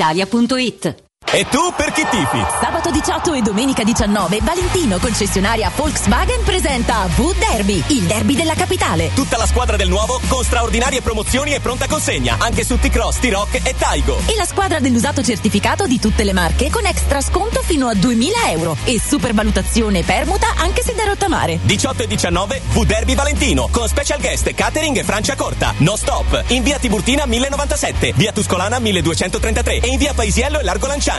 Italia punto it. E tu per chi tifi? Sabato diciotto e domenica diciannove Valentino, concessionaria Volkswagen, presenta V-Derby, il derby della capitale. Tutta la squadra del nuovo con straordinarie promozioni e pronta consegna anche su T-Cross, T-Rock e Taigo. E la squadra dell'usato certificato di tutte le marche con extra sconto fino a duemila euro e supervalutazione permuta anche se da rottamare. diciotto e diciannove V-Derby Valentino con special guest catering e Francia Corta. No stop in via Tiburtina millenovantasette, via Tuscolana milleduecentotrentatré e in via Paisiello e Largo Lanciani.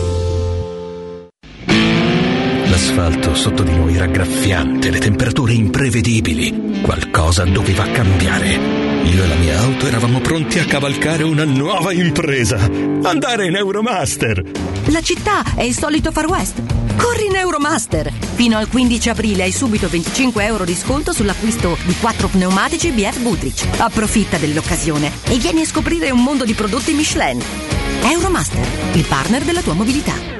L'asfalto sotto di noi era graffiante, le temperature imprevedibili. Qualcosa doveva cambiare. Io e la mia auto eravamo pronti a cavalcare una nuova impresa. Andare in Euromaster. La città è il solito Far West. Corri in Euromaster. Fino al quindici aprile hai subito venticinque euro di sconto sull'acquisto di quattro pneumatici B F Goodrich. Approfitta dell'occasione e vieni a scoprire un mondo di prodotti Michelin. Euromaster, il partner della tua mobilità.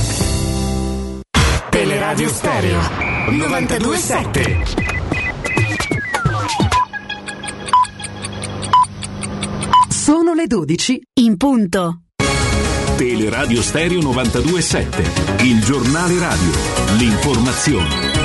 Teleradio Stereo novantadue sette. Sono le dodici in punto. Teleradio Stereo novantadue sette, il giornale radio, l'informazione.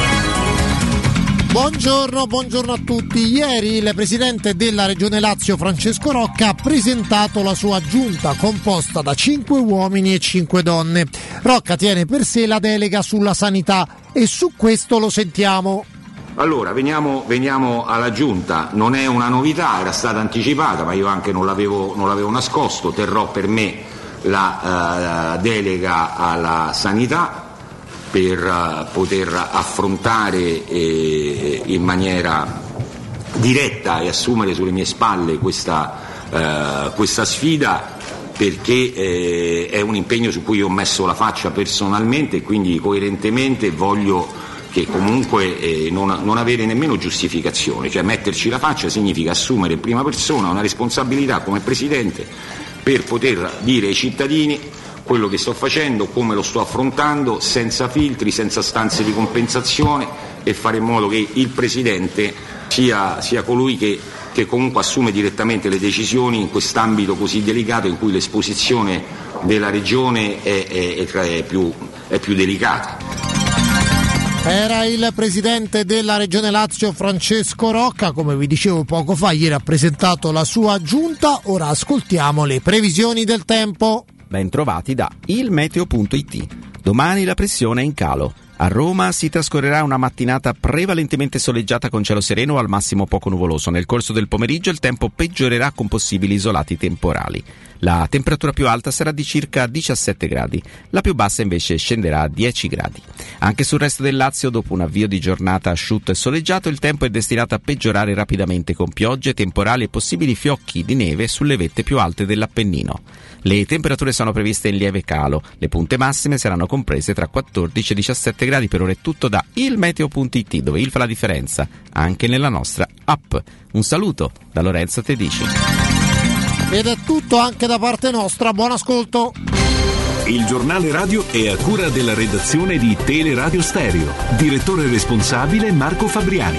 Buongiorno, buongiorno a tutti. Ieri il presidente della Regione Lazio Francesco Rocca ha presentato la sua giunta composta da cinque uomini e cinque donne. Rocca tiene per sé la delega sulla sanità e su questo lo sentiamo. Allora, veniamo, veniamo alla giunta. Non è una novità, era stata anticipata, ma io anche non l'avevo, non l'avevo nascosto. Terrò per me la uh, delega alla sanità, per poter affrontare in maniera diretta e assumere sulle mie spalle questa, questa sfida, perché è un impegno su cui ho messo la faccia personalmente e quindi coerentemente voglio che comunque non, non avere nemmeno giustificazione, cioè metterci la faccia significa assumere in prima persona una responsabilità come Presidente per poter dire ai cittadini quello che sto facendo, come lo sto affrontando, senza filtri, senza stanze di compensazione, e fare in modo che il Presidente sia, sia colui che, che comunque assume direttamente le decisioni in quest'ambito così delicato, in cui l'esposizione della Regione è, è, è, più, è più delicata. Era il presidente della Regione Lazio Francesco Rocca, come vi dicevo poco fa, ieri ha presentato la sua giunta. Ora ascoltiamo le previsioni del tempo. Ben trovati da il meteo punto it. Domani la pressione è in calo. A Roma si trascorrerà una mattinata prevalentemente soleggiata con cielo sereno, al massimo poco nuvoloso. Nel corso del pomeriggio il tempo peggiorerà con possibili isolati temporali. La temperatura più alta sarà di circa diciassette gradi, la più bassa invece scenderà a dieci gradi. Anche sul resto del Lazio, dopo un avvio di giornata asciutto e soleggiato, il tempo è destinato a peggiorare rapidamente con piogge, temporali e possibili fiocchi di neve sulle vette più alte dell'Appennino. Le temperature sono previste in lieve calo, le punte massime saranno comprese tra quattordici e diciassette gradi per ora. È tutto da il meteo punto it, dove il fa la differenza anche nella nostra app. Un saluto da Lorenzo Tedici. Ed è tutto anche da parte nostra, buon ascolto. Il giornale radio è a cura della redazione di Teleradio Stereo. Direttore responsabile Marco Fabriani.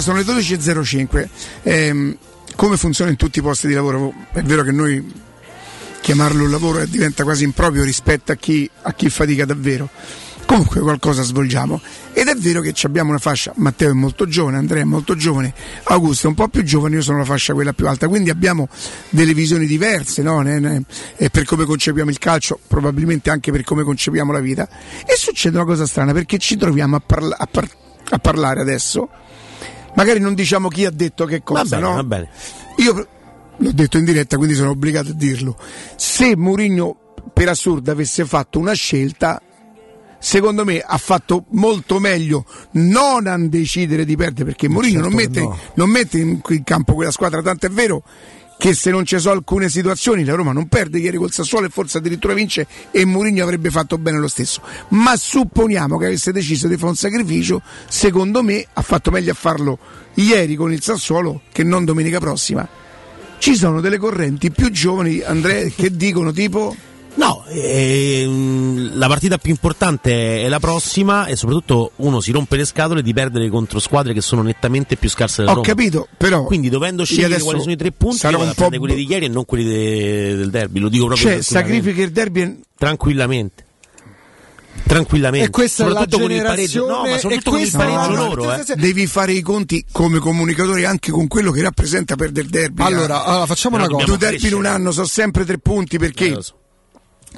Sono le dodici e zero cinque. Eh, come funziona in tutti i posti di lavoro? È vero che noi chiamarlo lavoro diventa quasi improprio rispetto a chi, a chi fatica davvero. Comunque qualcosa svolgiamo. Ed è vero che abbiamo una fascia, Matteo è molto giovane, Andrea è molto giovane, Augusto è un po' più giovane, io sono la fascia quella più alta, quindi abbiamo delle visioni diverse, no? E per come concepiamo il calcio, probabilmente anche per come concepiamo la vita. E succede una cosa strana, perché ci troviamo a, parla- a, par- a parlare adesso. Magari non diciamo chi ha detto che cosa, va bene, no? Va bene. Io l'ho detto in diretta, quindi sono obbligato a dirlo. Se Mourinho per assurdo avesse fatto una scelta, secondo me ha fatto molto meglio non a decidere di perdere, perché Mourinho certo non mette, no. non mette in campo quella squadra, tanto è vero che se non ci sono alcune situazioni la Roma non perde ieri col Sassuolo e forse addirittura vince, e Mourinho avrebbe fatto bene lo stesso. Ma supponiamo che avesse deciso di fare un sacrificio, secondo me ha fatto meglio a farlo ieri con il Sassuolo che non domenica prossima. Ci sono delle correnti più giovani, Andrea, che dicono tipo... No, ehm, la partita più importante è la prossima, e soprattutto uno si rompe le scatole di perdere contro squadre che sono nettamente più scarse della Ho Roma. Capito, però quindi dovendo scegliere quali sono i tre punti, sarò un po' b- quelli di ieri e non quelli de- del derby, lo dico proprio. Cioè, sacrifichi il derby è... tranquillamente. Tranquillamente. E questa è la generazione, no, ma soprattutto con il pareggio loro, eh. Devi fare i conti come comunicatore anche con quello che rappresenta perdere il derby. Allora, allora facciamo no, una cosa. Due derby in un anno sono sempre tre punti, perché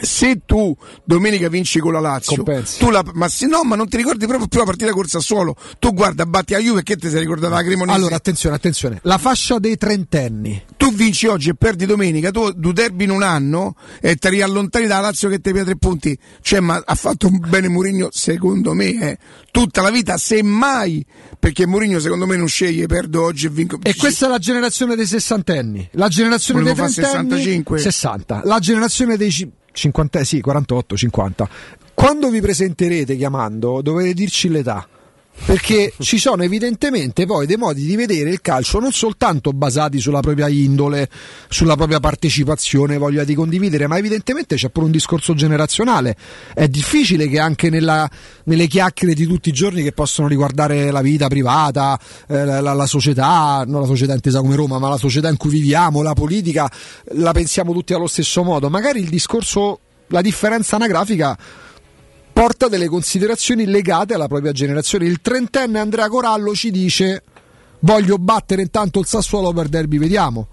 se tu domenica vinci con la Lazio, compensi. Tu la, ma se no, ma non ti ricordi proprio più la partita col Sassuolo, tu guarda, batti a Juve, che ti sei ricordata la Cremonese? Allora attenzione, attenzione, la fascia dei trentenni, tu vinci oggi e perdi domenica, tu due derby in un anno e ti riallontani dalla Lazio che ti pia tre punti, cioè ma ha fatto bene Mourinho secondo me, eh, tutta la vita, semmai, perché Mourinho secondo me non sceglie, perdo oggi e vinco. E questa è la generazione dei sessantenni, la generazione volevo dei trentenni, sessantacinque sessanta, la generazione dei cinquanta, sì, quarantotto, cinquanta. Quando vi presenterete chiamando dovete dirci l'età, perché ci sono evidentemente poi dei modi di vedere il calcio non soltanto basati sulla propria indole, sulla propria partecipazione, voglia di condividere, ma evidentemente c'è pure un discorso generazionale. È difficile che anche nella, nelle chiacchiere di tutti i giorni che possono riguardare la vita privata, eh, la, la, la società, non la società intesa come Roma, ma la società in cui viviamo, la politica, la pensiamo tutti allo stesso modo. Magari il discorso, la differenza anagrafica porta delle considerazioni legate alla propria generazione. Il trentenne Andrea Corallo ci dice voglio battere intanto il Sassuolo per derby, vediamo.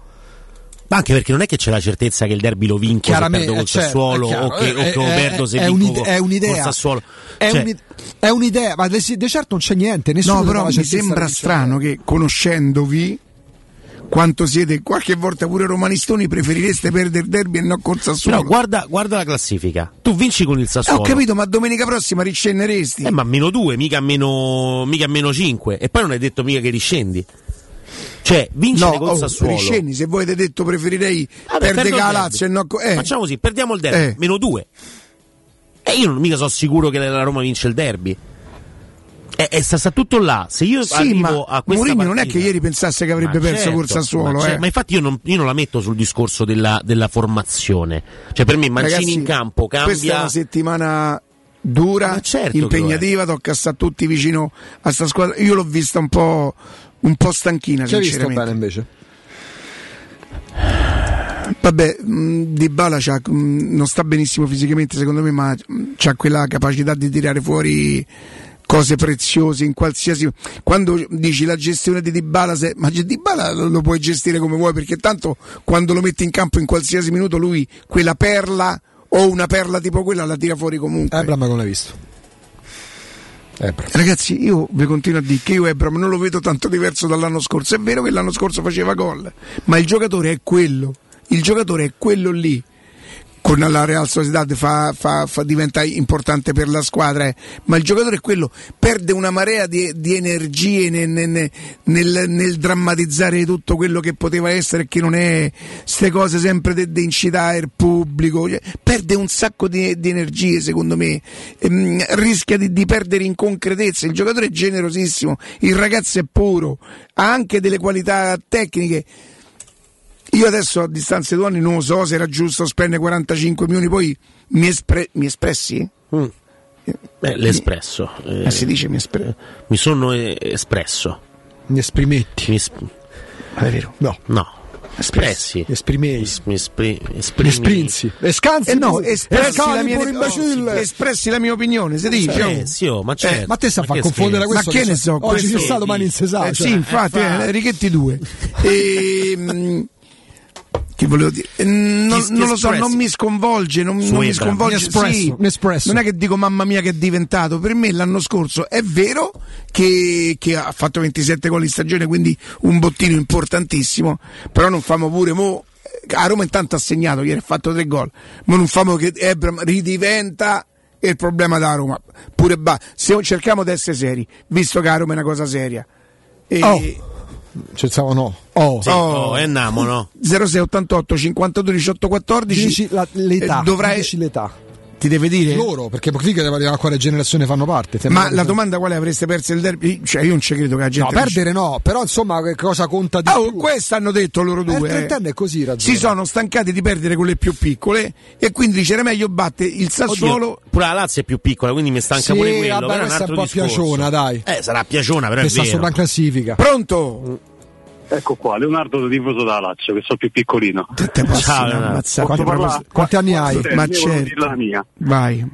Ma anche perché non è che c'è la certezza che il derby lo vinco se perdo col Sassuolo, chiaro, o che, è, o che lo perdo se è vinco un'idea, col, col Sassuolo. È, cioè, un'idea, è un'idea, ma di certo non c'è niente. No, però mi sembra strano che, conoscendovi quanto siete qualche volta pure romanistoni, preferireste perdere il derby e non col Sassuolo. Però guarda, guarda la classifica, tu vinci con il Sassuolo, eh, ho capito, ma domenica prossima riscenderesti, eh, ma a meno due, mica a meno, mica a meno cinque, e poi non hai detto mica che riscendi, cioè vinci, no, col oh, Sassuolo riscendi. Se voi avete detto preferirei ah, perdere la Lazio e non co- eh. facciamo così, perdiamo il derby, eh. meno due, e eh, io non mica sono sicuro che la Roma vince il derby. E, e sta, sta tutto là. Se io sì, arrivo a questa Mourinho partita, non è che ieri pensasse che avrebbe perso, certo, col Sassuolo, ma, eh. ma infatti io non, io non la metto sul discorso della, della formazione. Cioè per me Mancini, ragazzi, in campo cambia. Questa è una settimana dura, certo, impegnativa, tocca stare tutti vicino a sta squadra. Io l'ho vista un po' un po' stanchina, c'è sinceramente. Visto bene invece? Vabbè, Dybala c'ha, non sta benissimo fisicamente secondo me, ma c'ha quella capacità di tirare fuori cose preziose in qualsiasi. Quando dici la gestione di Dybala, se... ma Dybala lo puoi gestire come vuoi, perché tanto quando lo metti in campo in qualsiasi minuto lui quella perla o una perla tipo quella la tira fuori comunque. Ebram non l'hai visto? Ebram. Ragazzi, io vi continuo a dire che io Ebram non lo vedo tanto diverso dall'anno scorso. È vero che l'anno scorso faceva gol, ma il giocatore è quello, il giocatore è quello lì. Con la Real Sociedad fa, fa, fa diventa importante per la squadra, eh. ma il giocatore è quello, perde una marea di, di energie nel, nel, nel, nel drammatizzare tutto quello che poteva essere, che non è, ste cose sempre di de, incitare il pubblico, perde un sacco di, di energie secondo me, ehm, rischia di, di perdere in concretezza. Il giocatore è generosissimo, il ragazzo è puro, ha anche delle qualità tecniche. Io adesso a distanza di due anni non so se era giusto spendere quarantacinque milioni, poi mi, espre- mi espressi? Mm. Beh, l'espresso. Eh, eh, si dice mi espresso. Eh, mi sono espresso. Mi esprimetti. Mi esp- ah, è vero? No. No. Espressi. Esprimei. Es- mi espri- Esprinzi. Escanzi. Eh no, espressi, la mia ne- oh, espressi la mia opinione, si dice. Eh, sì, oh, ma, certo. eh, ma te sa fa confondere questo. Ma che ne so, oggi c'è stato mani in cesare. Sì, infatti, Righetti due. Ehm... Che volevo dire, non, non lo so, non mi sconvolge, non, non mi sconvolge. Sì, non è che dico mamma mia che è diventato. Per me l'anno scorso è vero che, che ha fatto ventisette gol in stagione, quindi un bottino importantissimo, però non famo pure mo, a Roma intanto ha segnato, ieri ha fatto tre gol, ma non famo che Ebram ridiventa il problema da Roma, pure ba. Se cerchiamo di essere seri, visto che a Roma è una cosa seria. E oh. C'erano no. Oh, sì, oh, è Namo, no? zero sei ottantotto cinquantadue diciotto quattordici. Dici la, l'età, dovrai... dici l'età. Ti deve dire loro, perché poi che della quale generazione fanno parte. Ma la domanda quale avreste perso il derby? Cioè io non ci credo che la gente. No, perdere no, però insomma che cosa conta di oh, più? Questo hanno detto loro due. Il trentenne è così, ragione. Si sono stancati di perdere con le più piccole e quindi dice era meglio batte il Sassuolo. Oddio, pure la Lazio è più piccola, quindi mi stanca sì, pure quello. Vabbè, però è un altro po' discorso. Piaciona, dai. Eh, sarà piaciona, però che è vero. Sta sopra in classifica. Pronto? Ecco qua, Leonardo tifoso da Lazio, che sono più piccolino. Te, te Ciao, quanti, propos- quanti anni hai? Ma certo. La mia. Vai.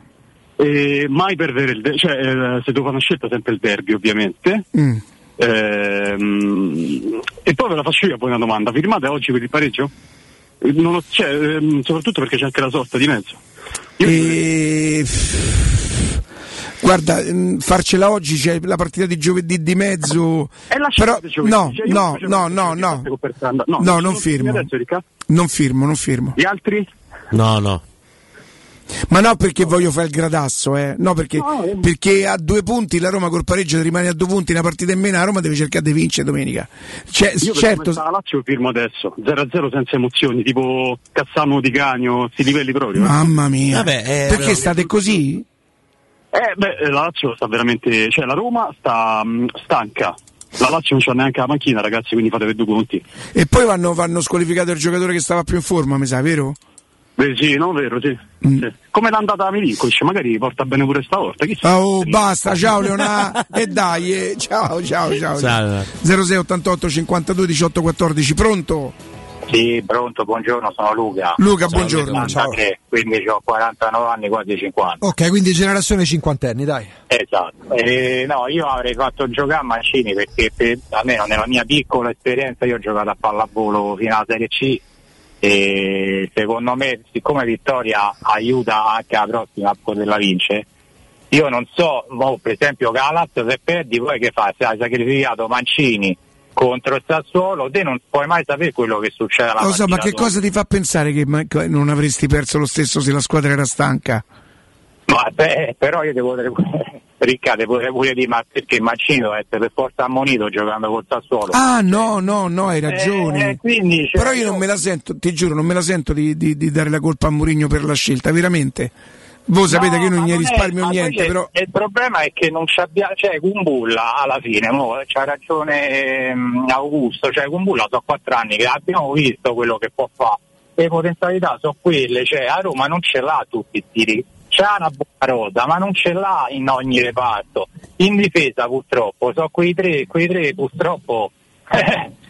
Eh, mai perdere il derby, cioè eh, se devo fare una scelta sempre il derby ovviamente. Mm. Eh, mh, e poi ve la faccio io poi una domanda, firmate oggi per il pareggio? Non ho, cioè, ehm, soprattutto perché c'è anche la sorta di mezzo. E... guarda, farcela oggi, c'è la partita di giovedì di mezzo, però no, no, no, no, no, no, non firmo, non firmo, non firmo. Gli altri? No, no. Ma no, perché voglio fare il gradasso, eh. No, perché, perché a due punti la Roma col pareggio rimane a due punti, una partita in meno, la Roma deve cercare di vincere domenica. Cioè, io certo, la Lazio firmo adesso, zero a zero senza emozioni, tipo Cassano di Cagno, sti livelli proprio. Mamma mia. Vabbè, eh, perché state così? Eh beh, la Lazio sta veramente, cioè la Roma sta mh, stanca. La Lazio non c'ha neanche la panchina, ragazzi, quindi fate per due conti. E poi vanno vanno squalificato il giocatore che stava più in forma, mi sa, vero? Beh sì, no, vero, sì. Mm. Sì. Come l'è andata a Milinkovic, magari porta bene pure stavolta. Chissà. Oh, basta, ciao Leonà. E dai, eh, ciao, ciao, ciao. ciao. zero sei ottantotto cinquantadue diciotto quattordici, pronto? Sì, pronto, buongiorno, sono Luca. Luca, sono buongiorno. Ciao. Quindi ho quarantanove anni, quasi cinquanta. Ok, quindi generazione cinquantenni, dai. Esatto. Eh, no, io avrei fatto giocare a Mancini perché per, almeno nella mia piccola esperienza io ho giocato a pallavolo fino alla Serie C e secondo me, siccome Vittoria aiuta anche la prossima a poterla vincere, io non so, boh, per esempio Galaz, se perdi poi che fa? Se hai sacrificato Mancini contro il Sassuolo, te non puoi mai sapere quello che succede alla mattina. Ma che cosa ti fa pensare che non avresti perso lo stesso se la squadra era stanca? Ma beh, però io devo dire, Ricca, devo pure dire, ma perché Mancino è per forza ammonito giocando col Sassuolo. Ah no, no, no, hai ragione. Eh, quindi, cioè, però io non me la sento, ti giuro, non me la sento di, di, di dare la colpa a Mourinho per la scelta, veramente. Voi sapete no, che io non ne risparmio è, niente, però il problema è che non c'abbia, cioè Kumbulla alla fine, no, c'ha ragione ehm, Augusto, cioè Kumbulla sono quattro anni che abbiamo visto quello che può fare, le potenzialità sono quelle, cioè a Roma non ce l'ha tutti i tiri, c'ha una buona rosa, ma non ce l'ha in ogni reparto, in difesa purtroppo, sono quei tre, quei tre purtroppo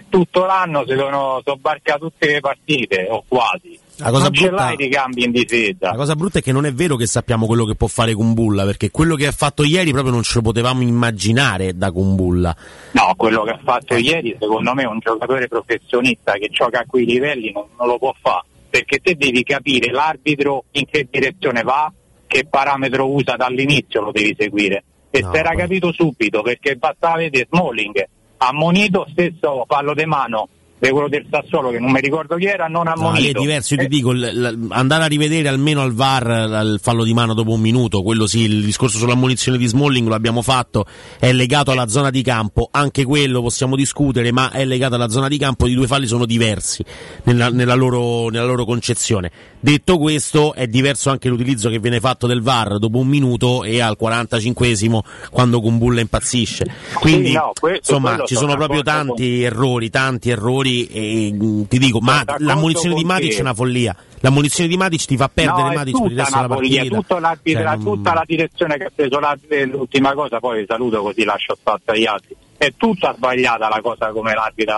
tutto l'anno se sono sobbarcati tutte le partite, o quasi. La cosa non brutta, ce l'hai dei cambi in difesa. La cosa brutta è che non è vero che sappiamo quello che può fare Kumbulla, perché quello che ha fatto ieri proprio non ce lo potevamo immaginare da Kumbulla. No, quello che ha fatto ieri secondo me un giocatore professionista che gioca a quei livelli non, non lo può fare, perché te devi capire l'arbitro in che direzione va, che parametro usa dall'inizio, lo devi seguire. E no, se era capito subito, perché bastava vedere Smalling ammonito, stesso fallo di mano di quello del Sassuolo che non mi ricordo chi era, non ammonito. No, è diverso, io eh. ti dico, l- l- andare a rivedere almeno al V A R l- il fallo di mano dopo un minuto, quello sì, il discorso sull'ammonizione di Smalling lo abbiamo fatto, è legato alla zona di campo, anche quello possiamo discutere, ma è legato alla zona di campo, i due falli sono diversi nella, nella, loro, nella loro concezione. Detto questo, è diverso anche l'utilizzo che viene fatto del V A R dopo un minuto e al quarantacinquesimo quando Kumbulla impazzisce. Quindi sì, no, questo, insomma ci sono proprio tanti con... errori, tanti errori. E ti dico, ma l'ammonizione di Matic è una follia. L'ammonizione di Matic ti fa perdere no, Matic per il resto della partita. Tutta la, cioè, la, tutta la direzione che ha preso l'arbitro, l'ultima cosa, poi saluto così lascio stare agli altri. È tutta sbagliata la cosa come l'arbitra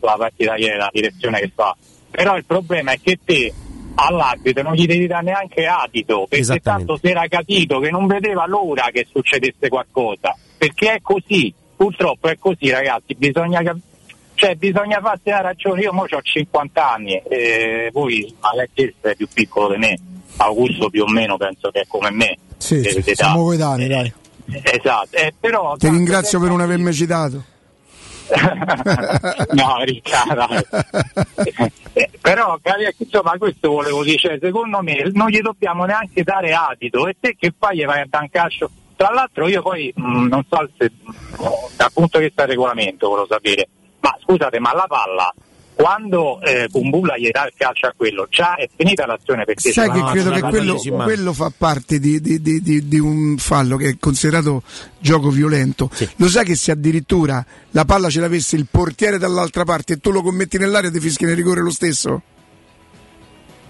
la partita ieri, la direzione che fa. Però il problema è che te all'arbitro non gli devi dare neanche adito, perché tanto si era capito che non vedeva l'ora che succedesse qualcosa. Perché è così, purtroppo è così, ragazzi, bisogna capire. Cioè bisogna farsi una ragione, io mo ho cinquanta anni, eh, voi Alessio è più piccolo di me, Augusto più o meno penso che è come me. Sì, eh, sì siamo coetanei, dai. Eh, esatto, eh, però... Ti ringrazio per non avermi citato. No, Riccardo. eh, però insomma questo volevo dire, cioè, secondo me non gli dobbiamo neanche dare adito, e te che fai gli vai a tancascio? Tra l'altro io poi mh, non so se dal punto di vista del regolamento volevo sapere. Ma scusate, ma la palla, quando eh, Kumbulla gli dà il calcio a quello, già è finita l'azione, perché... Sai che credo che quello, quello fa parte di, di, di, di, di un fallo che è considerato gioco violento. Sì. Lo sai che se addirittura la palla ce l'avesse il portiere dall'altra parte e tu lo commetti nell'area, ti fischi nel rigore lo stesso?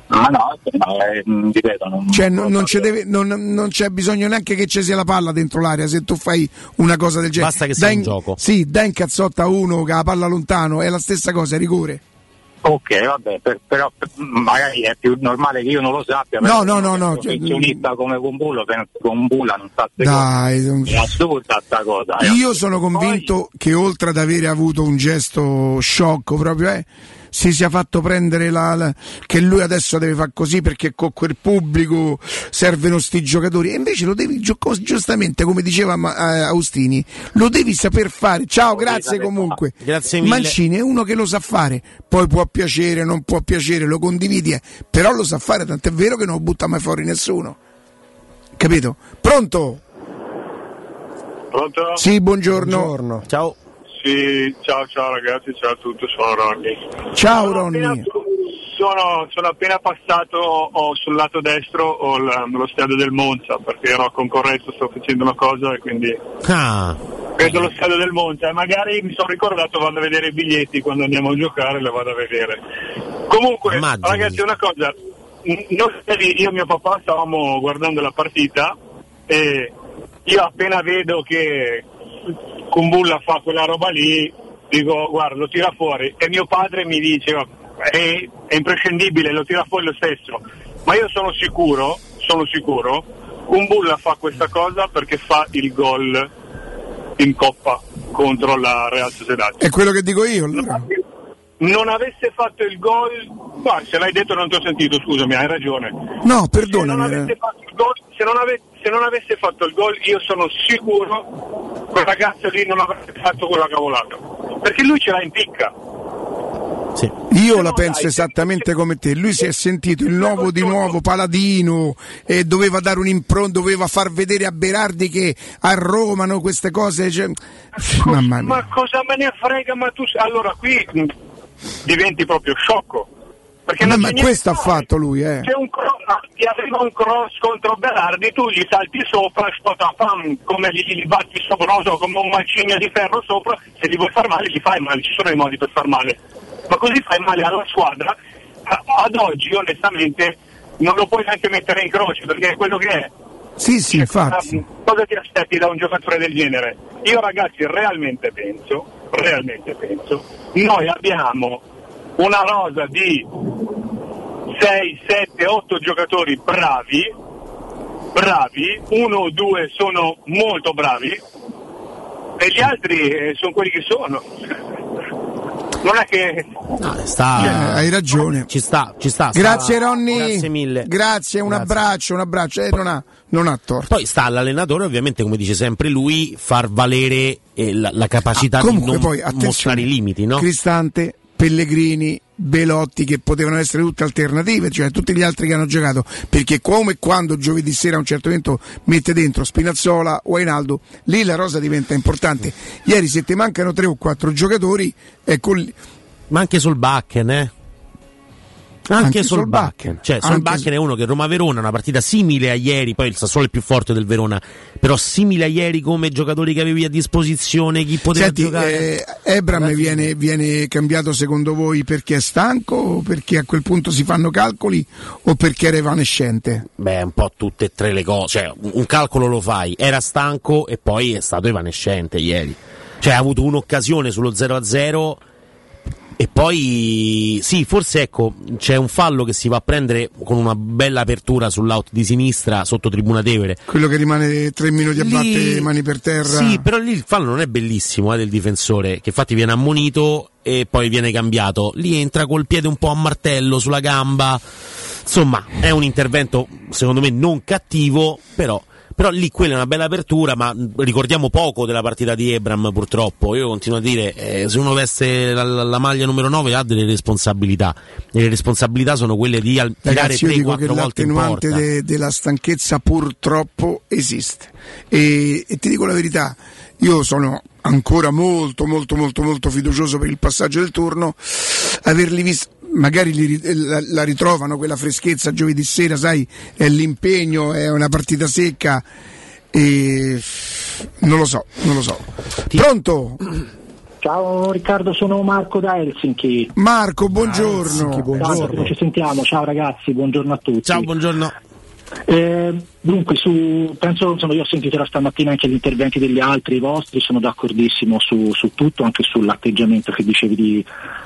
Ah no, no eh, ripeto, non, cioè, non, non, c'è deve, non, non c'è bisogno neanche che ci sia la palla dentro l'area se tu fai una cosa del genere. Basta che sia in gioco. Sì, dai in cazzotta uno che ha la palla lontano, è la stessa cosa, è rigore. Ok, vabbè, per, però per, magari è più normale che io non lo sappia. No, no, no, no. Un professionista cioè, come Kumbulla, Kumbulla non sa se dai, è assurda sta cosa. Io sono convinto poi... che oltre ad avere avuto un gesto sciocco proprio, eh, si sia fatto prendere la, la, che lui adesso deve far così perché con quel pubblico servono sti giocatori, e invece lo devi gioco, giustamente come diceva eh, Austini, lo devi saper fare. Ciao, no, grazie comunque, grazie mille. Mancini è uno che lo sa fare, poi può piacere, non può piacere, lo condividi, eh, però lo sa fare, tant'è vero che non lo butta mai fuori nessuno, capito? Pronto? Pronto? Sì, buongiorno. Buongiorno. Ciao. Sì, ciao, ciao ragazzi, ciao a tutti, sono Ronny. Ciao Ronny. Sono, sono, sono appena passato oh, sul lato destro oh, l- lo stadio del Monza, perché ero a concorrenza, sto facendo una cosa e quindi ah. vedo lo stadio del Monza. Magari mi sono ricordato, vado a vedere i biglietti quando andiamo a giocare, le vado a vedere. Comunque, Maggio, ragazzi, una cosa. Io e mio papà stavamo guardando la partita e io appena vedo che Kumbulla fa quella roba lì dico guarda, lo tira fuori, e mio padre mi dice è, è imprescindibile, lo tira fuori lo stesso. Ma io sono sicuro, sono sicuro Kumbulla fa questa cosa perché fa il gol in Coppa contro la Real Sociedad. È quello che dico io, allora. Non avesse fatto il gol, ma se l'hai detto non ti ho sentito, scusami, hai ragione. No, perdonami. Se non avesse fatto il gol, se non, ave, se non avesse fatto il gol, io sono sicuro quel ragazzo lì non avrebbe fatto quella cavolata, perché lui ce l'ha in picca. Sì. Io la penso esattamente come te. Lui si è sentito il nuovo di nuovo paladino e doveva dare un'impronta, doveva far vedere a Berardi che a Roma no, queste cose. Cioè... Mamma mia. Ma cosa me ne frega? Ma tu allora qui diventi proprio sciocco, perché non ma questo ha fatto lui eh. C'è un cross, ti arriva un cross contro Berardi, tu gli salti sopra, spotapam, come gli, gli batti sopra come un macigno di ferro sopra, se gli vuoi far male gli fai male, ci sono i modi per far male, ma così fai male alla squadra. Ad oggi onestamente non lo puoi neanche mettere in croce perché è quello che è. Sì, sì, infatti. Cosa ti aspetti da un giocatore del genere? Io ragazzi realmente penso, realmente penso, noi abbiamo una rosa di sei, sette, otto giocatori bravi, bravi, uno o due sono molto bravi e gli altri sono quelli che sono. Non è che no, sta... cioè, hai ragione, ci sta, ci sta, sta. Grazie Ronny, grazie mille, grazie, un grazie. abbraccio, un abbraccio, eh, non ha, non ha torto. Poi sta all'allenatore ovviamente, come dice sempre lui, far valere eh, la, la capacità ah, comunque, di non poi, mostrare i limiti, no? Cristante, Pellegrini, Belotti, che potevano essere tutte alternative, cioè tutti gli altri che hanno giocato, perché come quando giovedì sera a un certo momento mette dentro Spinazzola o Ainaldo, lì la rosa diventa importante. Ieri se ti mancano tre o quattro giocatori, ecco lì. Ma anche sul Bakken, eh? Anche, anche Solbakken, cioè Solbakken è uno che Roma-Verona, una partita simile a ieri, poi il Sassuolo è più forte del Verona, però simile a ieri come giocatori che avevi a disposizione, chi poteva Senti, giocare. Eh, Ebram viene, viene cambiato secondo voi perché è stanco o perché a quel punto si fanno calcoli o perché era evanescente? Beh, un po' tutte e tre le cose, cioè un calcolo lo fai, era stanco e poi è stato evanescente ieri, cioè ha avuto un'occasione sullo zero a zero. E poi sì, forse ecco c'è un fallo che si va a prendere con una bella apertura sull'out di sinistra sotto Tribuna Tevere, quello che rimane tre minuti a battere mani per terra. Sì, però lì il fallo non è bellissimo eh, del difensore, che infatti viene ammonito e poi viene cambiato. Lì entra col piede un po' a martello sulla gamba, insomma è un intervento secondo me non cattivo, però però lì quella è una bella apertura, ma ricordiamo poco della partita di Ebram purtroppo. Io continuo a dire eh, se uno veste la, la, la maglia numero nove ha delle responsabilità, e le responsabilità sono quelle di al- tirare tre quattro volte in porta. L'attenuante della stanchezza purtroppo esiste e, e ti dico la verità, io sono ancora molto molto molto molto fiducioso per il passaggio del turno, averli visti magari li, la, la ritrovano quella freschezza giovedì sera, sai, è l'impegno, è una partita secca e non lo so, non lo so. Pronto? Ciao Riccardo, sono Marco da Helsinki. Marco, buongiorno. Helsinki, buongiorno. Ciao, ci sentiamo, ciao ragazzi, buongiorno a tutti. Ciao, buongiorno. Eh, dunque, su, penso, insomma, io ho sentito la stamattina anche gli interventi degli altri, i vostri, sono d'accordissimo su, su tutto, anche sull'atteggiamento che dicevi di,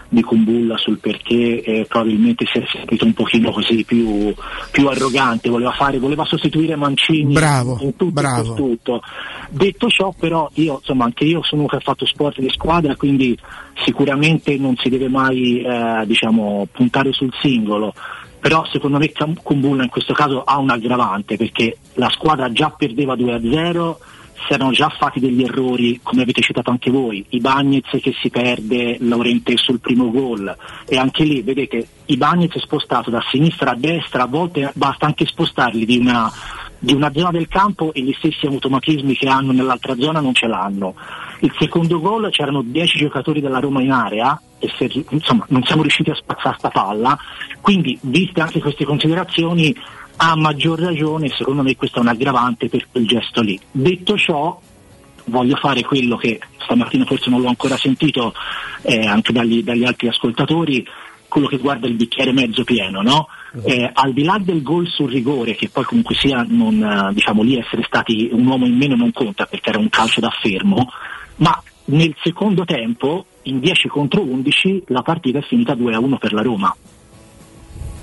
di Kumbulla, sul perché eh, probabilmente si è sentito un pochino così più, più arrogante, voleva fare, voleva sostituire Mancini, bravo, in tutto, bravo. tutto. Detto ciò, però, io, insomma, anche io sono uno che ha fatto sport di squadra, quindi sicuramente non si deve mai eh, diciamo puntare sul singolo. Però secondo me Kumbulla in questo caso ha un aggravante, perché la squadra già perdeva due a zero, si erano già fatti degli errori, come avete citato anche voi, Ibañez che si perde, Llorente sul primo gol, e anche lì vedete Ibañez spostato da sinistra a destra, a volte basta anche spostarli di una, di una zona del campo e gli stessi automatismi che hanno nell'altra zona non ce l'hanno. Il secondo gol c'erano dieci giocatori della Roma in area e se, insomma, non siamo riusciti a spazzare sta palla, quindi viste anche queste considerazioni ha maggior ragione, secondo me questo è un aggravante per quel gesto lì. Detto ciò, voglio fare quello che stamattina forse non l'ho ancora sentito eh, anche dagli, dagli altri ascoltatori, quello che guarda il bicchiere mezzo pieno, no? Eh, al di là del gol sul rigore, che poi comunque sia non, diciamo, lì essere stati un uomo in meno non conta perché era un calcio da fermo, ma nel secondo tempo in dieci contro undici la partita è finita due a uno per la Roma.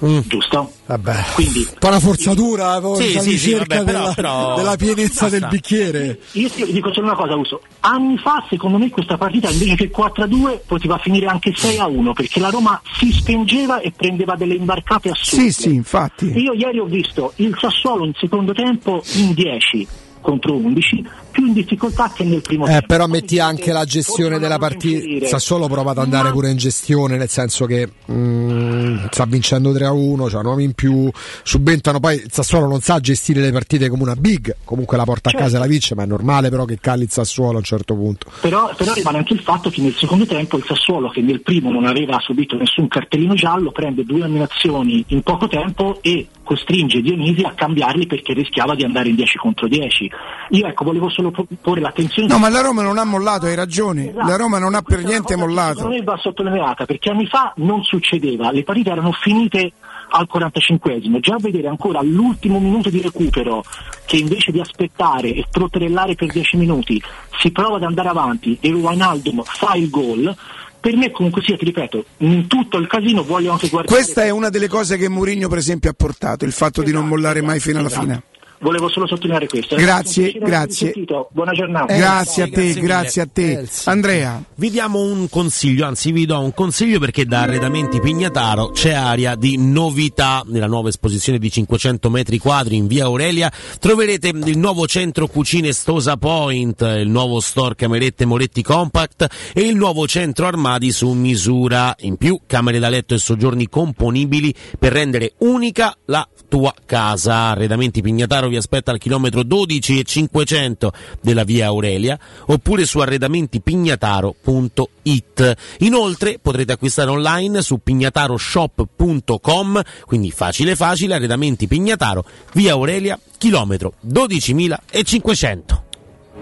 Mm. Giusto? Vabbè. Quindi poi la forzatura, sì, la sì, ricerca sì, vabbè, però, della, però... della pienezza del bicchiere. Io ti dico solo una cosa, Uso. Anni fa, secondo me, questa partita invece che quattro a due poteva finire anche sei a uno, perché la Roma si spingeva e prendeva delle imbarcate assurde. Sì, sì, infatti. Io ieri ho visto il Sassuolo in secondo tempo in dieci contro undici più in difficoltà che nel primo eh, tempo. Però metti anche la gestione della partita. Sassuolo prova ad andare ma... pure in gestione, nel senso che mh, sta vincendo tre a uno, cioè uomini in più, subentrano, poi Sassuolo non sa gestire le partite come una big, comunque la porta certo. a casa e la vince, ma è normale però che cali il Sassuolo a un certo punto. Però, però rimane anche il fatto che nel secondo tempo il Sassuolo, che nel primo non aveva subito nessun cartellino giallo, prende due eliminazioni in poco tempo e costringe Dionisi a cambiarli perché rischiava di andare in dieci contro dieci. Io ecco, volevo solo porre l'attenzione. No, ma la Roma non ha mollato, hai ragione. Esatto. La Roma non ha per niente mollato. Non va sottolineata, perché anni fa non succedeva, le partite erano finite al quarantacinquesimo, già vedere ancora all'ultimo minuto di recupero che invece di aspettare e trotterellare per dieci minuti si prova ad andare avanti e Wijnaldum fa il gol. Per me comunque sia, ti ripeto, in tutto il casino voglio anche guardare. Questa è una delle cose che Mourinho per esempio ha portato, il fatto esatto, di non mollare mai fino alla esatto. fine. Volevo solo sottolineare questo. Grazie, grazie. Buona giornata. Eh, grazie a te, grazie, grazie a te. Eh, sì. Andrea, vi diamo un consiglio, anzi vi do un consiglio, perché da Arredamenti Pignataro c'è area di novità. Nella nuova esposizione di cinquecento metri quadri in via Aurelia troverete il nuovo centro cucine Stosa Point, il nuovo store camerette Moretti Compact e il nuovo centro armadi su misura. In più camere da letto e soggiorni componibili per rendere unica la tua casa. Arredamenti Pignataro vi aspetta al chilometro dodici e cinquecento della via Aurelia oppure su arredamenti pignataro punto it. Inoltre potrete acquistare online su pignataro shop punto com, quindi facile facile. Arredamenti Pignataro, via Aurelia, chilometro dodicimilacinquecento.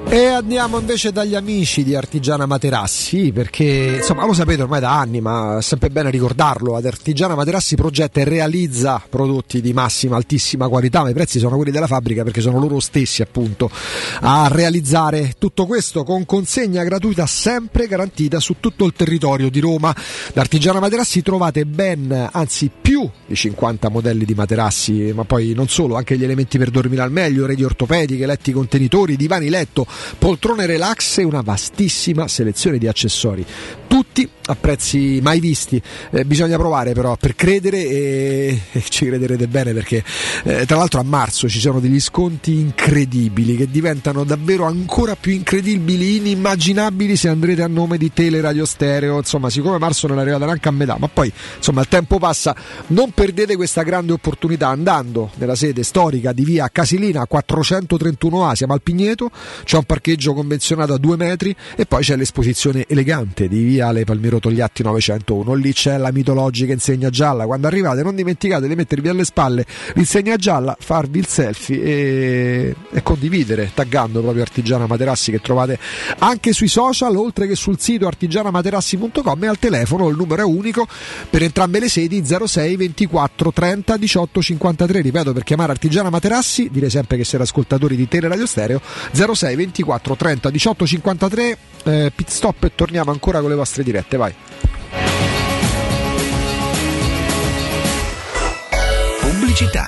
E andiamo invece dagli amici di Artigiana Materassi, perché insomma lo sapete ormai da anni, ma è sempre bene ricordarlo, ad Artigiana Materassi progetta e realizza prodotti di massima, altissima qualità, ma i prezzi sono quelli della fabbrica, perché sono loro stessi appunto a realizzare tutto questo, con consegna gratuita sempre garantita su tutto il territorio di Roma. Da Artigiana Materassi trovate ben, anzi più di cinquanta modelli di materassi, ma poi non solo, anche gli elementi per dormire al meglio, reti ortopediche, letti contenitori, divani letto, poltrone relax e una vastissima selezione di accessori, tutti a prezzi mai visti. Eh, bisogna provare però per credere e, e ci crederete bene, perché eh, tra l'altro a marzo ci sono degli sconti incredibili che diventano davvero ancora più incredibili, inimmaginabili se andrete a nome di Teleradio Stereo. Insomma, siccome marzo non è arrivata neanche a metà, ma poi insomma il tempo passa, non perdete questa grande opportunità andando nella sede storica di via Casilina quattrocentotrentuno A, siamo al Pigneto, c'è un parcheggio convenzionato a due metri e poi c'è l'esposizione elegante di via viale Palmiro Togliatti novecentouno. Lì c'è la mitologica insegna gialla. Quando arrivate non dimenticate di mettervi alle spalle l'insegna gialla, farvi il selfie e, e condividere taggando proprio Artigiana Materassi, che trovate anche sui social oltre che sul sito artigiana materassi punto com, e al telefono il numero è unico per entrambe le sedi, zero sei ventiquattro trenta diciotto cinquantatré. Ripeto, per chiamare Artigiana Materassi, dire sempre che siete ascoltatori di Teleradio Stereo, zero sei ventiquattro trenta diciotto cinquantatré. eh, pit stop e torniamo ancora con le vostre dirette, vai. Città.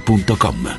punto com.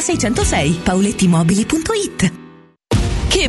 seicentosei. Paolettimobili punto it. Che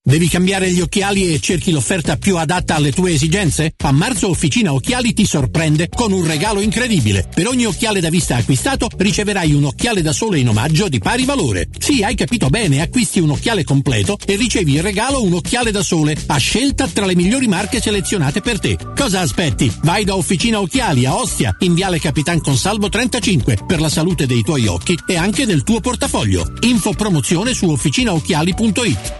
Devi cambiare gli occhiali e cerchi l'offerta più adatta alle tue esigenze? A marzo Officina Occhiali ti sorprende con un regalo incredibile. Per ogni occhiale da vista acquistato riceverai un occhiale da sole in omaggio di pari valore. Sì, hai capito bene, acquisti un occhiale completo e ricevi in regalo un occhiale da sole a scelta tra le migliori marche selezionate per te. Cosa aspetti? Vai da Officina Occhiali a Ostia, in viale Capitan Consalvo trentacinque, per la salute dei tuoi occhi e anche del tuo portafoglio. Info promozione su officinaocchiali punto it.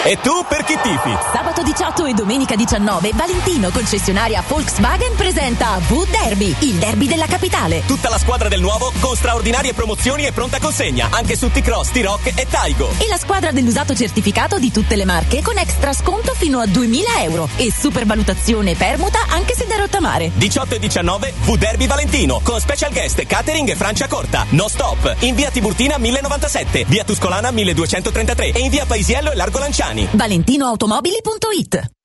E tu per chi tifi? Sabato diciotto e domenica diciannove Valentino concessionaria Volkswagen presenta V-Derby, il derby della capitale. Tutta la squadra del nuovo con straordinarie promozioni e pronta consegna anche su T-Cross, T-Rock e Taigo. E la squadra dell'usato certificato di tutte le marche con extra sconto fino a duemila euro e supervalutazione permuta anche se da rottamare. diciotto e diciannove V-Derby Valentino con special guest catering e Francia Corta. No stop in via Tiburtina millezenonovantasette, via Tuscolana milleduecentotrentatré e in via Paesiello e Largo Lanciano. Valentinoautomobili.it.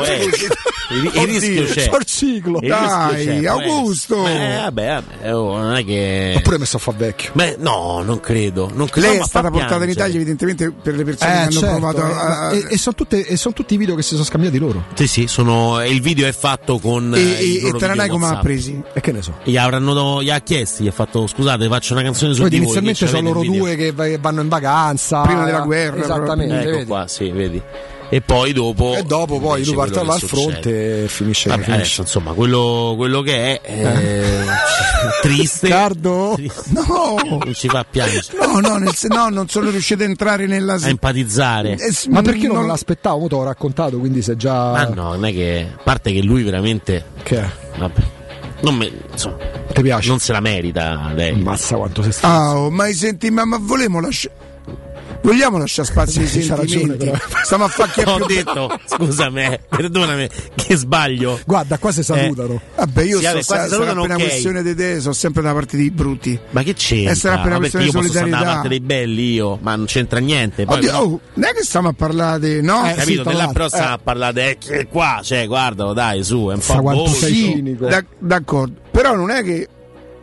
il, il rischio c'è. C'è il ciclo. Dai, il rischio c'è, Augusto. Beh, vabbè, vabbè, oh, non è che oppure messo a fa vecchio. Beh, no, non credo, non credo. Lei è stata portata in Italia evidentemente per le persone eh, che certo, hanno provato a... e, e sono tutte e sono tutti i video che si sono scambiati loro. Sì, sì, sono il video è fatto con e, il e, e Taranai come ha presi? E che ne so. Gli avranno gli ha chiesti, gli ha fatto "Scusate, faccio una canzone su di voi". Inizialmente sono loro due che vanno in vacanza prima della guerra. Esattamente, ecco vedi. Qua, sì, vedi. E poi dopo e dopo poi lui parte al fronte e finisce, vabbè, finisce. Adesso, insomma quello, quello che è eh, triste, Riccardo, triste. No, non ci fa piangere, no no, nel, no non sono riuscito ad entrare nella a empatizzare eh, ma perché non, non l'aspettavo, mo te l'ho raccontato, quindi se già ma no non è che a parte che lui veramente che è? Vabbè non me insomma ti piace, non se la merita lei. Ammazza quanto sei stato ah oh, ma senti ma, ma volevo lasciare vogliamo lasciare spazio ai sentimenti, stiamo a fare chi ho detto scusami perdonami che sbaglio, guarda qua si salutano eh. Vabbè io sì, so, sarà per okay. Una questione di te sono sempre da parte dei brutti, ma che c'entra? E sarà per una questione di solidarietà, da parte dei belli io, ma non c'entra niente. Poi, oddio, però... oh, non è che stiamo a parlare no eh, capito sì, nella però stiamo eh. a parlare eh, qua cioè guardalo dai su è un po' boh, cinico da, d'accordo però non è che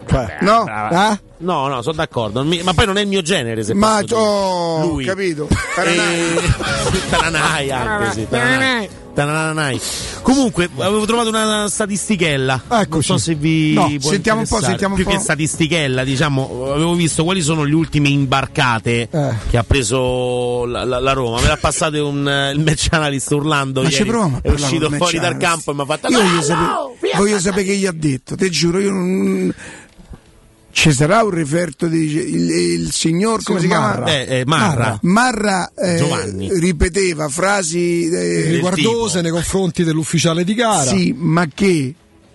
vabbè, no eh? No, no, sono d'accordo. Mi... Ma poi non è il mio genere, se ma posso oh, dire. Lui. Capito. Taranai anche sì, Taranai. Taranai. Comunque, avevo trovato una statistichella. Eccoci. Non so se vi no, sentiamo un po', sentiamo più un po'. Più che statistichella, diciamo, avevo visto quali sono le ultime imbarcate eh. che ha preso la, la, la Roma. Me l'ha passato un il match analyst urlando ma ieri. È uscito fuori dal campo e mi ha fatto io voglio sapere, voglio sapere che gli ha detto. Te giuro, io non ci sarà un referto di il, il signor come si Marra. Chiama? Eh, eh, Marra Marra, Marra eh, Giovanni ripeteva frasi eh, riguardose tipo. Nei confronti dell'ufficiale di gara. Sì, ma che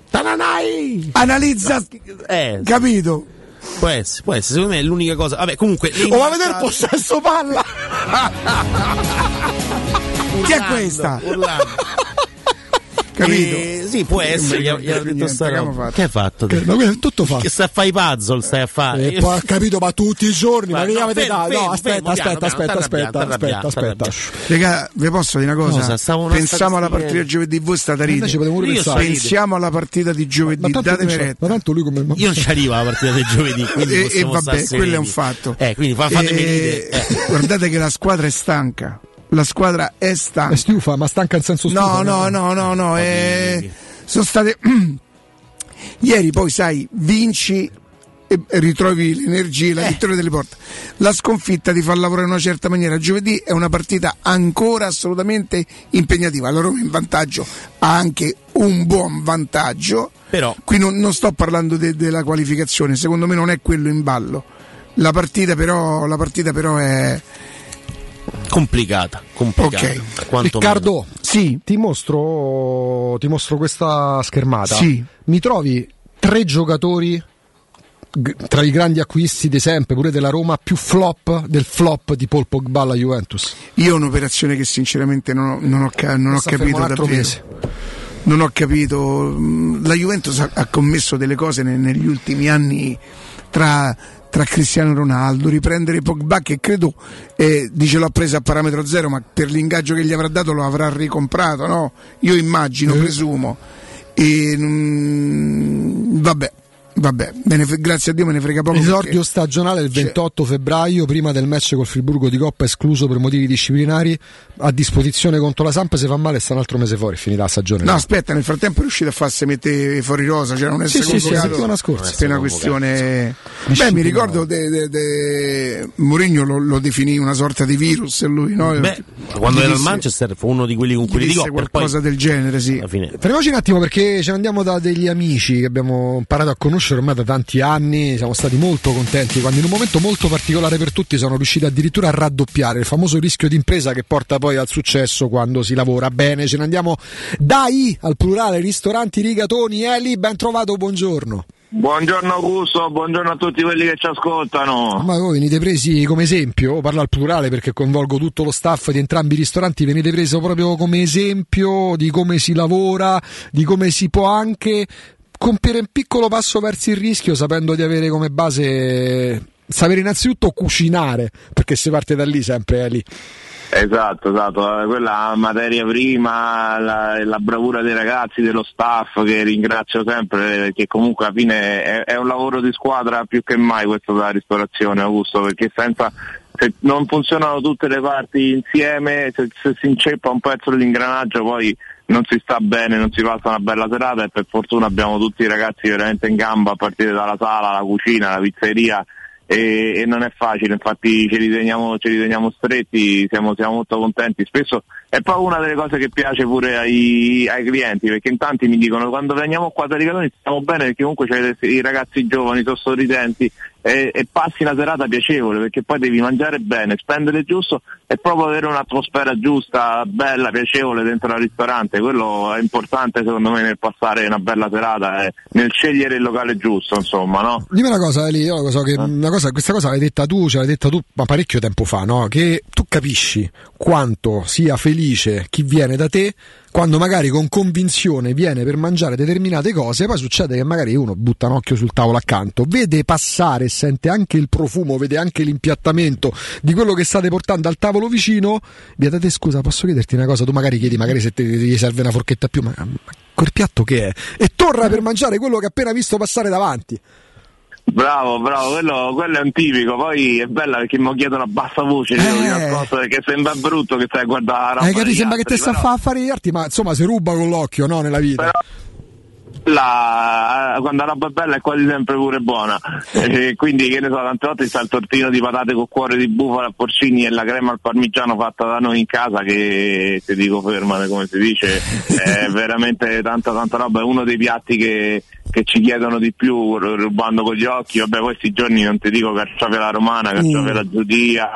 Taranai analizza eh, capito? Può essere, può essere, secondo me è l'unica cosa. Vabbè, comunque o va a vedere il possesso palla. Urlando, chi è questa? Urlando. Capito? Eh, sì, può essere. Gli, gli ha detto sta roba. Che hai fatto? Che, ma tutto fatto. Che stai a fare i puzzle, stai a fare. Eh, poi, capito, ma tutti i giorni. Ma, ma no, fermi, fermi, no, aspetta, aspetta, aspetta, aspetta, aspetta, aspetta. Raga, vi posso dire una cosa? cosa una pensiamo alla partita di giovedì, voi state ride. Pensiamo alla partita di giovedì. Datemi retta. Tanto lui come io non ci arrivo alla partita di giovedì. E vabbè, quello è un fatto. Eh, quindi fatemi ridere. Guardate che la squadra è stanca. La squadra è stanca. È stufa, ma stanca in senso stufa. No, no, no, no, no. Eh, sono state. Ieri poi, sai, vinci e ritrovi l'energia, la vittoria eh. delle porte. La sconfitta ti fa lavorare in una certa maniera. Giovedì è una partita ancora assolutamente impegnativa. La Roma in vantaggio ha anche un buon vantaggio. Però. Qui non, non sto parlando de, della qualificazione, secondo me non è quello in ballo. La partita, però, la partita però è. Complicata, complicata. Okay. Riccardo, sì. ti mostro ti mostro questa schermata. Sì. Mi trovi tre giocatori g- tra i grandi acquisti di sempre, pure della Roma, più flop del flop di Paul Pogba alla Juventus. Io ho un'operazione che sinceramente non ho, non ho, ca- non ho capito davvero. Mese. Non ho capito. La Juventus ha, ha commesso delle cose ne- negli ultimi anni tra... tra Cristiano Ronaldo, riprendere Pogba che credo eh, dice l'ha presa a parametro zero, ma per l'ingaggio che gli avrà dato lo avrà ricomprato, no? Io immagino, eh. presumo e, mm, vabbè vabbè, me ne f- grazie a Dio me ne frega poco. Esordio perché... stagionale il ventotto cioè... febbraio, prima del match col Friburgo di Coppa, escluso per motivi disciplinari, a disposizione contro la Samp. Se fa male sta un altro mese fuori, finita la stagione. No, là. Aspetta, nel frattempo è riuscito a farsi mettere fuori rosa, cioè non è sì, sì, sì, la settimana scorsa. È una questione. Beh, mi ricordo de, de, de... Mourinho lo, lo definì una sorta di virus lui, no? Beh, quando gli era al Manchester fu uno di quelli con quelli di Coppa, qualcosa poi... del genere, sì. Fermiamoci un attimo perché ce ne andiamo da degli amici che abbiamo imparato a conoscere ormai da tanti anni, siamo stati molto contenti quando in un momento molto particolare per tutti sono riusciti addirittura a raddoppiare il famoso rischio di impresa che porta poi al successo quando si lavora bene. Ce ne andiamo dai al plurale ristoranti Rigatoni. Eli, ben trovato, buongiorno. Buongiorno Augusto, buongiorno a tutti quelli che ci ascoltano. Ma voi venite presi come esempio, parlo al plurale perché coinvolgo tutto lo staff di entrambi i ristoranti, venite presi proprio come esempio di come si lavora, di come si può anche compiere un piccolo passo verso il rischio sapendo di avere come base, sapere innanzitutto cucinare, perché si parte da lì sempre, è lì. Esatto, esatto, quella materia prima, la, la bravura dei ragazzi, dello staff, che ringrazio sempre, perché comunque alla fine è, è un lavoro di squadra più che mai questo della ristorazione, Augusto, perché senza, se non funzionano tutte le parti insieme, se, se si inceppa un pezzo dell'ingranaggio poi non si sta bene, non si passa una bella serata, e per fortuna abbiamo tutti i ragazzi veramente in gamba a partire dalla sala, la cucina, la pizzeria. E, e non è facile, infatti ce li teniamo, ce li teniamo stretti, siamo, siamo molto contenti. Spesso è proprio una delle cose che piace pure ai, ai clienti, perché in tanti mi dicono: quando veniamo qua da Rigatoni stiamo bene perché comunque c'è i ragazzi giovani, sono sorridenti e, e passi una serata piacevole, perché poi devi mangiare bene, spendere giusto e proprio avere un'atmosfera giusta, bella, piacevole dentro al ristorante. Quello è importante secondo me nel passare una bella serata, eh, nel scegliere il locale giusto, insomma, no? Dimmi una cosa, Eli, io lo so che una cosa, questa cosa l'hai detta tu, ce l'hai detta tu ma parecchio tempo fa, no? Che tu capisci quanto sia felice chi viene da te quando magari con convinzione viene per mangiare determinate cose, poi succede che magari uno butta un occhio sul tavolo accanto, vede passare, sente anche il profumo, vede anche l'impiattamento di quello che state portando al tavolo vicino, vi date: scusa, posso chiederti una cosa? Tu magari chiedi, magari se ti serve una forchetta più, ma, ma quel piatto che è? E torna per mangiare quello che ha appena visto passare davanti. Bravo, bravo, quello, quello è un tipico. Poi è bella perché mi chiedono a bassa voce, eh, perché sembra brutto che stai a guardare la roba. Eh, capito, sembra altri, che te però... sta a fare gli arti, ma insomma si ruba con l'occhio, no, nella vita. Però... La, quando la roba è bella è quasi sempre pure buona, eh, quindi che ne so, tante volte sta il tortino di patate con cuore di bufala a porcini e la crema al parmigiano fatta da noi in casa, che ti dico fermate, come si dice, è veramente tanta tanta roba, è uno dei piatti che, che ci chiedono di più, rubando con gli occhi. Vabbè, questi giorni non ti dico carciofela romana, carciofela mm. giudia,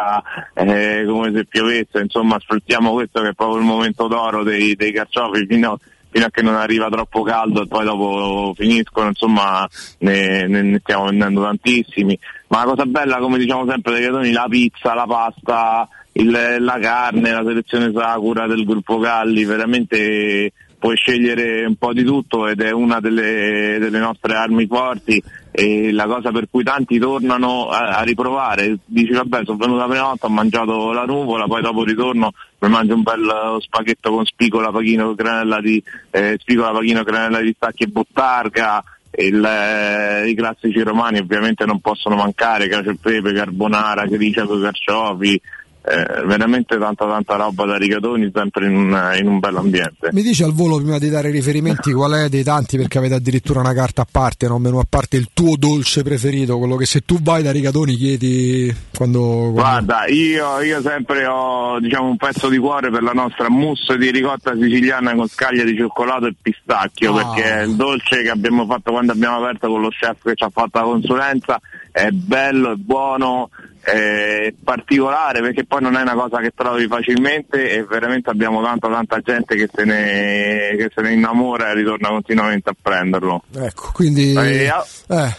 eh, come se piovesse, insomma sfruttiamo questo che è proprio il momento d'oro dei, dei carciofi, fino fino a che non arriva troppo caldo e poi dopo finiscono, insomma ne, ne stiamo vendendo tantissimi. Ma la cosa bella, come diciamo sempre dei Rigatoni, la pizza, la pasta, il, la carne, la selezione Sakura del gruppo Galli, veramente puoi scegliere un po' di tutto ed è una delle, delle nostre armi forti, e la cosa per cui tanti tornano a, a riprovare. Dici vabbè, sono venuto la prima volta, ho mangiato la nuvola, poi dopo ritorno mi mangio un bel spaghetto con spigola, pachino, granella di eh, spigola, pachino, granella di pistacchi e bottarga. Il, eh, i classici romani ovviamente non possono mancare, cacio e pepe, carbonara, gricia con carciofi. Eh, veramente tanta tanta roba da Rigatoni, sempre in un, in un bel ambiente. Mi dici al volo, prima di dare riferimenti, qual è dei tanti, perché avete addirittura una carta a parte, no? Menu a parte, il tuo dolce preferito, quello che se tu vai da Rigatoni chiedi quando, quando... Guarda, io, io sempre ho, diciamo, un pezzo di cuore per la nostra mousse di ricotta siciliana con scaglia di cioccolato e pistacchio, ah. perché è il dolce che abbiamo fatto quando abbiamo aperto con lo chef che ci ha fatto la consulenza. È bello, è buono, è particolare, perché poi non è una cosa che trovi facilmente, e veramente abbiamo tanta tanta gente che se ne, che se ne innamora e ritorna continuamente a prenderlo. Ecco, quindi... Eh, eh.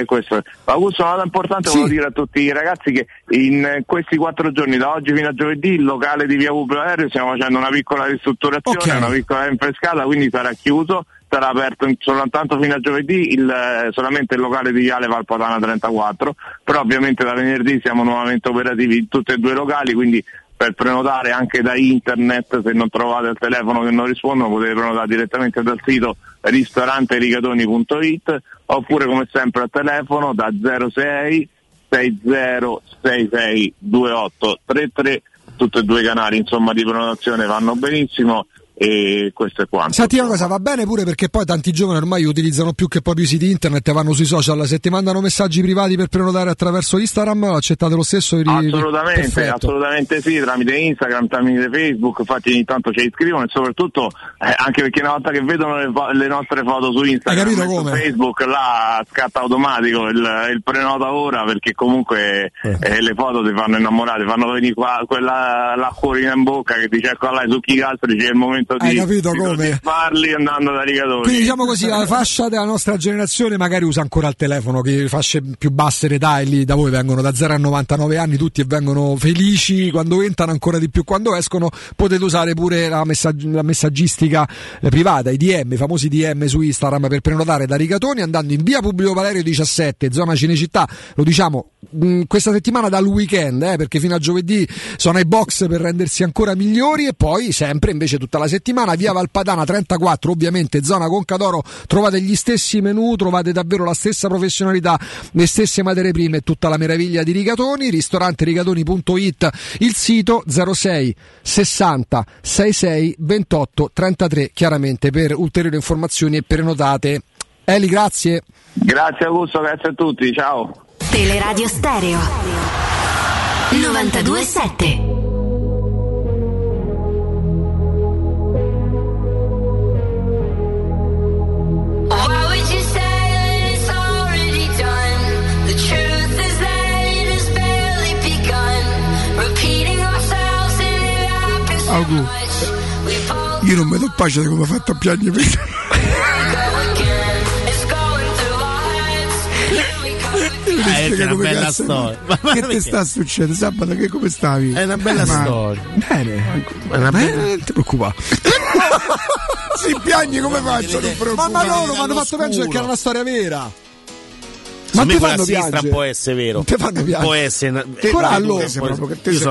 Eh, questo. Augusto, una cosa importante sì. volevo dire a tutti i ragazzi che in questi quattro giorni, da oggi fino a giovedì, il locale di via Publio Aereo stiamo facendo una piccola ristrutturazione, okay. una piccola rinfrescata, quindi sarà chiuso, sarà aperto soltanto fino a giovedì il, solamente il locale di Viale Valpadana trentaquattro, però ovviamente da venerdì siamo nuovamente operativi in tutti e due i locali, quindi per prenotare anche da internet, se non trovate il telefono che non rispondono, potete prenotare direttamente dal sito ristorante rigatoni punto it, oppure come sempre al telefono da zero sei sei zero sei sei due otto tre tre, tutti e due i canali insomma di prenotazione vanno benissimo. E questo è quanto. Senti una cosa, va bene pure perché poi tanti giovani ormai utilizzano più che proprio i siti internet, vanno sui social, se ti mandano messaggi privati per prenotare attraverso Instagram accettate lo stesso? Ri... assolutamente Perfetto. assolutamente sì, tramite Instagram, tramite Facebook, infatti ogni tanto ci iscrivono, e soprattutto eh, anche perché una volta che vedono le, le nostre foto su Instagram e su Facebook, là scatta automatico il, il prenota ora, perché comunque eh. Eh, le foto ti fanno innamorare, fanno venire qua quella l'acquolina in bocca che ti cerca là su chi altri, c'è il momento momento di, di farli andando da Rigatoni. Quindi diciamo così, la fascia della nostra generazione magari usa ancora il telefono, che fasce più basse d'età, e lì da voi vengono da zero a novantanove anni tutti e vengono felici quando entrano, ancora di più quando escono. Potete usare pure la, messaggi- la messaggistica privata, i D M, i famosi D M su Instagram, per prenotare da Rigatoni, andando in via Publio Valerio diciassette, zona Cinecittà. Lo diciamo mh, questa settimana dal weekend, eh, perché fino a giovedì sono ai box per rendersi ancora migliori, e poi sempre invece tutta la settimana via Valpadana trentaquattro, ovviamente zona Concadoro, trovate gli stessi menù, trovate davvero la stessa professionalità, le stesse materie prime e tutta la meraviglia di Rigatoni. Ristorante rigatoni punto it il sito, zero sei sessanta sessantasei ventotto trentatré chiaramente per ulteriori informazioni e prenotate. Eli, grazie. Grazie Augusto, grazie a tutti, ciao. Teleradio Stereo novantadue sette. Augu, io non mi do pace di come ha fatto a piangere. Eh, è una bella cazzo, storia. Ma che perché? Ti sta succedendo? Sabato che come stavi? È una bella eh, storia. Ma... Bene. È una bella... Bene, non ti preoccupare. Si piange come faccio? Non preoccupare. Ma loro mi hanno fatto piangere perché era una storia vera. Ma ti fanno piangere, può essere vero, te fanno piangere, può essere allora,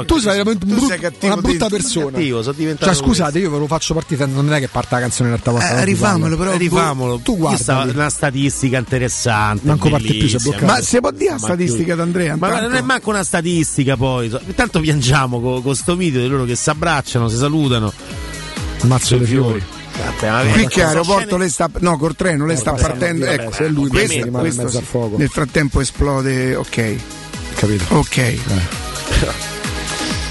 tu sei una brutta persona, cattivo, cioè scusate questo. Io ve lo faccio partire, non è che parta la canzone in realtà vostra, eh, rifamolo però, rifamolo. Tu guarda una statistica interessante, manco parte più, si è bloccato. Ma se può dire la statistica d'Andrea, ma non è manco una statistica, poi intanto piangiamo con questo video di loro che si abbracciano, si salutano, mazzo dei fiori. Qui che aeroporto lei sta, no, col treno lei sta partendo, ecco, se lui questo, rimane in mezzo a fuoco. Nel frattempo esplode, ok. Capito? Ok. Eh.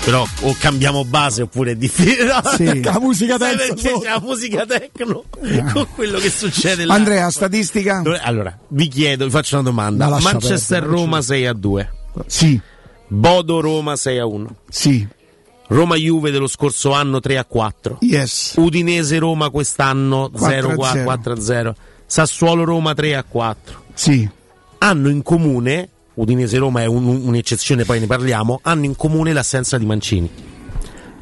Però o cambiamo base oppure è difficile. No? Sì. La musica tecno, sì, no. La musica tecno no. Con quello che succede là. Andrea, statistica? Allora, vi chiedo, vi faccio una domanda. Ma Manchester perdere, Roma sei a due. Sì. Bodo Roma sei a uno. Sì. Roma Juve dello scorso anno tre a quattro. Yes. Udinese Roma quest'anno quattro a zero. Sassuolo Roma tre a quattro. Sì. Hanno in comune, Udinese Roma è un, un'eccezione, poi ne parliamo, hanno in comune l'assenza di Mancini.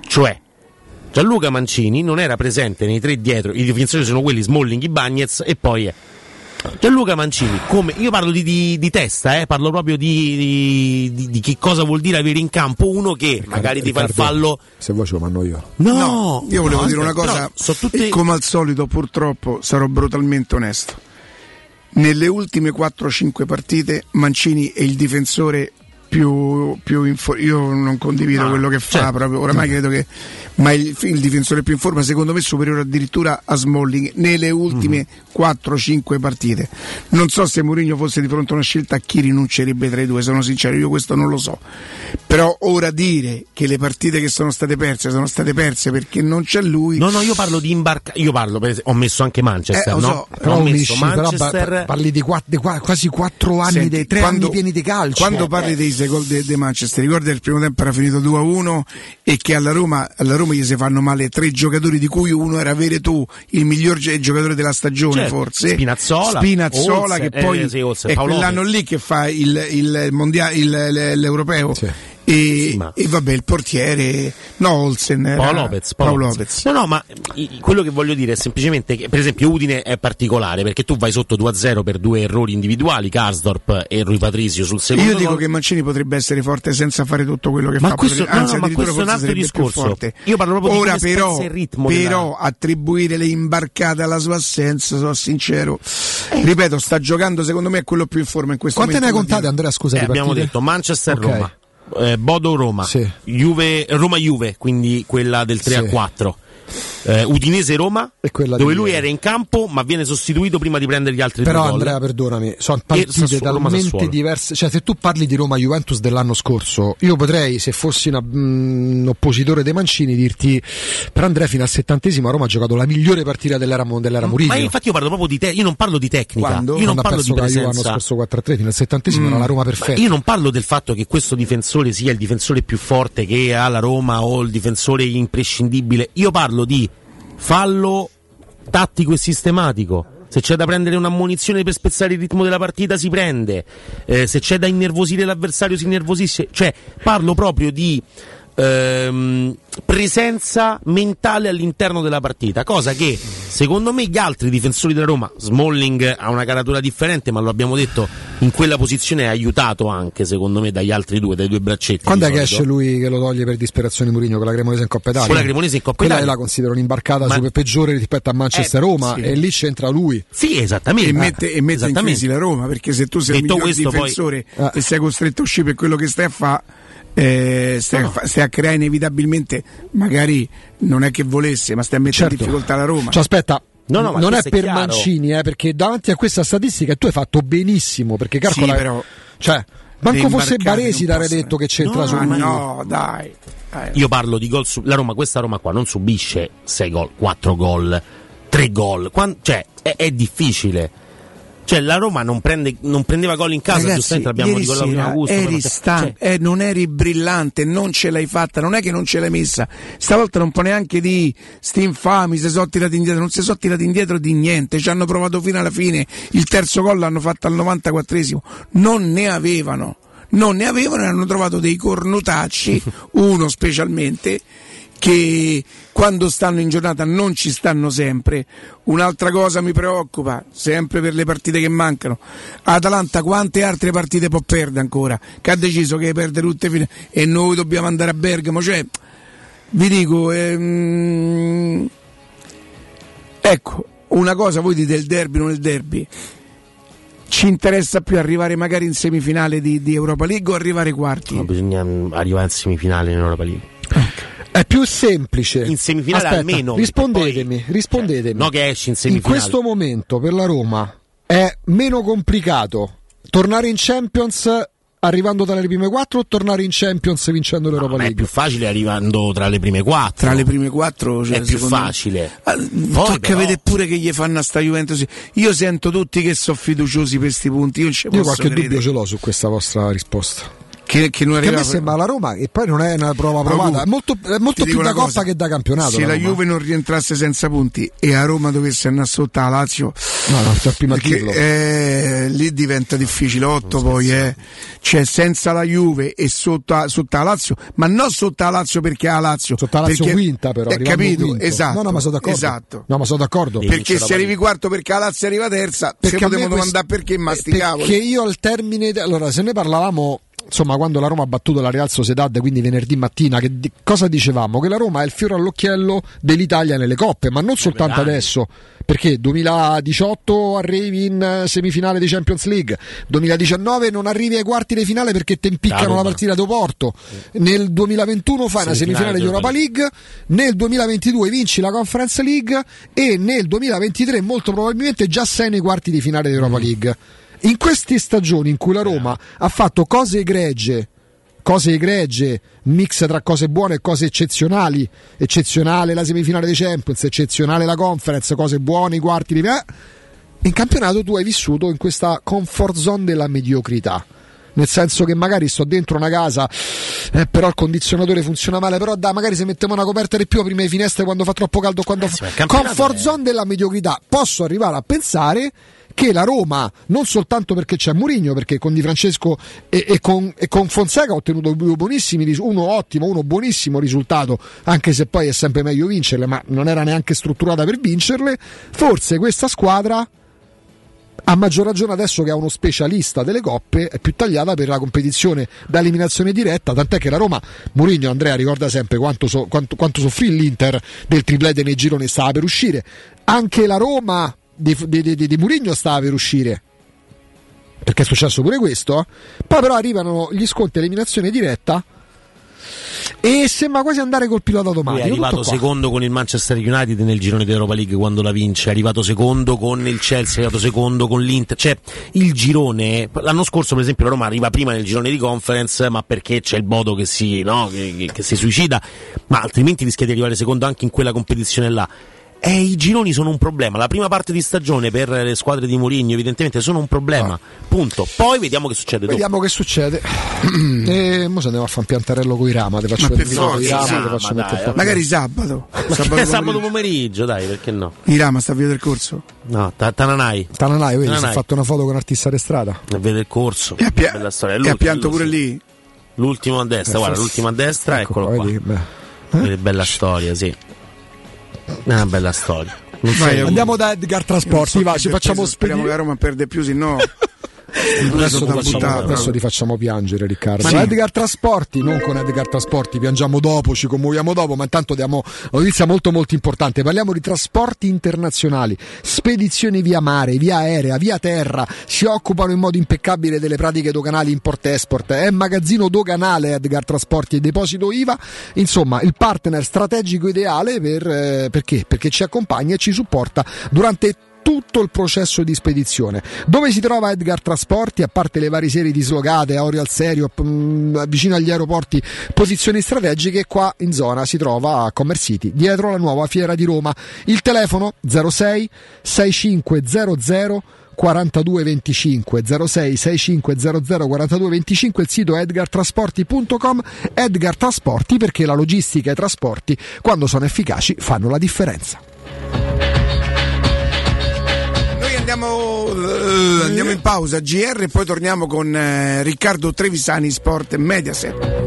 Cioè Gianluca Mancini non era presente nei tre dietro, i difensori sono quelli Smalling, Ibañez e poi è Gianluca Mancini, come io parlo di, di, di testa, eh, parlo proprio di, di, di che cosa vuol dire avere in campo uno che Riccardo, magari ti fa il fallo. Se vuoi ce lo mando io. No, no, io volevo no, dire una cosa, so tutte... e come al solito purtroppo sarò brutalmente onesto. Nelle ultime quattro cinque partite Mancini è il difensore più, più in forma. Io non condivido ah, quello che certo. fa proprio, oramai credo che, ma il, il difensore più in forma secondo me superiore addirittura a Smalling nelle ultime mm-hmm. quattro cinque partite. Non so se Mourinho fosse di fronte a una scelta a chi rinuncerebbe tra i due, sono sincero, io questo non lo so, però ora dire che le partite che sono state perse sono state perse perché non c'è lui, no no, io parlo di imbarca, io parlo per esempio, ho messo anche Manchester, eh, no? So, però ho messo misci, Manchester, però parli di, quatt- di qua- quasi quattro anni. Senti, dei tre quando, anni pieni di calcio, quando eh, parli eh. dei gol di de Manchester, ricorda il primo tempo era finito due a uno e che alla Roma, alla Roma gli si fanno male tre giocatori di cui uno era Veretù, il miglior giocatore della stagione, certo, forse Spinazzola, Spinazzola Olsen, che poi eh, sì, Olsen, è quell'anno lì che fa il, il mondiale, il, l'europeo, sì. E, sì, ma... e vabbè il portiere no Olsen, Paolo Lopez, Paolo Lopez. No no, ma quello che voglio dire è semplicemente che per esempio Udine è particolare perché tu vai sotto due a zero per due errori individuali, Karsdorp e Rui Patricio sul secondo. Io dico che Mancini potrebbe essere forte senza fare tutto quello che ma fa questo, potrebbe, anzi, no, no, ma questo è un altro discorso. Io parlo proprio ora di però, e ritmo però della... attribuire le imbarcate alla sua assenza, sono sincero, eh. ripeto, sta giocando secondo me è quello più in forma in questo quante momento. Quante ne hai contate Andrea, scusa, eh, abbiamo detto Manchester, okay. Roma Eh, Bodo Roma, sì. Juve, Roma Juve, quindi quella del tre sì. a quattro, eh, Udinese Roma, dove lui era in campo ma viene sostituito prima di prendere gli altri. Però Andrea, perdonami, sono partite Sassuolo, talmente Sassuolo. diverse. Cioè se tu parli di Roma Juventus dell'anno scorso, io potrei, se fossi una, mh, un oppositore dei Mancini, dirti per Andrea fino al settantesimo a Roma ha giocato la migliore partita dell'era, dell'era Mourinho. Ma infatti io parlo proprio di te, io non parlo di tecnica. Quando? Io non Quando parlo di presenza. L'anno scorso quattro a tre fino al settantesimo mm. era la Roma perfetta. Ma io non parlo del fatto che questo difensore sia il difensore più forte che ha la Roma o il difensore imprescindibile. Io parlo di fallo tattico e sistematico. Se c'è da prendere un'ammonizione per spezzare il ritmo della partita, si prende. Eh, se c'è da innervosire l'avversario, si innervosisce. Cioè, parlo proprio di ehm, presenza mentale all'interno della partita, cosa che secondo me gli altri difensori della Roma, Smalling ha una caratura differente, ma lo abbiamo detto, in quella posizione è aiutato anche, secondo me, dagli altri due, dai due braccetti. Quando è che esce lui che lo toglie per disperazione Mourinho con la Cremonese in Coppa Italia? Con la Cremonese in Coppa Italia. Quella la considero un'imbarcata ma... super peggiore rispetto a Manchester-Roma, eh, sì. E lì c'entra lui. Sì, esattamente. E mette, e mette esattamente. in crisi la Roma, perché se tu sei detto il miglior difensore poi... e sei costretto a uscire per quello che stai a fare, eh, stai, no. stai a creare inevitabilmente, magari non è che volesse, ma stai a mettere certo. in difficoltà la Roma. Cioè, aspetta. No, no, non è per chiaro. Mancini, eh, perché davanti a questa statistica tu hai fatto benissimo, perché calcola, sì, però, cioè, manco fosse Baresi l'avrei detto che c'entra, no, su no, no, dai. dai. Io parlo di gol su... la Roma, questa Roma qua non subisce sei gol, quattro gol, tre gol, Quando... cioè è, è difficile. Cioè la Roma non prende non prendeva gol in casa, giustamente l'abbiamo ricordato in agosto. Eri stanco, cioè... eh, non eri brillante, non ce l'hai fatta, non è che non ce l'hai messa. Stavolta non può neanche di sti infami, si sono tirati indietro, non si sono tirati indietro di niente, ci hanno provato fino alla fine. Il terzo gol l'hanno fatto al novantaquattresimo, non ne avevano, non ne avevano e hanno trovato dei cornutacci, uno specialmente, che quando stanno in giornata non ci stanno sempre. Un'altra cosa mi preoccupa sempre per le partite che mancano: Atalanta quante altre partite può perdere ancora, che ha deciso che perde tutte fine e noi dobbiamo andare a Bergamo. Cioè, vi dico, ehm... ecco una cosa, voi dite il derby, non il derby, ci interessa più arrivare magari in semifinale di, di Europa League o arrivare quarti? No, bisogna arrivare in semifinale in Europa League. Okay. È più semplice in semifinale. Aspetta, almeno rispondetemi, poi, rispondetemi. Cioè, no, che esci in semifinale. In questo momento per la Roma è meno complicato tornare in Champions arrivando tra le prime quattro o tornare in Champions vincendo l'Europa League? No, è più facile arrivando tra le prime quattro. Tra le prime quattro, cioè, è più facile. Me... Poi, tocca però... vedere pure che gli fanno a sta Juventus. Io sento tutti che sono fiduciosi per questi punti. Io, non ci posso Io qualche credere. dubbio ce l'ho su questa vostra risposta. Che, che, non che a me sembra la Roma, e poi non è una prova provata, è molto, è molto più da coppa che da campionato. Se la, la Juve non rientrasse senza punti e a Roma dovesse andare sotto a Lazio, no, no, cioè prima perché, eh, lì diventa difficile. Otto poi eh. cioè senza la Juve e sotto a, sotto a Lazio, ma non sotto a Lazio perché a Lazio, sotto a Lazio quinta, però è capito quinto. Esatto, no, no, ma sono d'accordo, esatto. No, ma sono d'accordo. Perché se arrivi quarto perché a Lazio arriva terza, perché se potevo domandare quest... perché masticavo, perché io al termine de... allora se ne parlavamo, insomma, quando la Roma ha battuto la Real Sociedad, quindi venerdì mattina, che di- cosa dicevamo? Che la Roma è il fiore all'occhiello dell'Italia nelle coppe, ma non soltanto adesso, perché duemiladiciotto arrivi in semifinale di Champions League, duemiladiciannove non arrivi ai quarti di finale perché ti impiccano la, la partita ad Oporto, sì. Nel duemilaventuno fai una semifinale di Europa League, nel duemilaventidue vinci la Conference League e nel duemilaventitré molto probabilmente già sei nei quarti di finale di Europa mm. League. In queste stagioni in cui la Roma ha fatto cose egregie, cose egregie, mix tra cose buone e cose eccezionali, eccezionale la semifinale dei Champions, eccezionale la Conference, cose buone, i quarti di finale, in campionato tu hai vissuto in questa comfort zone della mediocrità. Nel senso che magari sto dentro una casa, eh, però il condizionatore funziona male, però da magari se mettiamo una coperta di più prima le finestre quando fa troppo caldo, quando eh, fa... comfort è... zone della mediocrità. Posso arrivare a pensare che la Roma, non soltanto perché c'è Mourinho, perché con Di Francesco e, e, con, e con Fonseca ha ottenuto due buonissimi, uno ottimo, uno buonissimo risultato, anche se poi è sempre meglio vincerle, ma non era neanche strutturata per vincerle, forse questa squadra, a maggior ragione adesso che ha uno specialista delle coppe, è più tagliata per la competizione da eliminazione diretta, tant'è che la Roma, Mourinho, Andrea ricorda sempre quanto, so, quanto, quanto soffrì l'Inter del triplete nei gironi, stava per uscire, anche la Roma di, di, di, di Mourinho stava per uscire, perché è successo pure questo, poi però arrivano gli sconti eliminazione diretta e sembra quasi andare col pilota automatico. È arrivato secondo con il Manchester United nel girone dell'Europa League quando la vince, è arrivato secondo con il Chelsea, è arrivato secondo con l'Inter, cioè il girone, l'anno scorso per esempio la Roma arriva prima nel girone di Conference, ma perché c'è il Bodo che si, no, che, che, che si suicida, ma altrimenti rischia di arrivare secondo anche in quella competizione là. Eh, i gironi sono un problema. La prima parte di stagione per le squadre di Mourinho, evidentemente, sono un problema. Ah. Punto. Poi vediamo che succede. Vediamo dopo. che succede. E mo se andiamo a fare un piantarello coi Rama. Ti faccio vedere i Rama. Ti faccio dai, dai, magari sabato. Sabato, sabato pomeriggio, dai, perché no? I Rama sta a Via del Corso. No, ta- Tananai. Tananai, vedi, si è fatto una foto con un artista di strada. A Via del Corso. E ha pia- pianto pure lì. L'ultimo a destra, eh, guarda, l'ultimo a destra, ecco, eccolo qua. Vedi, eh? Bella storia, sì. È una bella storia. Non Vai, andiamo da Edgar Trasporti, so va, ci facciamo peso, speriamo che la Roma perde più, se no adesso, buttata, adesso li facciamo piangere, Riccardo. Ma sì. Edgar Trasporti, non con Edgar Trasporti, piangiamo dopo, ci commuoviamo dopo, ma intanto diamo una notizia molto molto importante. Parliamo di trasporti internazionali, spedizioni via mare, via aerea, via terra, si occupano in modo impeccabile delle pratiche doganali import-export, è magazzino doganale Edgar Trasporti e deposito I V A, insomma il partner strategico ideale per, eh, perché? Perché ci accompagna e ci supporta durante tutto il processo di spedizione. Dove si trova Edgar Trasporti? A parte le varie serie dislocate, Aurial Serio, mh, vicino agli aeroporti, posizioni strategiche, qua in zona si trova a Commerce City, dietro la nuova Fiera di Roma. Il telefono zero sei sessantacinque zero zero quarantadue venticinque zero sei sessantacinque zero zero quarantadue venticinque, il sito edgartrasporti punto com. Edgar Trasporti, perché la logistica e i trasporti, quando sono efficaci, fanno la differenza. Andiamo, uh, andiamo in pausa G R e poi torniamo con uh, Riccardo Trevisani, Sport Mediaset.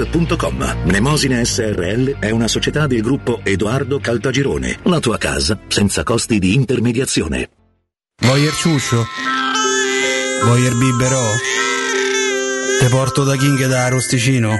punto com. Mnemosine S R L è una società del gruppo Edoardo Caltagirone. La tua casa senza costi di intermediazione. Vuoi il ciuccio? Vuoi il biberò? Te porto da King da Arosticino.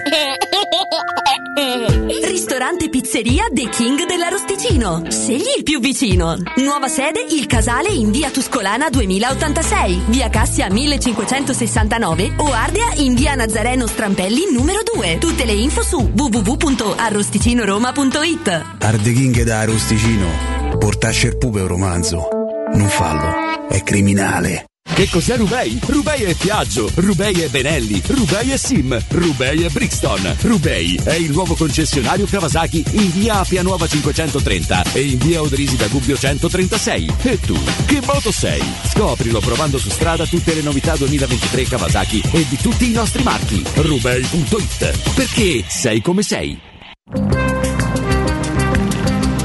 Ristorante Pizzeria The King dell'Arosticino. Scegli il più vicino. Nuova sede Il Casale in via Tuscolana duemilaottantasei, via Cassia millecinquecentosessantanove o Ardea in via Nazareno Strampelli numero due. Tutte le info su w w w punto arrosticinoroma punto it. Arde King da Arosticino. Portasce il pupe un romanzo. Non fallo, è criminale. Che cos'è Roubaix? Roubaix è Piaggio, Roubaix è Benelli, Roubaix è Sim, Roubaix è Brixton. Roubaix è il nuovo concessionario Kawasaki in via Appia Nuova cinquecentotrenta e in via Odrisi da Gubbio centotrentasei. E tu, che moto sei? Scoprilo provando su strada tutte le novità duemilaventitré Kawasaki e di tutti i nostri marchi. Roubaix punto it, perché sei come sei.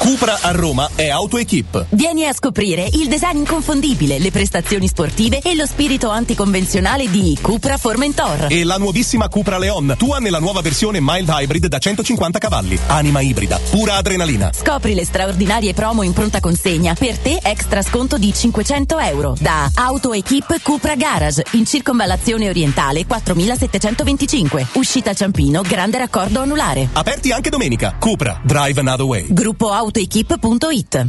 Cupra a Roma è AutoEquip. Vieni a scoprire il design inconfondibile, le prestazioni sportive e lo spirito anticonvenzionale di Cupra Formentor. E la nuovissima Cupra Leon, tua nella nuova versione mild hybrid da centocinquanta cavalli. Anima ibrida, pura adrenalina. Scopri le straordinarie promo in pronta consegna. Per te extra sconto di cinquecento euro. Da AutoEquip Cupra Garage, in circonvallazione orientale quattromilasettecentoventicinque. Uscita Ciampino, grande raccordo anulare. Aperti anche domenica. Cupra, drive another way. Gruppo autoequip punto it.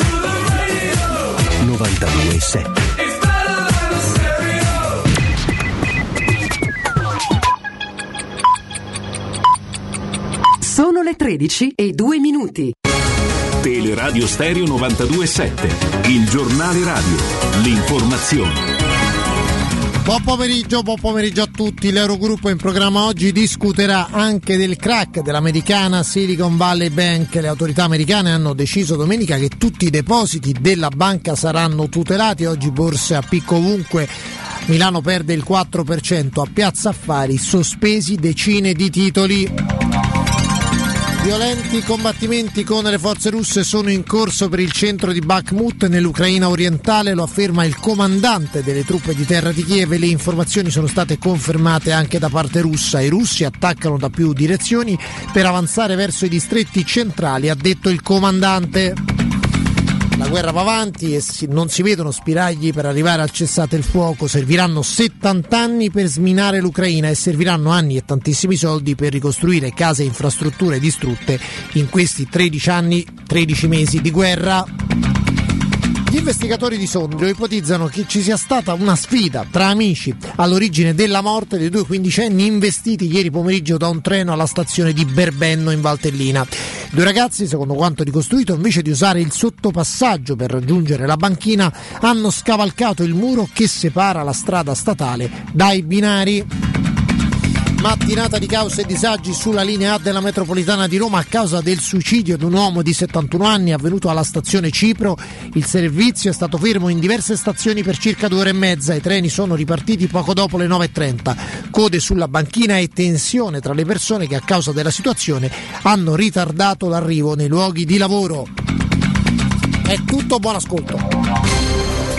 novantadue e sette. Sono le tredici e due minuti. Teleradio Stereo novantadue e sette, il giornale radio, l'informazione. Buon pomeriggio, buon pomeriggio a tutti. L'Eurogruppo in programma oggi discuterà anche del crack dell'americana Silicon Valley Bank. Le autorità americane hanno deciso domenica che tutti i depositi della banca saranno tutelati. Oggi borse a picco ovunque, Milano perde il quattro per cento, a Piazza Affari sospesi decine di titoli. Violenti combattimenti con le forze russe sono in corso per il centro di Bakhmut nell'Ucraina orientale, lo afferma il comandante delle truppe di terra di Kiev, e le informazioni sono state confermate anche da parte russa. I russi attaccano da più direzioni per avanzare verso i distretti centrali, ha detto il comandante. La guerra va avanti e non si vedono spiragli per arrivare al cessate il fuoco. Serviranno settant'anni per sminare l'Ucraina e serviranno anni e tantissimi soldi per ricostruire case e infrastrutture distrutte in questi tredici anni, tredici mesi di guerra. Gli investigatori di Sondrio ipotizzano che ci sia stata una sfida tra amici all'origine della morte dei due quindicenni investiti ieri pomeriggio da un treno alla stazione di Berbenno in Valtellina. I due ragazzi, secondo quanto ricostruito, invece di usare il sottopassaggio per raggiungere la banchina, hanno scavalcato il muro che separa la strada statale dai binari. Mattinata di caos e disagi sulla linea A della metropolitana di Roma a causa del suicidio di un uomo di settantuno anni avvenuto alla stazione Cipro. Il servizio è stato fermo in diverse stazioni per circa due ore e mezza. I treni sono ripartiti poco dopo le nove e trenta. Code sulla banchina e tensione tra le persone che a causa della situazione hanno ritardato l'arrivo nei luoghi di lavoro. È tutto, buon ascolto.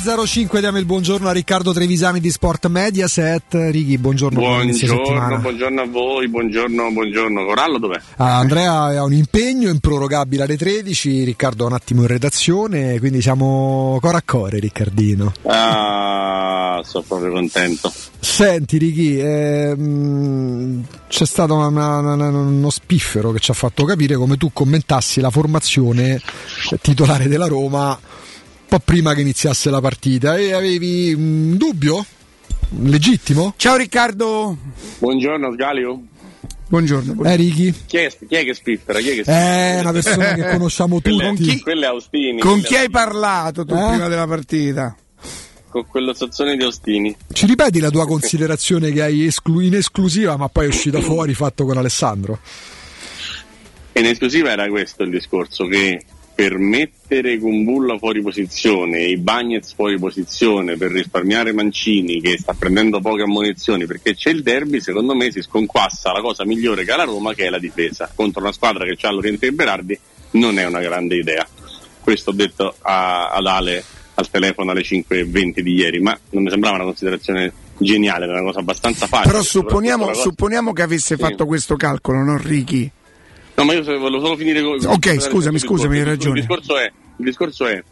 zero cinque diamo il buongiorno a Riccardo Trevisani di Sport Mediaset. Righi, buongiorno. Buongiorno, buongiorno a voi, buongiorno, buongiorno. Corallo dov'è? Ah, Andrea ha un impegno improrogabile alle tredici, Riccardo un attimo in redazione, quindi siamo core a core, Riccardino. Ah, sono proprio contento. Senti Righi, ehm, c'è stato una, una, una, uno spiffero che ci ha fatto capire come tu commentassi la formazione titolare della Roma un po' prima che iniziasse la partita e avevi un dubbio legittimo. Ciao Riccardo. Buongiorno Sgalio. Buongiorno, buongiorno. Eh Righi. Chi è, chi è che spiffera? Chi è che spiffera? Eh, una persona che conosciamo tutti. Con chi, quelle Austini, con quelle chi hai parlato tu eh? prima della partita? Con quello Sazzone di Austini. Ci ripeti la tua considerazione che hai esclu- in esclusiva ma poi è uscita fuori fatto con Alessandro? In esclusiva era questo il discorso, che per mettere Kumbulla fuori posizione e Bagnez fuori posizione per risparmiare Mancini, che sta prendendo poche ammonizioni perché c'è il derby, secondo me si sconquassa la cosa migliore che ha la Roma, che è la difesa contro una squadra che c'ha Llorente e Berardi. Non è una grande idea, questo ho detto a, ad Ale al telefono alle cinque e venti di ieri, ma non mi sembrava una considerazione geniale, era una cosa abbastanza facile. Però supponiamo, cosa... supponiamo che avesse sì. fatto questo calcolo, non Ricky? No, ma io volevo solo finire con... Ok, scusami, scusami, hai ragione. Il discorso è, il discorso è,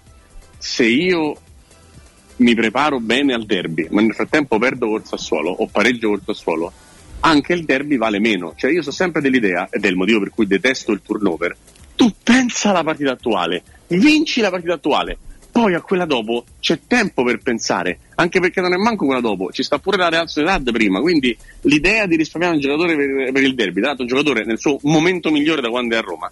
se io mi preparo bene al derby, ma nel frattempo perdo col Sassuolo o pareggio col Sassuolo, anche il derby vale meno. Cioè io so sempre dell'idea, ed è il motivo per cui detesto il turnover, tu pensa alla partita attuale, vinci la partita attuale, poi a quella dopo c'è tempo per pensare, anche perché non è manco quella dopo, ci sta pure la Real Sociedad prima, quindi l'idea di risparmiare un giocatore per, per il derby, tra l'altro un giocatore nel suo momento migliore da quando è a Roma,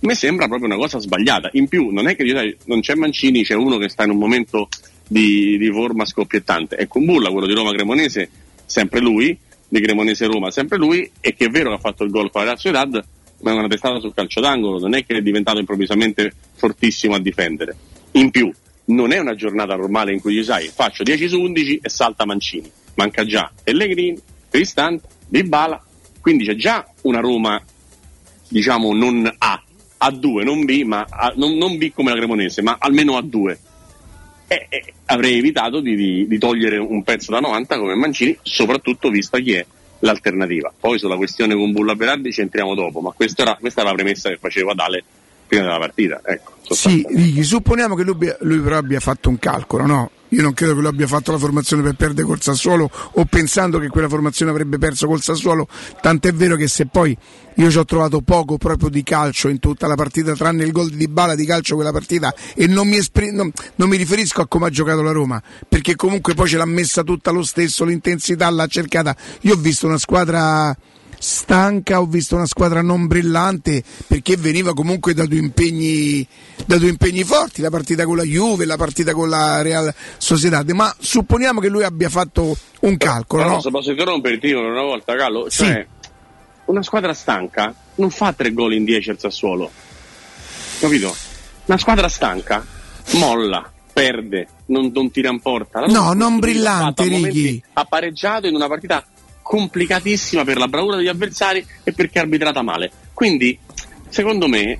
mi sembra proprio una cosa sbagliata. In più non è che sai, non c'è Mancini, c'è uno che sta in un momento di, di forma scoppiettante, è Kumbulla, quello di Roma-Cremonese, sempre lui, di Cremonese-Roma, sempre lui, e che è vero che ha fatto il gol con la Real Sociedad, ma è una testata sul calcio d'angolo, non è che è diventato improvvisamente fortissimo a difendere. In più, non è una giornata normale in cui gli sai, faccio dieci su undici e salta Mancini. Manca già Pellegrini, Cristante, Dybala, quindi c'è già una Roma, diciamo, non A, A due, non B, ma A, non, non B come la Cremonese, ma almeno A due. E, e avrei evitato di, di, di togliere un pezzo da novanta come Mancini, soprattutto vista chi è l'alternativa. Poi sulla questione con Bulla Berardi ci entriamo dopo, ma questa era, questa era la premessa che faceva Dale prima della partita, ecco. Sì, Righi, supponiamo che lui, lui però abbia fatto un calcolo, no? Io non credo che lui abbia fatto la formazione per perdere col Sassuolo o pensando che quella formazione avrebbe perso col Sassuolo, tant'è vero che se poi io ci ho trovato poco proprio di calcio in tutta la partita, tranne il gol di Dybala di calcio quella partita, e non mi, espr- non, non mi riferisco a come ha giocato la Roma, perché comunque poi ce l'ha messa tutta lo stesso, l'intensità l'ha cercata. Io ho visto una squadra... stanca, ho visto una squadra non brillante, perché veniva comunque da due impegni da due impegni forti, la partita con la Juve, la partita con la Real Sociedad, ma supponiamo che lui abbia fatto un calcolo, no? Posso interromperti una volta, Gallo? Sì. Cioè, una squadra stanca non fa tre gol in dieci al Sassuolo, capito? Una squadra stanca molla, perde, non, non tira in porta. No, non brillante, Righi. Ha pareggiato in una partita complicatissima per la bravura degli avversari e perché arbitrata male, quindi secondo me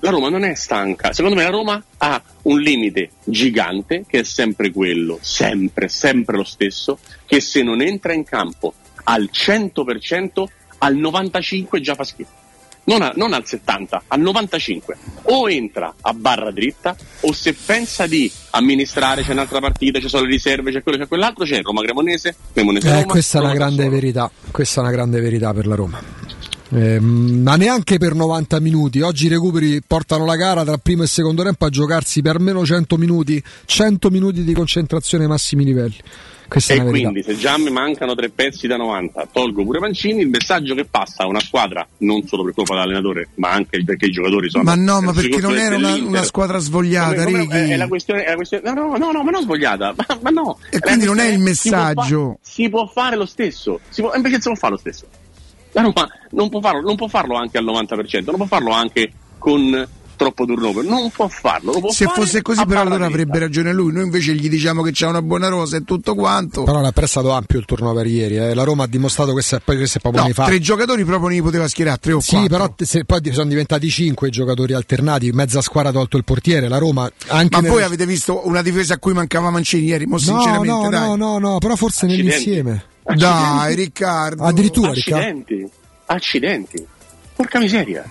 la Roma non è stanca. Secondo me la Roma ha un limite gigante che è sempre quello, sempre, sempre lo stesso, che se non entra in campo al cento per cento, al novantacinque già fa schifo. Non, a, non al settanta, al novantacinque. O entra a barra dritta, o se pensa di amministrare, c'è un'altra partita, ci sono le riserve, c'è quello, c'è quell'altro, c'è Roma Cremonese, Cremonese Roma. Eh, questa Roma è una grande verità, questa è una grande verità per la Roma. Eh, ma neanche per novanta minuti. Oggi i recuperi portano la gara tra primo e secondo tempo a giocarsi per almeno cento minuti, cento minuti di concentrazione ai massimi livelli. Questa e quindi verità. Se già mi mancano tre pezzi da novanta, tolgo pure Mancini, il messaggio che passa a una squadra, non solo per colpa dell'allenatore ma anche perché i giocatori sono, ma no, ma perché non era una, una squadra svogliata, come, come, è, è la questione, è la questione no, no no no ma non svogliata ma, ma no e la quindi non è il messaggio, si può, fa, si può fare lo stesso, si può, perché si può fare lo stesso la Roma non può farlo, non può farlo anche al novanta per cento, non può farlo anche con troppo turnover, non può farlo, lo può se fare fosse così però allora avrebbe ragione lui, noi invece gli diciamo che c'è una buona rosa e tutto quanto, però l'ha prestato ampio il turnover ieri, eh. La Roma ha dimostrato che se, che se proprio no, ne fa tre giocatori proprio ne poteva schierare tre o sì, quattro, però se poi sono diventati cinque giocatori alternati, mezza squadra ha tolto il portiere la Roma, anche ma nel... voi avete visto una difesa a cui mancava Mancini ieri? Mo no, sinceramente, no, dai. no no no però forse accidenti. Nell'insieme accidenti. Dai Riccardo, addirittura accidenti Riccardo. accidenti porca miseria.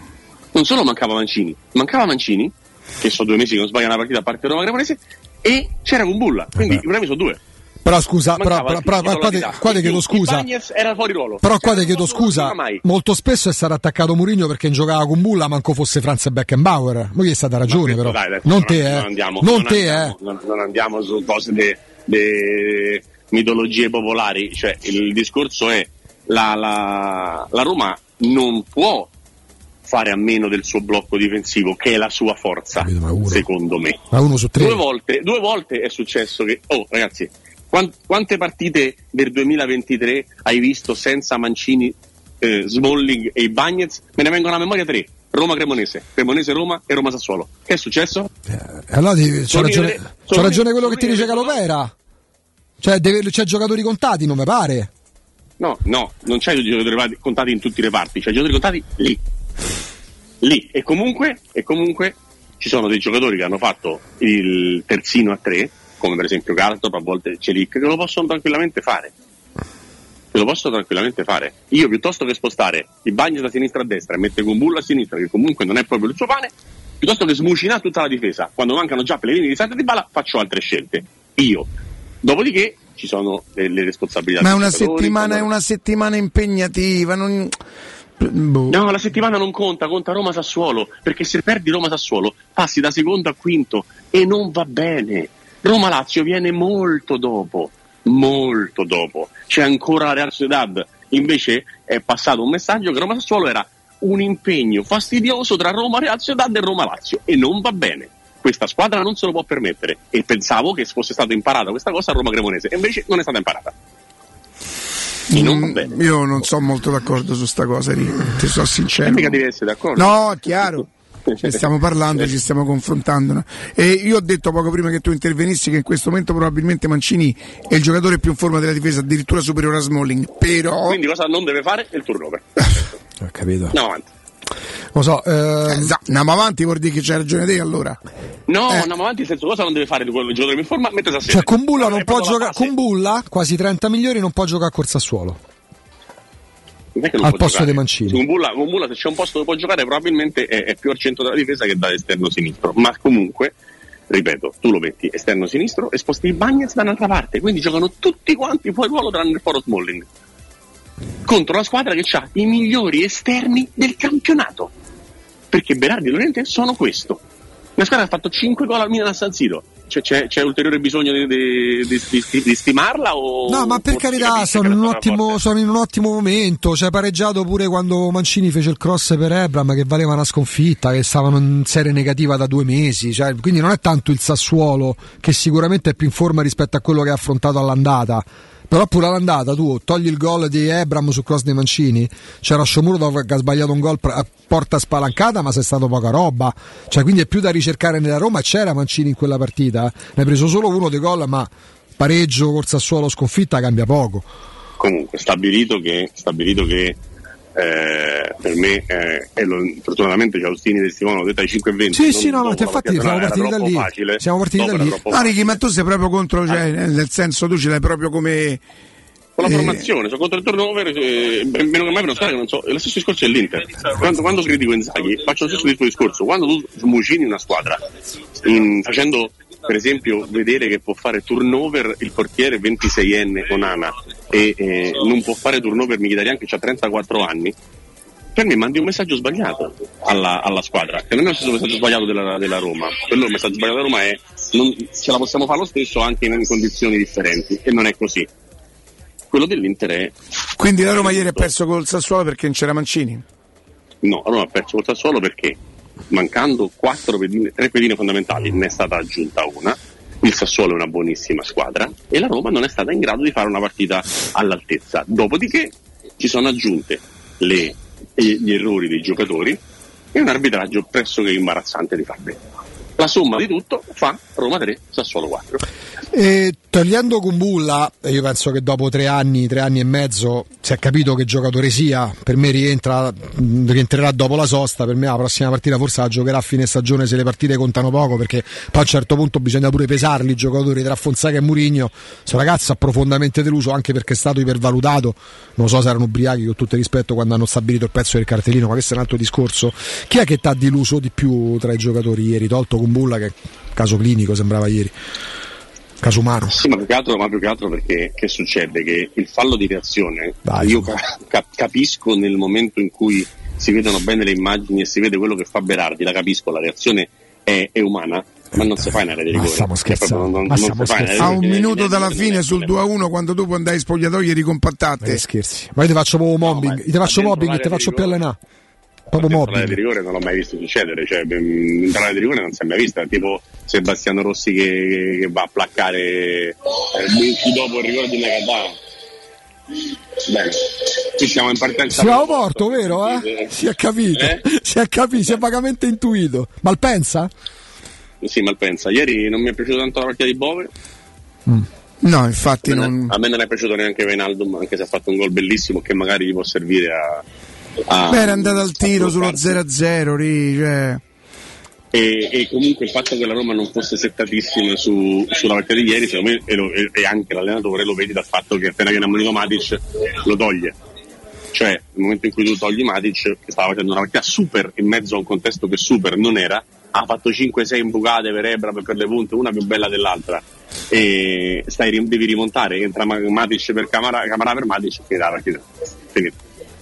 Non solo mancava Mancini, mancava Mancini, che sono due mesi che non sbaglia una partita a parte Roma Cremonese, e c'era Kumbulla, quindi i problemi sono due. Però scusa, però, però, però, però, qua, te, qua te chiedo scusa. Era fuori ruolo. Però qua te chiedo scusa, molto spesso è stato attaccato Mourinho perché non giocava Kumbulla, manco fosse Franz Beckenbauer. Ma gli è stata ragione, questo, però. Dai, dai, non, non te, eh. Non andiamo, non te, andiamo, eh. Non, non andiamo su cose de, de mitologie popolari, cioè il discorso è la, la, la Roma non può fare a meno del suo blocco difensivo, che è la sua forza, secondo me. Ma uno su tre. Due volte, due volte è successo che... Oh, ragazzi, quante partite del duemilaventitré hai visto senza Mancini, eh, Smalling e Bagnez? Me ne vengono a memoria tre. Roma Cremonese, Cremonese Roma e Roma Sassuolo. Che è successo? Eh, allora ti, c'ho ragione, le, c'ho ragione quello che ti dice Calopera. Cioè, deve, c'è giocatori contati, non mi pare. No, no, non c'è giocatori contati in tutti i reparti, c'è giocatori contati lì. Lì e comunque, e comunque ci sono dei giocatori che hanno fatto il terzino a tre, come per esempio Galtop, a volte Celic, che lo possono tranquillamente fare. Che lo possono tranquillamente fare. Io piuttosto che spostare il bagno da sinistra a destra e mettere Kumbulla a sinistra, che comunque non è proprio il suo pane, piuttosto che smucinare tutta la difesa, quando mancano già Pellegrini di Santa Dybala, faccio altre scelte. Io. Dopodiché ci sono le responsabilità. Ma è una settimana, è una settimana impegnativa, non... No, la settimana non conta, conta Roma-Sassuolo, perché se perdi Roma-Sassuolo passi da secondo a quinto e non va bene. Roma-Lazio viene molto dopo, molto dopo. C'è ancora la Real Sociedad, invece è passato un messaggio che Roma-Sassuolo era un impegno fastidioso tra Roma-Real Sociedad e Roma-Lazio e non va bene. Questa squadra non se lo può permettere e pensavo che fosse stata imparata questa cosa a Roma-Cremonese e invece non è stata imparata. Non mm, io non sono molto d'accordo su sta cosa, ti sono sincero. Mica devi essere d'accordo. No, chiaro. Ci stiamo parlando, ci stiamo confrontando. E io ho detto poco prima che tu intervenissi che in questo momento probabilmente Mancini è il giocatore più in forma della difesa, addirittura superiore a Smalling. Però quindi cosa non deve fare? Il turnover. Ho capito. Andiamo avanti. Lo so, eh... Eh, sa, andiamo avanti, vuol dire che c'è ragione te allora. No, eh. andiamo avanti, nel senso cosa non deve fare il giocatore in forma? Cioè Kumbulla non, non può giocare, Kumbulla quasi trenta milioni non può giocare a corsa al suolo. Al posto dei Mancini. Kumbulla, Kumbulla se c'è un posto dove può giocare probabilmente è, è più al centro della difesa che dall'esterno sinistro, ma comunque ripeto, tu lo metti esterno sinistro e sposti il Bagnez da un'altra parte, quindi giocano tutti quanti fuori ruolo tranne il foro Smalling. Contro la squadra che ha i migliori esterni del campionato, perché Berardi e Llorente sono questo. La squadra che ha fatto cinque gol al Milan a San Siro, cioè, c'è, c'è ulteriore bisogno di, di, di, di stimarla? O, no, ma per carità, sono in, un ottimo, sono in un ottimo momento. Cioè, pareggiato pure quando Mancini fece il cross per Ebram, che valeva una sconfitta, che stavano in serie negativa da due mesi. Cioè, quindi non è tanto il Sassuolo, che sicuramente è più in forma rispetto a quello che ha affrontato all'andata. Però pure all'andata tu togli il gol di Ebram su cross dei Mancini, c'era Shomurodov che ha sbagliato un gol a porta spalancata, ma sei stato poca roba, cioè quindi è più da ricercare nella Roma. C'era Mancini in quella partita, ne ha preso solo uno di gol, ma pareggio, corsa al suolo, sconfitta, cambia poco. Comunque stabilito che, stabilito che eh, per me eh, e lo, fortunatamente Giaustini testimone, ho detto ai cinque e venti. Sì, sì, no, ma infatti siamo partiti da lì. Facile, siamo partiti da lì. Ma Ricky, ma tu sei proprio contro, cioè, ah. nel senso tu ce l'hai proprio come... con la formazione, sono contro il turnover, eh, meno che mai per Oscar, non so, lo stesso discorso è l'Inter. Quando, quando critico Inzaghi faccio lo stesso discorso, quando tu smucini una squadra in, facendo per esempio vedere che può fare turnover il portiere ventiseienne Onana e eh, non può fare turnover Mkhitaryan che ha trentaquattro anni, per me mandi un messaggio sbagliato alla, alla squadra, che non è lo stesso messaggio sbagliato della, della Roma. Quello il messaggio sbagliato della Roma è non, ce la possiamo fare lo stesso anche in condizioni differenti, e non è così. Quello dell'Inter è... Quindi la Roma ieri ha perso col Sassuolo perché non c'era Mancini? No, la Roma ha perso col Sassuolo perché mancando quattro pedine, tre pedine fondamentali ne è stata aggiunta una. Il Sassuolo è una buonissima squadra e la Roma non è stata in grado di fare una partita all'altezza. Dopodiché ci sono aggiunte le, gli errori dei giocatori e un arbitraggio pressoché imbarazzante di Fabio. La somma di tutto fa Roma tre, Sassuolo quattro. E togliendo Kumbulla, io penso che dopo tre anni, tre anni e mezzo si è capito che giocatore sia. Per me rientra, rientrerà dopo la sosta. Per me la prossima partita forse la giocherà a fine stagione, se le partite contano poco, perché poi a un certo punto bisogna pure pesarli i giocatori tra Fonseca e Mourinho. Questo ragazzo ha profondamente deluso, anche perché è stato ipervalutato. Non so se erano ubriachi, con tutto il rispetto, quando hanno stabilito il prezzo del cartellino, ma questo è un altro discorso. Chi è che ti ha deluso di più tra i giocatori ieri, tolto con Bulla, che caso clinico sembrava ieri, caso umano? Sì, ma più che altro, ma più che altro perché che succede che il fallo di reazione, Dai, io ca- capisco nel momento in cui si vedono bene le immagini e si vede quello che fa Berardi, la capisco, la reazione è, è umana, ma non si fa in area di rigore. Ma stiamo scherzando. A un minuto dalla fine sul due a uno, quando tu puoi andare in spogliatoio ricompattate. Ma scherzi, ma io ti faccio mobbing, no, ti faccio mobbing e ti faccio più allenà. L'area di rigore non l'ho mai visto succedere, cioè l'area di rigore non si è mai vista, tipo Sebastiano Rossi che, che va a placcare minuti dopo il rigore di Nagata. Bene, qui siamo in partenza. Siamo morto, vero? Eh? Si è capito, eh? si è capito, si è vagamente intuito. Malpensa? Sì, Malpensa. Ieri non mi è piaciuta tanto la partita di Bove. Mm. No, infatti a me, non... a me non è piaciuto neanche Wijnaldum, anche se ha fatto un gol bellissimo che magari gli può servire a... Ah, beh, era andata al tiro sullo zero a zero, Rì, cioè. e, e comunque il fatto che la Roma non fosse settatissima su, sulla partita di ieri, secondo me, e, lo, e, e anche l'allenatore lo vedi dal fatto che appena viene ammonito Matic lo toglie, cioè nel momento in cui tu togli Matic, che stava facendo una partita super in mezzo a un contesto che super non era, ha fatto cinque sei imbucate per Ebra, per le punte, una più bella dell'altra, e stai, devi rimontare, entra Matic per Camara, Camara per Matic, finita la partita, finita.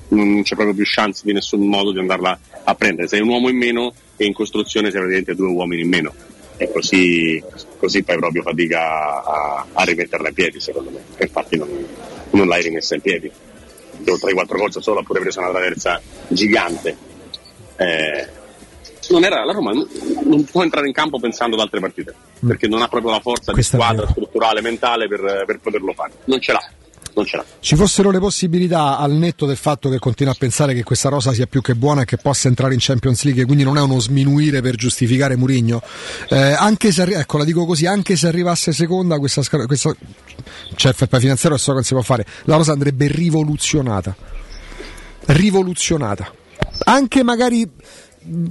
Non c'è proprio più chance di nessun modo di andarla a prendere. Sei un uomo in meno e in costruzione sei praticamente due uomini in meno, e così così fai proprio fatica a, a rimetterla in piedi, secondo me. Infatti non, non l'hai rimessa in piedi. Oltre ai quattro gol solo ha pure preso una traversa gigante. Eh, non era la Roma, non può entrare in campo pensando ad altre partite, mm. perché non ha proprio la forza Questa di squadra strutturale, mentale per, per poterlo fare. Non ce l'ha. Ci fossero le possibilità, al netto del fatto che continua a pensare che questa rosa sia più che buona e che possa entrare in Champions League, quindi non è uno sminuire per giustificare Mourinho, eh, anche se, ecco la dico così, anche se arrivasse seconda questa, questa cioè per finanziario è solo che non si può fare, la rosa andrebbe rivoluzionata rivoluzionata anche magari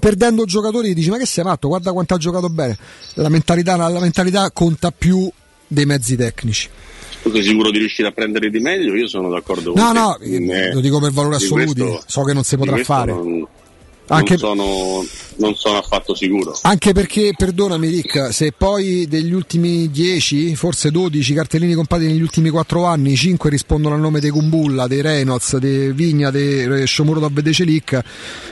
perdendo giocatori, dici ma che sei matto, guarda quanto ha giocato bene, la mentalità, la mentalità conta più dei mezzi tecnici. Sei sicuro di riuscire a prendere di meglio? Io sono d'accordo con no, te. No, no, lo dico per valori di assoluti, questo, so che non si potrà fare. Non, anche, non, sono, non sono affatto sicuro. Anche perché, perdonami Rick, se poi degli ultimi dieci, forse dodici cartellini comprati negli ultimi quattro anni, cinque rispondono al nome dei Kumbulla, dei Reynolds, dei Vigna, dei Shomurodov e dei Celic, a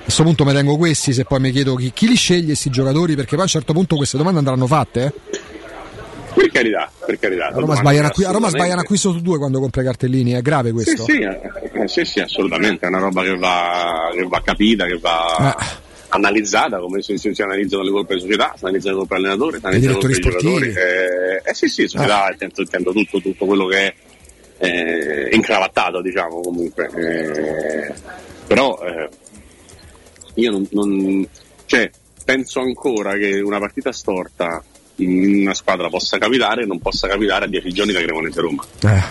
questo punto mi tengo questi, se poi mi chiedo chi, chi li sceglie questi giocatori, perché poi a un certo punto queste domande andranno fatte, eh? Per carità, per carità. A Roma sbaglia un acquisto su due quando compra i cartellini, è grave questo? Sì, sì, eh, sì, sì, assolutamente, è una roba che va, che va capita, che va eh. analizzata, come si, si analizzano le colpe della società, si analizzano le colpe dell'allenatore, si analizzano le colpe dei giocatori. Eh, eh sì, sì, società, eh. Tento, tento tutto, tutto quello che è eh, incravattato, diciamo, comunque. Eh, però eh, io non, non... cioè, penso ancora che una partita storta in una squadra possa capitare, non possa capitare a dieci giorni da Cremonese Roma, eh.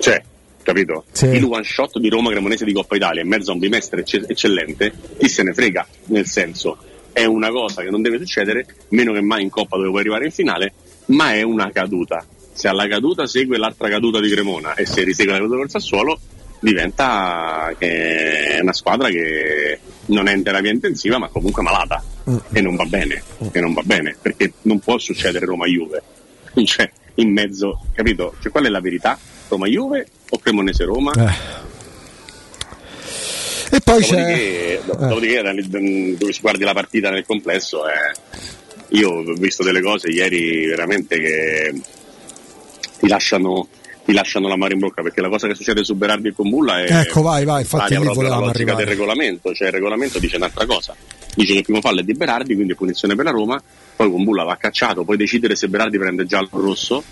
cioè capito? Sì. Il one shot di Roma Cremonese di Coppa Italia in mezzo a un bimestre eccellente, chi se ne frega, nel senso è una cosa che non deve succedere, meno che mai in Coppa dove puoi arrivare in finale, ma è una caduta. Se alla caduta segue l'altra caduta di Cremona e se risegue la caduta del Sassuolo, diventa che una squadra che non è in terapia intensiva ma comunque malata, mm. e non va bene, e non va bene, perché non può succedere Roma-Juve, cioè in mezzo, capito? Cioè, qual è la verità? Roma-Juve o Cremonese-Roma? Eh. E poi dopodiché, c'è dopodiché eh. dove si guardi la partita nel complesso, eh, io ho visto delle cose ieri veramente che ti lasciano ti lasciano la mare in bocca, perché la cosa che succede su Berardi e con Bulla è ecco vai vai infatti la logica arrivare. Del regolamento, cioè il regolamento dice un'altra cosa, dice che il primo fallo è di Berardi, quindi è punizione per la Roma, poi con Bulla va cacciato, puoi decidere se Berardi prende giallo o rosso.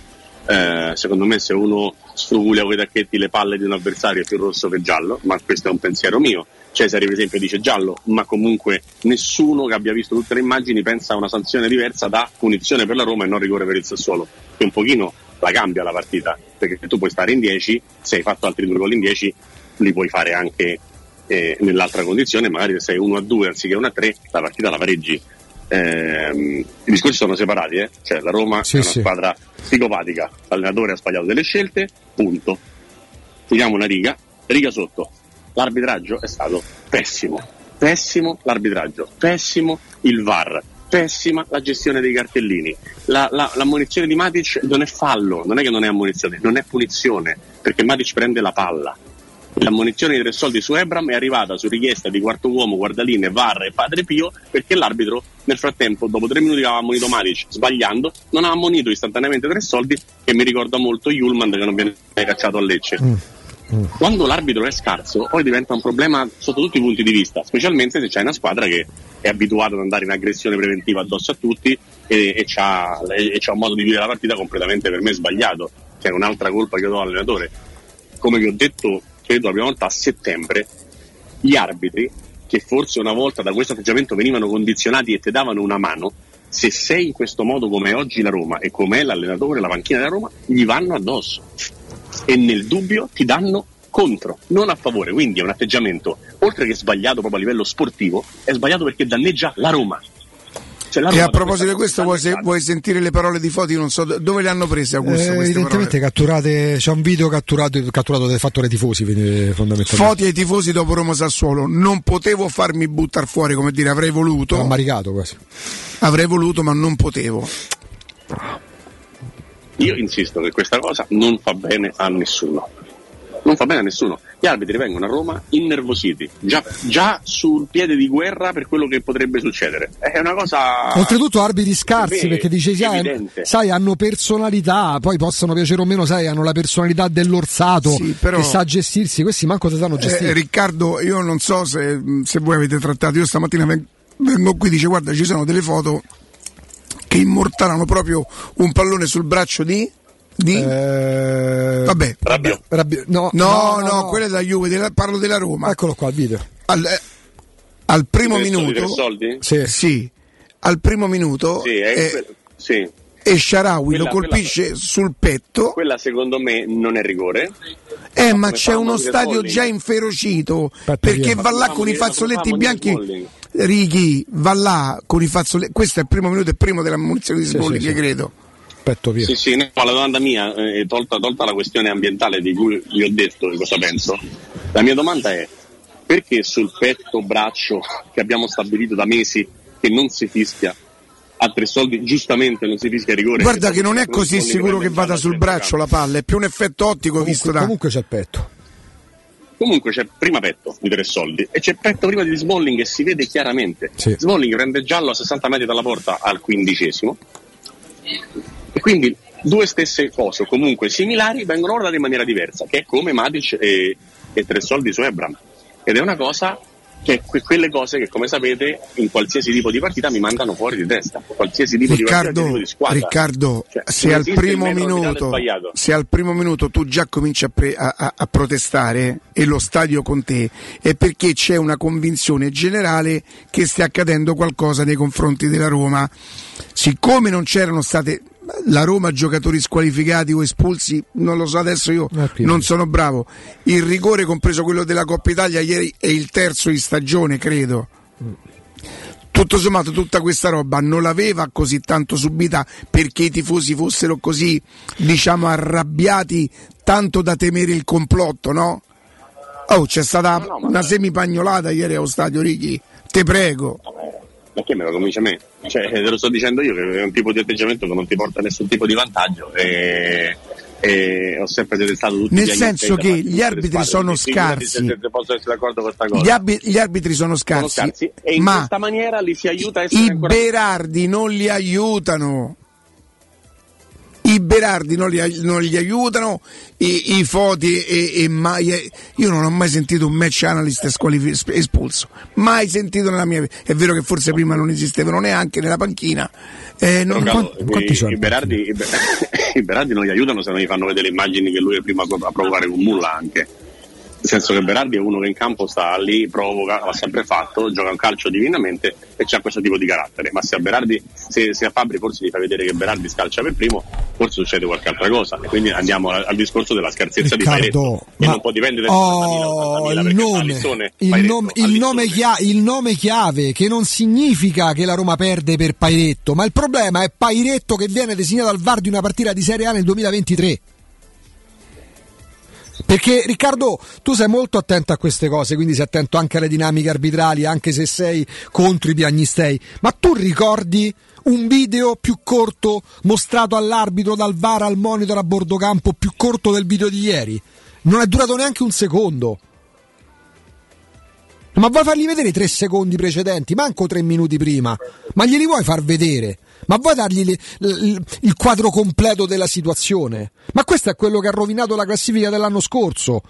Eh, secondo me se uno sfrugulia con i tacchetti le palle di un avversario è più rosso che giallo, ma questo è un pensiero mio. Cesare per esempio dice giallo, ma comunque nessuno che abbia visto tutte le immagini pensa a una sanzione diversa da punizione per la Roma e non rigore per il Sassuolo, che un pochino la cambia la partita, perché tu puoi stare in dieci, se hai fatto altri due gol in dieci li puoi fare anche eh, nell'altra condizione, magari se sei uno a due anziché uno a tre la partita la pareggi. Eh, i discorsi sono separati, eh? Cioè la Roma sì, è una sì. squadra psicopatica, l'allenatore ha sbagliato delle scelte, punto, tiriamo una riga riga sotto, l'arbitraggio è stato pessimo pessimo l'arbitraggio, pessimo il V A R, pessima la gestione dei cartellini, la, la, l'ammonizione di Matic non è fallo, non è che non è ammonizione, non è punizione, perché Matic prende la palla. L'ammonizione di tre soldi su Ebram è arrivata su richiesta di quarto uomo, guardaline, V A R e Padre Pio, perché l'arbitro nel frattempo, dopo tre minuti che aveva ammonito Matic sbagliando, non ha ammonito istantaneamente tre soldi, che mi ricorda molto Hjulmand che non viene cacciato a Lecce. Mm. Mm. Quando l'arbitro è scarso poi diventa un problema sotto tutti i punti di vista, specialmente se c'è una squadra che è abituata ad andare in aggressione preventiva addosso a tutti e, e, c'ha, e c'ha un modo di vivere la partita completamente, per me, sbagliato. C'è un'altra colpa che do all'allenatore, come vi ho detto credo la prima volta a settembre, gli arbitri che forse una volta da questo atteggiamento venivano condizionati e te davano una mano, se sei in questo modo come è oggi la Roma e come è l'allenatore, la panchina della Roma, gli vanno addosso e nel dubbio ti danno contro, non a favore. Quindi è un atteggiamento, oltre che sbagliato proprio a livello sportivo, è sbagliato perché danneggia la Roma. E a proposito di questo, vuoi, se, vuoi sentire le parole di Foti? Non so dove le hanno prese, Augusto, eh, evidentemente parole. Catturate, c'è un video catturato, catturato del fatto dei tifosi, fondamentalmente. Foti ai tifosi dopo Roma Sassuolo: non potevo farmi buttare fuori, come dire, avrei voluto, ammaricato quasi. Avrei voluto ma non potevo. Io insisto che questa cosa non fa bene a nessuno, non fa bene a nessuno. Gli arbitri vengono a Roma innervositi, già, già sul piede di guerra per quello che potrebbe succedere. È una cosa. Oltretutto arbitri scarsi, per perché dice sai, hanno personalità, poi possono piacere o meno, sai, hanno la personalità dell'Orsato, sì, però, che sa gestirsi, questi manco si sanno gestire. Eh, Riccardo, io non so se, se voi avete trattato, io stamattina vengo qui, dice guarda, ci sono delle foto che immortalano proprio un pallone sul braccio di. Di? Eh... Vabbè, Rabiot. Rabiot. No, no, no, no, no, quella è la Juve, della, parlo della Roma. Eccolo qua il video. Al, eh, al primo minuto, soldi? Sì. sì, al primo minuto, sì, è eh, quel, sì. e Shaarawy lo colpisce quella, sul petto. Quella secondo me non è rigore. Eh, ma, ma c'è uno stadio già inferocito, Patria. Perché va là con i fazzoletti bianchi. Righi, va là con i fazzoletti. Questo è il primo minuto e primo della munizione di Sbolli, sì, sì, che sì. credo. Via. Sì, sì, no, la domanda mia, eh, tolta, tolta la questione ambientale di cui vi ho detto di cosa penso, la mia domanda è: perché sul petto braccio che abbiamo stabilito da mesi che non si fischia a tre soldi, giustamente non si rischia rigore? Guarda che non è così sicuro che vada sul braccio la palla, è più un effetto ottico comunque, visto da... Comunque c'è il petto. Comunque c'è prima petto di tre soldi e c'è petto prima di Smalling, e si vede chiaramente. Sì. Smalling prende giallo a sessanta metri dalla porta al quindicesimo. E quindi due stesse cose, comunque similari, vengono guardate in maniera diversa, che è come Matic e, e tre soldi su Ebram. Ed è una cosa che que, quelle cose che, come sapete, in qualsiasi tipo di partita mi mandano fuori di testa, qualsiasi tipo Riccardo, di partita, tipo di squadra. Riccardo, cioè, se, al primo minuto, se al primo minuto tu già cominci a, pre, a, a, a protestare e lo stadio con te, è perché c'è una convinzione generale che stia accadendo qualcosa nei confronti della Roma. Siccome non c'erano state... la Roma giocatori squalificati o espulsi, non lo so, adesso io non sono bravo. Il rigore, compreso quello della Coppa Italia ieri, è il terzo in stagione, credo. Tutto sommato tutta questa roba non l'aveva così tanto subita, perché i tifosi fossero così, diciamo, arrabbiati, tanto da temere il complotto, no? Oh, c'è stata no, no, una semipagnolata ieri allo stadio, Righi, te prego. Ma che me lo comincia a me? Cioè, te lo sto dicendo io che è un tipo di atteggiamento che non ti porta a nessun tipo di vantaggio, e, e ho sempre detestato tutti. Nel gli senso che gli arbitri sono scarsi. Se, se posso essere d'accordo con questa cosa. Gli, ab- gli arbitri sono scarsi, sono scarsi e in ma questa maniera li si aiuta a essere i ancora... Berardi non li aiutano. I Berardi non li, non gli aiutano, i, i Foti e, e mai. Io non ho mai sentito un match analyst squalific- espulso, mai sentito nella mia vita. È vero che forse prima non esistevano neanche nella panchina. Eh, non, Però, quanti, i, i, Berardi, i, Berardi, i Berardi non gli aiutano se non gli fanno vedere le immagini che lui è prima a provocare con Mulla anche. Nel senso che Berardi è uno che in campo sta lì, provoca, l'ha sempre fatto, gioca un calcio divinamente e c'ha questo tipo di carattere. Ma se a Berardi, se, se a Fabbri forse gli fa vedere che Berardi scalcia per primo, forse succede qualche altra cosa. E quindi andiamo al, al discorso della scarsezza, Riccardo, di Pairetto, che non può dipendere da oh, il nome, Alissone, il, Pairetto, nome il, nome chia- il nome chiave, che non significa che la Roma perde per Pairetto, ma il problema è Pairetto che viene designato al V A R di una partita di Serie A nel duemilaventitré. Perché, Riccardo, tu sei molto attento a queste cose, quindi sei attento anche alle dinamiche arbitrali, anche se sei contro i piagnistei, ma tu ricordi un video più corto mostrato all'arbitro dal V A R al monitor a bordo campo, più corto del video di ieri? Non è durato neanche un secondo. Ma vuoi fargli vedere i tre secondi precedenti, manco tre minuti prima, ma glieli vuoi far vedere? Ma vuoi dargli le, le, il quadro completo della situazione? Ma questo è quello che ha rovinato la classifica dell'anno scorso,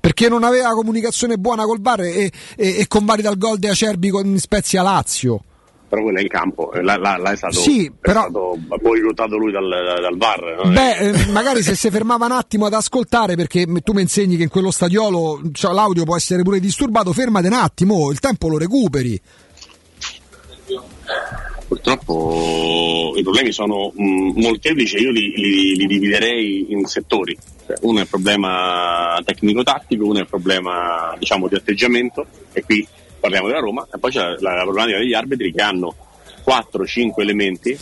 perché non aveva comunicazione buona col V A R e, e, e convalida il gol di Acerbi con Spezia Lazio. Però quella in campo, là, là, là è stato, sì, però, è stato boicottato lui dal, dal V A R. No? Beh, magari se si fermava un attimo ad ascoltare, perché tu mi insegni che in quello stadiolo, cioè, l'audio può essere pure disturbato, fermate un attimo, il tempo lo recuperi. Purtroppo i problemi sono mh, molteplici, io li, li, li dividerei in settori. Uno è il problema tecnico-tattico, uno è il problema, diciamo, di atteggiamento, e qui parliamo della Roma, e poi c'è la, la, la problematica degli arbitri, che hanno quattro cinque elementi,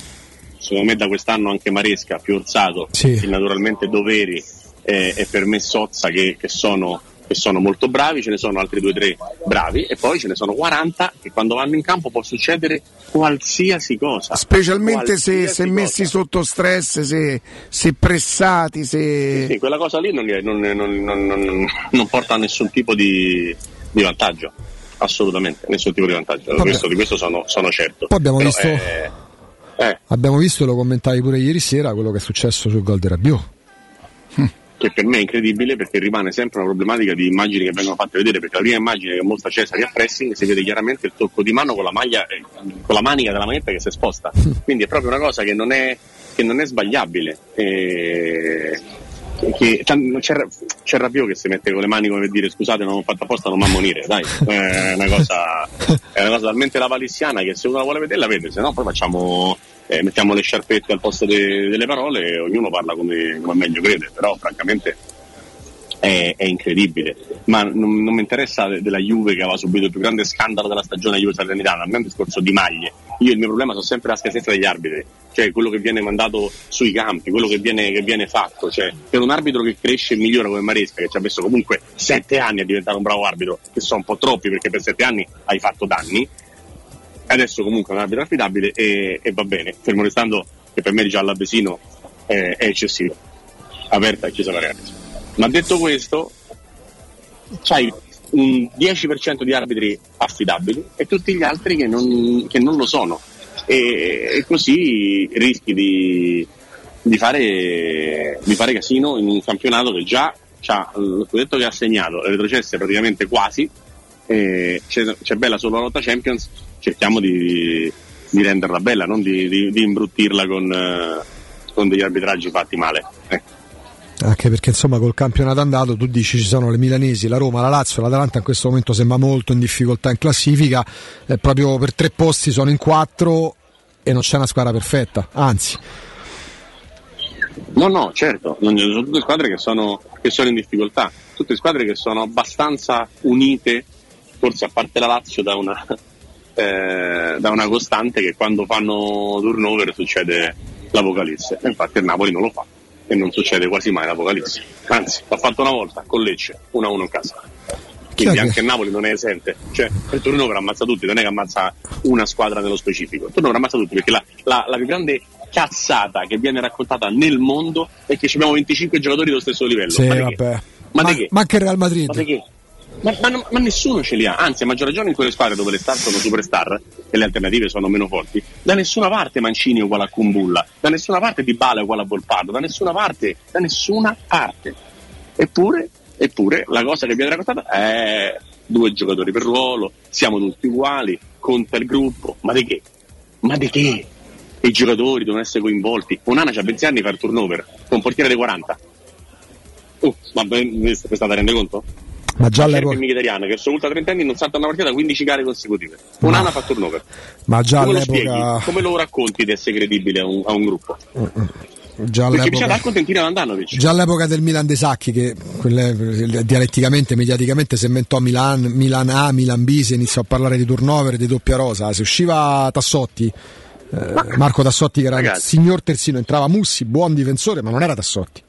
secondo me da quest'anno anche Maresca, più Orsato, sì, naturalmente Doveri eh, e per me Sozza, che, che sono... che sono molto bravi, ce ne sono altri due tre bravi, e poi ce ne sono quaranta che quando vanno in campo può succedere qualsiasi cosa, specialmente qualsiasi se, se cosa. Messi sotto stress, se, se pressati, se... Sì, sì, quella cosa lì non, non, non, non, non, non porta a nessun tipo di, di vantaggio, assolutamente nessun tipo di vantaggio, questo, di questo sono, sono certo. Poi abbiamo Però visto eh, eh. abbiamo visto, lo commentavi pure ieri sera, quello che è successo sul gol di Rabiot, hm. che per me è incredibile, perché rimane sempre una problematica di immagini che vengono fatte vedere, perché la prima immagine che mostra Cesare a pressing si vede chiaramente il tocco di mano con la maglia, con la manica della maglietta che si sposta, quindi è proprio una cosa che non è, che non è sbagliabile, e che c'è, c'è Rabiot che si mette con le mani come per dire scusate, non ho fatto apposta, non m'ammonire, dai, è una cosa è una cosa talmente lavallissiana che se uno la vuole vedere la vede, se no poi facciamo Eh, mettiamo le sciarpette al posto de- delle parole e ognuno parla come, come meglio crede, però francamente è, è incredibile. Ma non, non mi interessa de- della Juve, che aveva subito il più grande scandalo della stagione Juve Salernitana, a me è un discorso di maglie. Io il mio problema sono sempre la scarsezza degli arbitri, cioè quello che viene mandato sui campi, quello che viene, che viene fatto, cioè per un arbitro che cresce e migliora come Maresca, che ci ha messo comunque sette anni a diventare un bravo arbitro, che sono un po' troppi perché per sette anni hai fatto danni. Adesso comunque è un arbitro affidabile e, e va bene, fermo restando che per me già l'Avesino è, è eccessivo, aperta e chiusa la rete. Ma detto questo, c'hai un dieci per cento di arbitri affidabili e tutti gli altri che non, che non lo sono, e, e così rischi di, di, fare, di fare casino in un campionato che già c'ha lo scudetto che ha segnato, le retrocesse praticamente quasi, e c'è, c'è bella solo la lotta Champions. Cerchiamo di, di renderla bella, non di, di, di imbruttirla con, eh, con degli arbitraggi fatti male. Eh. Anche perché insomma col campionato andato tu dici ci sono le milanesi, la Roma, la Lazio, l'Atalanta in questo momento sembra molto in difficoltà in classifica, eh, proprio per tre posti sono in quattro e non c'è una squadra perfetta, anzi. No, no, certo, non sono tutte squadre che sono, che sono in difficoltà, tutte squadre che sono abbastanza unite, forse a parte la Lazio da una, eh, da una costante che quando fanno turnover succede l'apocalisse, infatti il Napoli non lo fa e non succede quasi mai l'apocalisse, anzi l'ha fatto una volta con Lecce, uno a uno in casa, quindi anche il Napoli non è esente, cioè il turnover ammazza tutti, non è che ammazza una squadra nello specifico, il turnover ammazza tutti, perché la, la, la più grande cazzata che viene raccontata nel mondo è che abbiamo venticinque giocatori dello stesso livello, sì, ma, vabbè. Ma, ma, ma anche il Real Madrid, ma, ma, ma, ma nessuno ce li ha, anzi a maggior ragione in quelle squadre dove le star sono superstar e le alternative sono meno forti. Da nessuna parte Mancini è uguale a Kumbulla, da nessuna parte Dybala è uguale a Volpato, da nessuna parte, da nessuna parte, eppure eppure la cosa che viene raccontata è due giocatori per ruolo, siamo tutti uguali, conta il gruppo, ma di che? Ma di che? I giocatori devono essere coinvolti. Onana c'ha venti anni per turnover, con un portiere dei quaranta. Uh, ma vi state rendendo conto? Ma già all'epoca Mkhitaryan, che sono ultra trenta anni, non salta una partita da quindici gare consecutive. Onana fa turnover. Ma già come all'epoca lo spieghi? Come lo racconti di essere credibile a un, a un gruppo? Uh-uh. Già all'epoca, già all'epoca del Milan De Sacchi, che dialetticamente, mediaticamente si inventò Milan, Milan A, Milan B, si iniziò a parlare di turnover, di doppia rosa, se usciva Tassotti, eh, Marco Tassotti che era il signor terzino, entrava Mussi, buon difensore, ma non era Tassotti.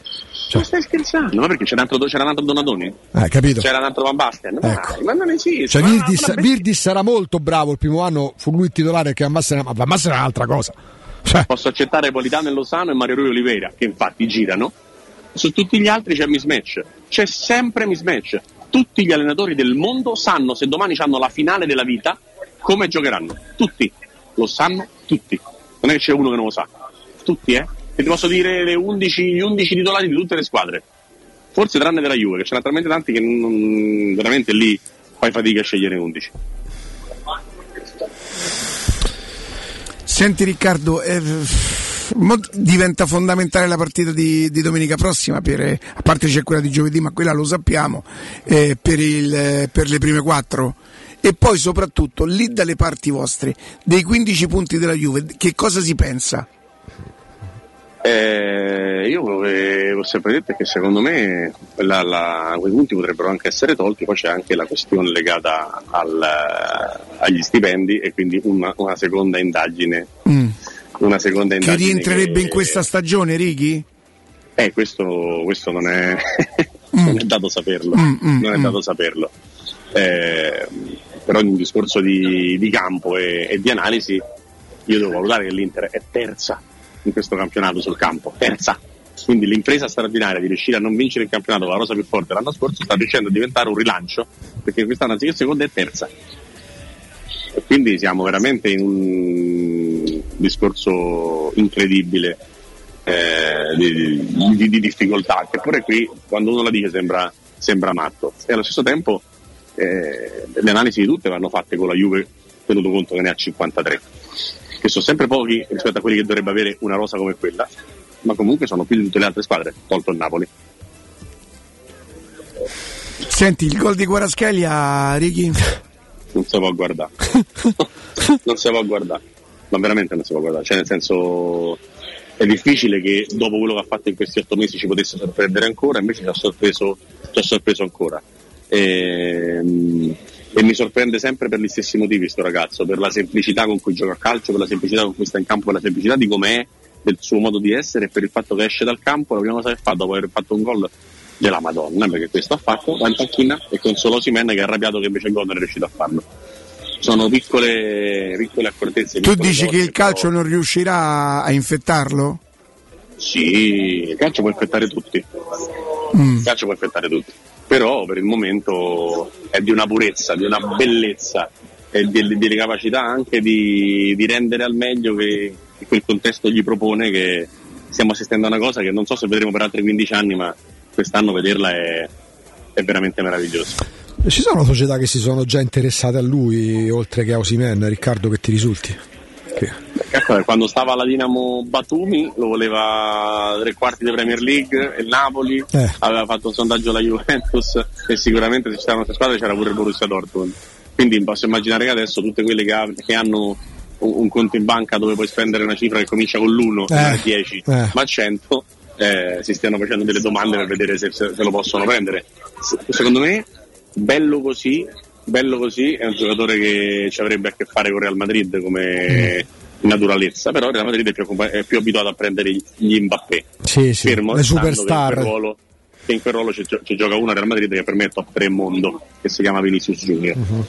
Cioè. Ma stai scherzando? Ma perché c'era un altro, c'era un altro Donadoni? Eh, capito. C'era un altro Van Basten, ecco. Ma non esiste. Cioè, Virdis, Virdis era molto bravo il primo anno, fu lui il titolare, perché Van Basten era, Van Basten era un'altra cosa. Cioè. Posso accettare Politano e Lozano e Mario Rui Oliveira, che infatti girano. Su tutti gli altri c'è mismatch, c'è sempre mismatch. Tutti gli allenatori del mondo sanno se domani hanno la finale della vita come giocheranno, tutti lo sanno, tutti, non è che c'è uno che non lo sa, tutti, eh e ti posso dire le undici, gli undici titolari di tutte le squadre, forse tranne della Juve, che ce ne sono talmente tanti che non, veramente lì fai fatica a scegliere undici. Senti Riccardo, eh, diventa fondamentale la partita di, di domenica prossima, per, a parte c'è quella di giovedì, ma quella lo sappiamo, eh, per, il, per le prime quattro, e poi soprattutto lì dalle parti vostre, dei quindici punti della Juve, che cosa si pensa? Eh, io quello che ho sempre detto è che secondo me la, la, quei punti potrebbero anche essere tolti, poi c'è anche la questione legata al, agli stipendi e quindi una, una seconda indagine, mm. una seconda indagine che rientrerebbe che, in questa stagione, Righi? Eh, questo, questo non è mm. non è dato saperlo, mm, mm, non è dato mm. saperlo. Eh, però in un discorso di, di campo e, e di analisi io devo valutare che l'Inter è terza in questo campionato sul campo, terza, quindi l'impresa straordinaria di riuscire a non vincere il campionato con la rosa più forte l'anno scorso sta riuscendo a diventare un rilancio, perché quest'anno anziché seconda è terza, e quindi siamo veramente in un discorso incredibile eh, di, di, di difficoltà, che pure qui quando uno la dice sembra, sembra matto, e allo stesso tempo Eh, le analisi di tutte vanno fatte con la Juve, tenuto conto che ne ha cinquantatré, che sono sempre pochi rispetto a quelli che dovrebbe avere una rosa come quella, ma comunque sono più di tutte le altre squadre, tolto il Napoli. Senti il gol di Kvaratskhelia, Righi? Non si può guardare non si può guardare ma veramente non si può guardare, cioè nel senso è difficile che dopo quello che ha fatto in questi otto mesi ci potesse sorprendere ancora, invece ci ha sorpreso, ci ha sorpreso ancora. E, e mi sorprende sempre per gli stessi motivi sto ragazzo, per la semplicità con cui gioca a calcio, per la semplicità con cui sta in campo, per la semplicità di com'è, del suo modo di essere, per il fatto che esce dal campo, la prima cosa che fa dopo aver fatto un gol della Madonna, perché questo ha fatto, va in panchina e consola Osimhen che è arrabbiato che invece il gol non è riuscito a farlo. Sono piccole, piccole accortezze. Tu piccole dici che il calcio però non riuscirà a infettarlo? Sì, il calcio può infettare tutti, mm. il calcio può infettare tutti, però per il momento è di una purezza, di una bellezza e di, di capacità anche di, di rendere al meglio che, che quel contesto gli propone, che stiamo assistendo a una cosa che non so se vedremo per altri quindici anni, ma quest'anno vederla è, è veramente meravigliosa. Ci sono società che si sono già interessate a lui oltre che a Osimhen, Riccardo, che ti risulti? Beh, quando stava alla Dinamo Batumi lo voleva tre quarti di Premier League, il Napoli eh. aveva fatto un sondaggio alla Juventus e sicuramente se c'era un'altra squadra c'era pure il Borussia Dortmund, quindi posso immaginare che adesso tutte quelle che, ha, che hanno un, un conto in banca dove puoi spendere una cifra che comincia con l'uno, eh. dieci, eh. ma cento eh, si stiano facendo delle domande per vedere se, se lo possono prendere. Secondo me bello così, bello così è un giocatore che ci avrebbe a che fare con Real Madrid come naturalezza, però Real Madrid è più, è più abituato a prendere gli Mbappé, sì, sì, fermo le superstar, che in quel ruolo, che in quel ruolo ci, ci gioca una Real Madrid che per me è top tre mondo, che si chiama Vinicius Junior. Uh-huh.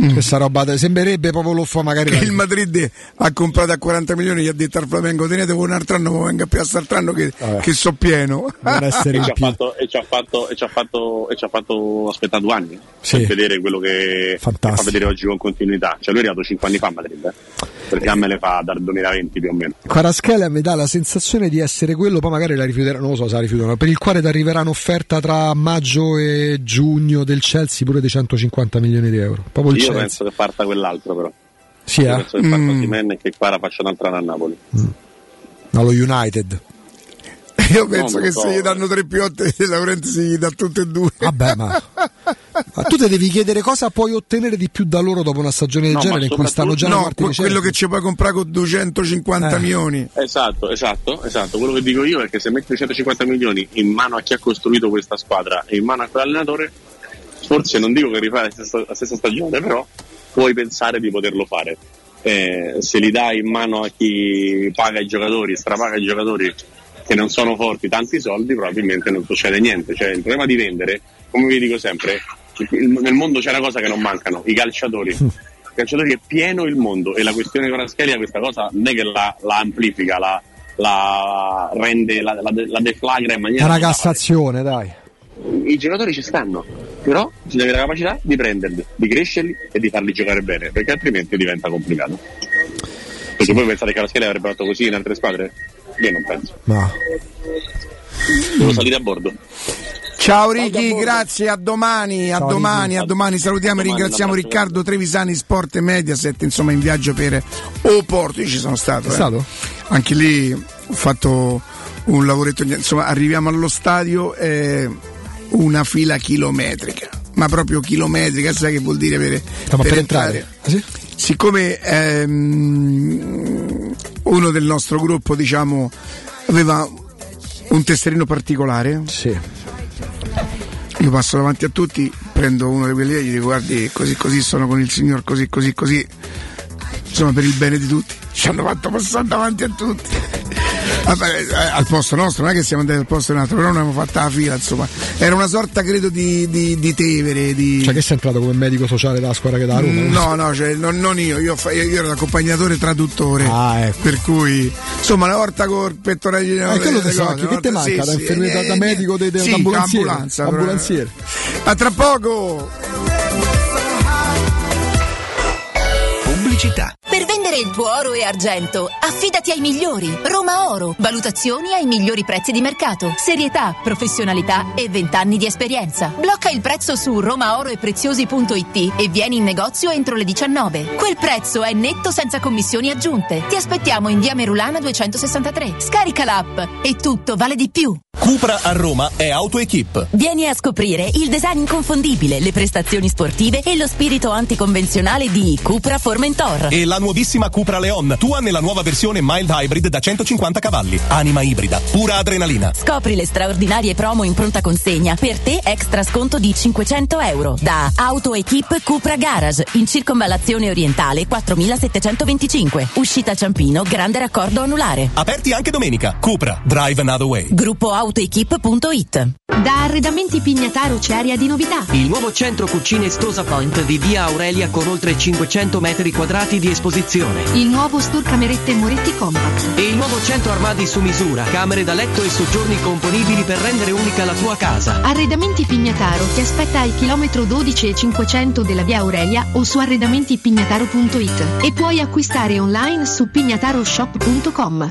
Mm. Questa roba sembrerebbe proprio l'offa, magari che il Madrid ha comprato a quaranta milioni, gli ha detto al Flamengo tenete un altro anno, ma venga più a saltrano che, che so pieno, e ci ha fatto e ci ha fatto e ci ha fatto, fatto aspettare due anni, sì, per vedere quello che, che fa vedere oggi con continuità, cioè lui è arrivato cinque anni fa a Madrid, eh? Perché a me le fa dal duemilaventi più o meno. Kvaratskhelia mi dà la sensazione di essere quello, poi magari la rifiuteranno, non lo so se la rifiuteranno, per il quale ti arriverà un'offerta tra maggio e giugno del Chelsea pure di centocinquanta milioni di euro. Proprio io Chelsea. Penso che parta quell'altro, però sì, eh? penso che parta mm. Osimhen e che Kvara faccia un'altra a Napoli, mm. allo United. Io penso no, che so, se gli danno tre piotte De Laurentiis gli dà tutte e due. Vabbè, ma, ma tu te devi chiedere cosa puoi ottenere di più da loro dopo una stagione del no, genere in cui stanno già no, que- quello che ci puoi comprare con duecentocinquanta eh. milioni. Esatto, esatto, esatto. Quello che dico io è che se metti duecentocinquanta milioni in mano a chi ha costruito questa squadra e in mano a quell'allenatore, forse non dico che rifare la stessa, la stessa stagione, però puoi pensare di poterlo fare. Eh, se li dai in mano a chi paga i giocatori, strapaga i giocatori che non sono forti, tanti soldi, probabilmente non succede niente. Cioè il problema di vendere, come vi dico sempre, nel mondo c'è una cosa che non mancano, i calciatori. I calciatori è pieno il mondo, e la questione di Kvaratskhelia questa cosa non è che la, la amplifica, la, la rende, la, la, la deflagra in maniera... È una cassazione, dai. I giocatori ci stanno, però bisogna avere la capacità di prenderli, di crescerli e di farli giocare bene, perché altrimenti diventa complicato. Perché voi pensate che Kvaratskhelia avrebbe fatto così in altre squadre? Io non penso. No. Devo salire a bordo. Ciao Ricky, grazie, a domani, a Ciao, domani, Ricky. a domani. Salutiamo a domani, e ringraziamo Riccardo Trevisani, Sport e Mediaset, insomma in viaggio per Oporto. Io ci sono stato, eh. stato? Anche lì ho fatto un lavoretto, insomma arriviamo allo stadio, eh, una fila chilometrica, ma proprio chilometrica, sai che vuol dire per, per, per entrare? entrare. Sì? Siccome ehm, uno del nostro gruppo, diciamo, aveva un tesserino particolare, sì, io passo davanti a tutti, prendo uno di quelli e gli dico guardi, così così sono con il signor, così così così, insomma per il bene di tutti, ci hanno fatto passare davanti a tutti al posto nostro, non è che siamo andati al posto di un altro, però non abbiamo fatto la fila, insomma era una sorta credo di, di, di Tevere di... Cioè che sei entrato come medico sociale della squadra che da Roma? Mm, no no, cioè, non, non io io, fa, io io ero l'accompagnatore traduttore, ah, ecco. Per cui insomma una volta col pettorale di eh, quello che so, che te manca, sì, da, sì, eh, da medico de, de, sì, ambulanziere, ambulanziere. A tra poco. Città. Per vendere il tuo oro e argento, affidati ai migliori. Roma Oro. Valutazioni ai migliori prezzi di mercato. Serietà, professionalità e vent'anni di esperienza. Blocca il prezzo su romaoroepreziosi punto it e vieni in negozio entro le diciannove. Quel prezzo è netto senza commissioni aggiunte. Ti aspettiamo in via Merulana duecentosessantatré. Scarica l'app e tutto vale di più. Cupra a Roma è AutoEquip. Vieni a scoprire il design inconfondibile, le prestazioni sportive e lo spirito anticonvenzionale di Cupra Formentor. E la nuovissima Cupra Leon, tua nella nuova versione mild hybrid da centocinquanta cavalli. Anima ibrida, pura adrenalina. Scopri le straordinarie promo in pronta consegna. Per te extra sconto di cinquecento euro. Da AutoEquip Cupra Garage, in circonvallazione orientale quattromilasettecentoventicinque. Uscita Ciampino, grande raccordo anulare. Aperti anche domenica. Cupra, drive another way. Gruppo Auto autoequip punto it. Da Arredamenti Pignataro c'è aria di novità. Il nuovo centro cucine Stosa Point di via Aurelia con oltre cinquecento metri quadrati di esposizione. Il nuovo store Camerette Moretti Compact. E il nuovo centro armadi su misura, camere da letto e soggiorni componibili per rendere unica la tua casa. Arredamenti Pignataro ti aspetta al chilometro dodici e cinquecento della via Aurelia o su arredamentipignataro punto it e puoi acquistare online su pignataroshop punto com.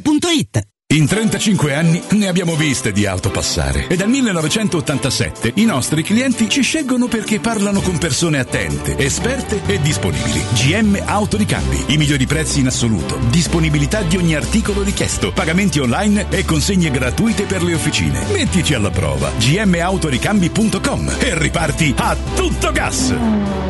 Conte.it. In trentacinque anni ne abbiamo viste di auto passare e dal millenovecentottantasette i nostri clienti ci scelgono perché parlano con persone attente, esperte e disponibili. G M Autoricambi, i migliori prezzi in assoluto, disponibilità di ogni articolo richiesto, pagamenti online e consegne gratuite per le officine. Mettici alla prova, g m autoricambi punto com, e riparti a tutto gas.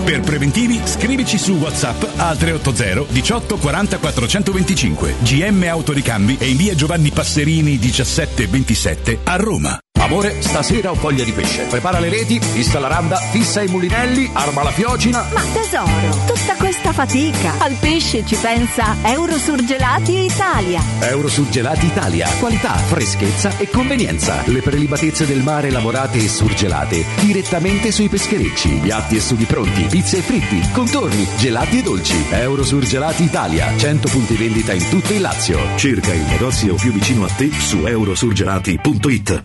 Per preventivi scrivici su WhatsApp al tre otto zero diciotto quaranta quattrocentoventicinque. G M Autoricambi è in via Giovanni Passerini diciassette ventisette a Roma. Amore, stasera ho voglia di pesce. Prepara le reti, fissa la randa, fissa i mulinelli, arma la fiocina. Ma tesoro, tutta questa fatica. Al pesce ci pensa Eurosurgelati Italia. Eurosurgelati Italia. Qualità, freschezza e convenienza. Le prelibatezze del mare lavorate e surgelate direttamente sui pescherecci. Piatti e sughi pronti, pizze e fritti, contorni, gelati e dolci. Eurosurgelati Italia. cento punti vendita in tutto il Lazio. Cerca il negozio più vicino a te su eurosurgelati punto it.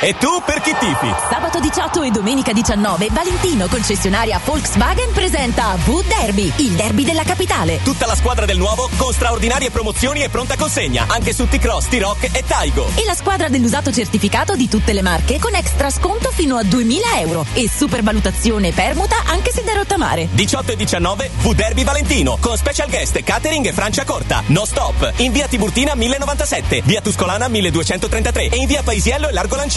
E tu per chi tifi? Sabato diciotto e domenica diciannove, Valentino, concessionaria Volkswagen, presenta V-Derby, il derby della capitale. Tutta la squadra del nuovo con straordinarie promozioni e pronta consegna, anche su T-Cross, T-Rock e Taigo. E la squadra dell'usato certificato di tutte le marche con extra sconto fino a duemila euro e supervalutazione permuta anche se da rottamare. diciotto e diciannove, V-Derby Valentino, con special guest catering e Francia Corta. No stop, in via Tiburtina millenovantasette, via Tuscolana milleduecentotrentatré e in via Paisiello e Largo Lanciani.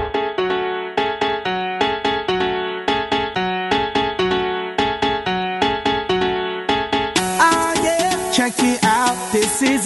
Check it out, this is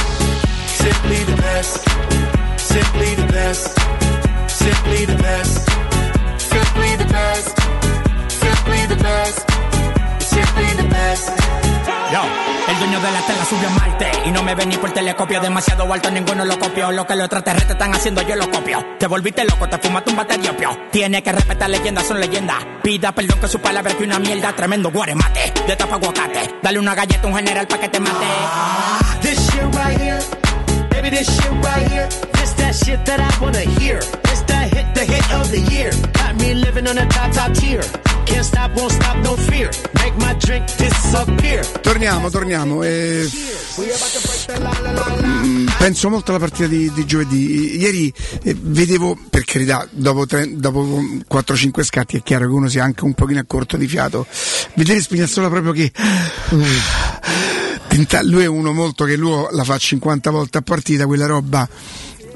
Simply the best. Simply the best. Simply the best. Simply the best. Simply the best. Simply the best. Yo, el dueño de la tela subió a Marte y no me vení por telescopio. Demasiado alto, ninguno lo copió. Lo que los extraterrestres están haciendo, yo lo copio. Te volviste loco, te fumaste un bate de opio. Tienes que respetar leyendas, son leyendas. Pida perdón que su palabra que una mierda. Tremendo guaremate, de tapa aguacate. Dale una galleta a un general pa' que te mate. Ah, this shit right here, baby, this shit right here. This that shit that I wanna hear. This that hit, the hit of the year. Got me living on a top, top tier. Torniamo, torniamo. Eh, penso molto alla partita di, di giovedì. Ieri eh, vedevo, per carità, dopo, tre, dopo quattro cinque scatti è chiaro che uno sia anche un pochino a corto di fiato. Vedere Spinazzola proprio che... Tenta, lui è uno molto che lui la fa cinquanta volte a partita, quella roba...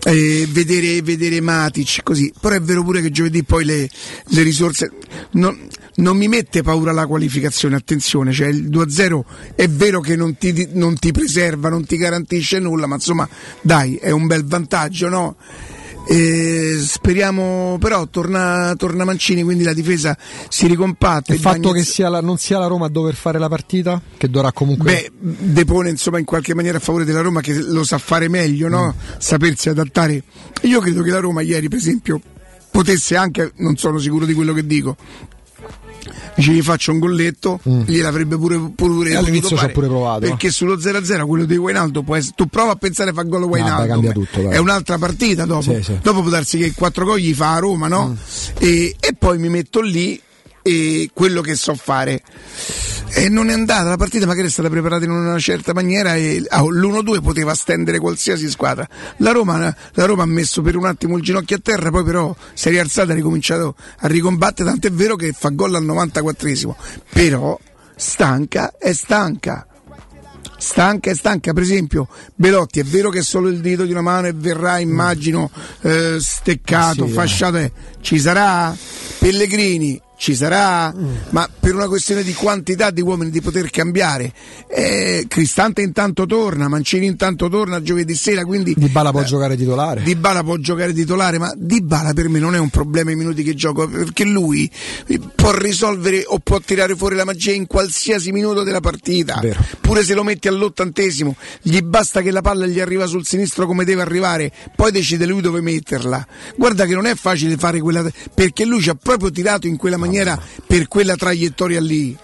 Eh, vedere, vedere Matic così, però è vero pure che giovedì poi le, le risorse non, non mi mette paura la qualificazione, attenzione, cioè il due a zero è vero che non ti, non ti preserva, non ti garantisce nulla, ma insomma dai, è un bel vantaggio, no? Eh, speriamo, però torna, torna Mancini, quindi la difesa si ricompatta. Il, il fatto Bagnez... che sia la, non sia la Roma a dover fare la partita, che dovrà comunque, beh, depone insomma in qualche maniera a favore della Roma, che lo sa fare meglio, no? Mm. Sapersi adattare. Io credo che la Roma ieri per esempio potesse anche, non sono sicuro di quello che dico, ci gli faccio un golletto, mm. gliel'avrebbe pure, pure all'inizio ci ha pure provato, perché eh? sullo zero a zero quello di Wijnaldum può essere, tu prova a pensare a far gol Wijnaldum, no, è un'altra partita dopo, sì, sì. Dopo può darsi che quattro gol gli fa a Roma, no? Mm. e, e poi mi metto lì e quello che so fare, e non è andata la partita, magari è stata preparata in una certa maniera e l'uno due poteva stendere qualsiasi squadra. La Roma, la Roma ha messo per un attimo il ginocchio a terra, poi però si è rialzata e ha ricominciato a ricombattere, tant'è vero che fa gol al novantaquattresimo, però stanca è stanca stanca e stanca. Per esempio Belotti, è vero che è solo il dito di una mano e verrà, immagino, eh, steccato, sì, fasciato, eh. Ci sarà Pellegrini, ci sarà, mm. ma per una questione di quantità di uomini, di poter cambiare, eh, Cristante intanto torna, Mancini intanto torna giovedì sera, quindi Dybala può eh, giocare titolare Dybala può giocare titolare ma Dybala per me non è un problema i minuti che gioco, perché lui può risolvere o può tirare fuori la magia in qualsiasi minuto della partita. Vero. Pure se lo metti all'ottantesimo, gli basta che la palla gli arriva sul sinistro come deve arrivare, poi decide lui dove metterla. Guarda che non è facile fare quella, perché lui ci ha proprio tirato in quella maniera, per quella traiettoria lì,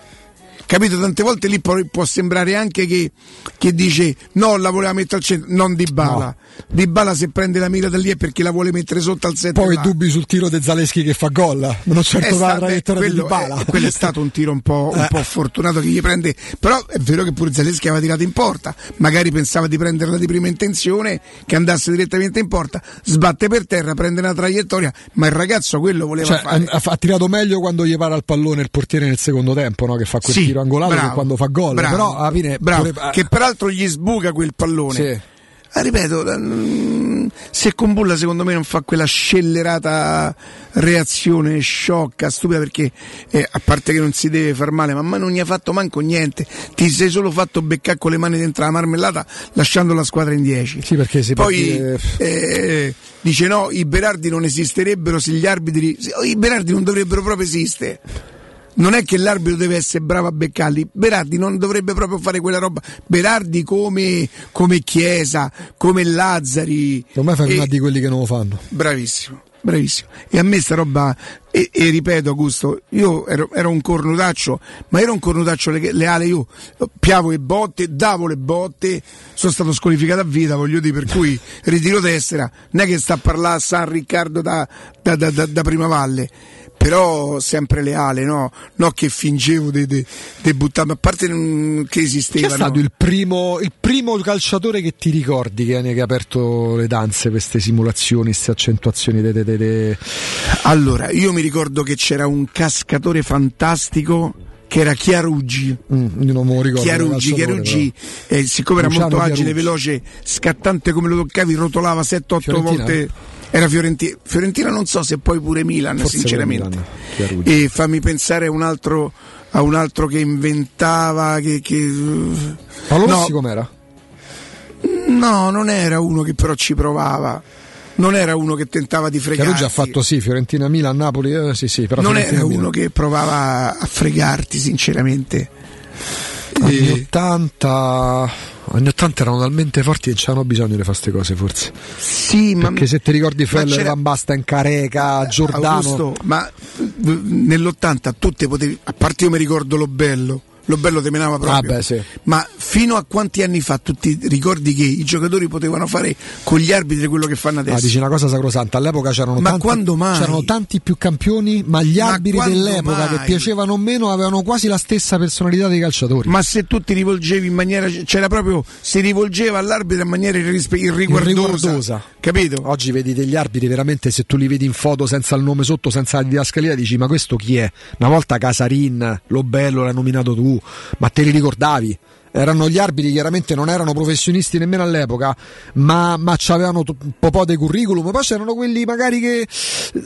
capito? Tante volte lì può, può sembrare anche che, che dice no, la voleva mettere al centro, non Dybala. No. Dybala se prende la mira da lì è perché la vuole mettere sotto al sette. Poi là. Dubbi sul tiro di Zaleschi che fa gol, non certo la traiettoria di Dybala. È, quello è stato un tiro un po', un eh. po' fortunato che gli prende, però è vero che pure Zaleschi aveva tirato in porta, magari pensava di prenderla di prima intenzione, che andasse direttamente in porta, sbatte per terra, prende una traiettoria, ma il ragazzo quello voleva cioè, fare. Ha, ha tirato meglio quando gli para il pallone il portiere nel secondo tempo, no? Che fa quel sì. tiro angolato, bravo, che quando fa gol, bravo, però alla fine bravo, pure... che peraltro gli sbuca quel pallone. Sì. Ah, ripeto, se con Bulla secondo me non fa quella scellerata reazione sciocca, stupida, perché eh, a parte che non si deve far male, ma non gli ha fatto manco niente, ti sei solo fatto beccare con le mani dentro la marmellata lasciando la squadra in dieci. Sì, perché se poi partire... eh, dice no, i Berardi non esisterebbero se gli arbitri, i Berardi non dovrebbero proprio esistere. Non è che l'arbitro deve essere bravo a beccarli, Berardi non dovrebbe proprio fare quella roba. Berardi come, come Chiesa, come Lazzari. Per me fa prima di quelli che non lo fanno. Bravissimo, bravissimo. E a me sta roba, e, e ripeto Augusto, io ero, ero un cornutaccio, ma ero un cornutaccio le, leale, io piavo le botte, davo le botte, sono stato squalificato a vita, voglio dire, per cui ritiro tessera, non è che sta a parlare a San Riccardo da, da, da, da, da Primavalle. Però sempre leale, no? No che fingevo di de, de buttarmi, a parte che esisteva. Chi è stato no? il, primo, il primo calciatore che ti ricordi che ha aperto le danze, queste simulazioni, queste accentuazioni? De, de, de, de. Allora, io mi ricordo che c'era un cascatore fantastico che era Chiaruggi. Mm, io non me lo ricordo. Chiaruggi, Chiaruggi eh, siccome Luciano era molto agile, veloce, scattante, come lo toccavi, rotolava sette otto volte. Era Fiorentina, Fiorentina non so se poi pure Milan. Forse sinceramente Milan, e fammi pensare a un altro, a un altro che inventava che, che... Paolo Rossi no. Com'era? No, non era uno che però ci provava, non era uno che tentava di fregarti. Chiaruggi ha fatto sì, Fiorentina, Milan, Napoli, eh, sì, sì, però non Fiorentina, era uno Milan. Che provava a fregarti sinceramente. Anni e... ottanta anni ottanta erano talmente forti che c'erano bisogno di fare queste cose, forse sì, perché ma... se ti ricordi Feller, Van Basten, Careca, Giordano, Augusto, ma nell'ottanta tutte potevi, a parte io mi ricordo Lobello, Lobello terminava proprio. Ah beh, sì. Ma fino a quanti anni fa tu ti ricordi che i giocatori potevano fare con gli arbitri quello che fanno adesso? Ah, dici una cosa sacrosanta, all'epoca c'erano, ma tanti, quando mai? C'erano tanti più campioni, ma gli arbitri ma dell'epoca mai? Che piacevano meno avevano quasi la stessa personalità dei calciatori. Ma se tu ti rivolgevi in maniera, c'era proprio, si rivolgeva all'arbitro in maniera irrispe- irriguardosa, irriguardosa, capito? Oggi vedi degli arbitri veramente, se tu li vedi in foto senza il nome sotto, senza la didascalia, dici ma questo chi è? Una volta Casarin, Lobello l'hai nominato tu, ma te li ricordavi? Erano gli arbitri, chiaramente non erano professionisti nemmeno all'epoca, ma, ma c'avevano un po', po' dei curriculum. Poi c'erano quelli magari che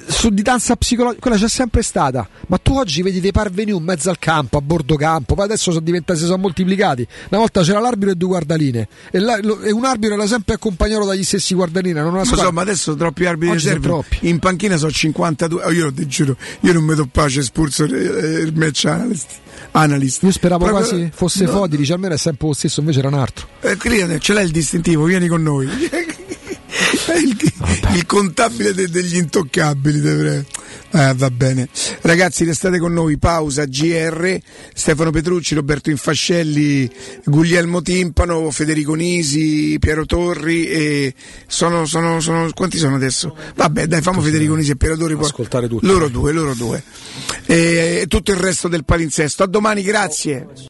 sudditanza psicologica, quella c'è sempre stata, ma tu oggi vedi dei parvenu in mezzo al campo, a bordo campo, poi adesso sono diventati, si sono moltiplicati. Una volta c'era l'arbitro e due guardaline, e, la, lo, e un arbitro era sempre accompagnato dagli stessi guardaline, non una squadra. Ma adesso troppi arbitri servono, in panchina sono cinquantadue. Oh, io ti giuro, io non mi do pace, spurso il match analyst. Analyst. Io speravo proprio quasi fosse no. Fodili, cioè almeno è sempre lo stesso, invece era un altro. Eh, ce l'hai il distintivo, vieni con noi. il, il contabile de, degli intoccabili. De eh, va bene. Ragazzi, restate con noi, pausa G R, Stefano Petrucci, Roberto Infascelli, Guglielmo Timpano, Federico Nisi, Piero Torri e sono, sono, sono quanti sono adesso? Vabbè, dai, famo Federico Nisi e Piero Torri, ascoltare tutti. Loro due, loro due. E tutto il resto del palinsesto. A domani, grazie.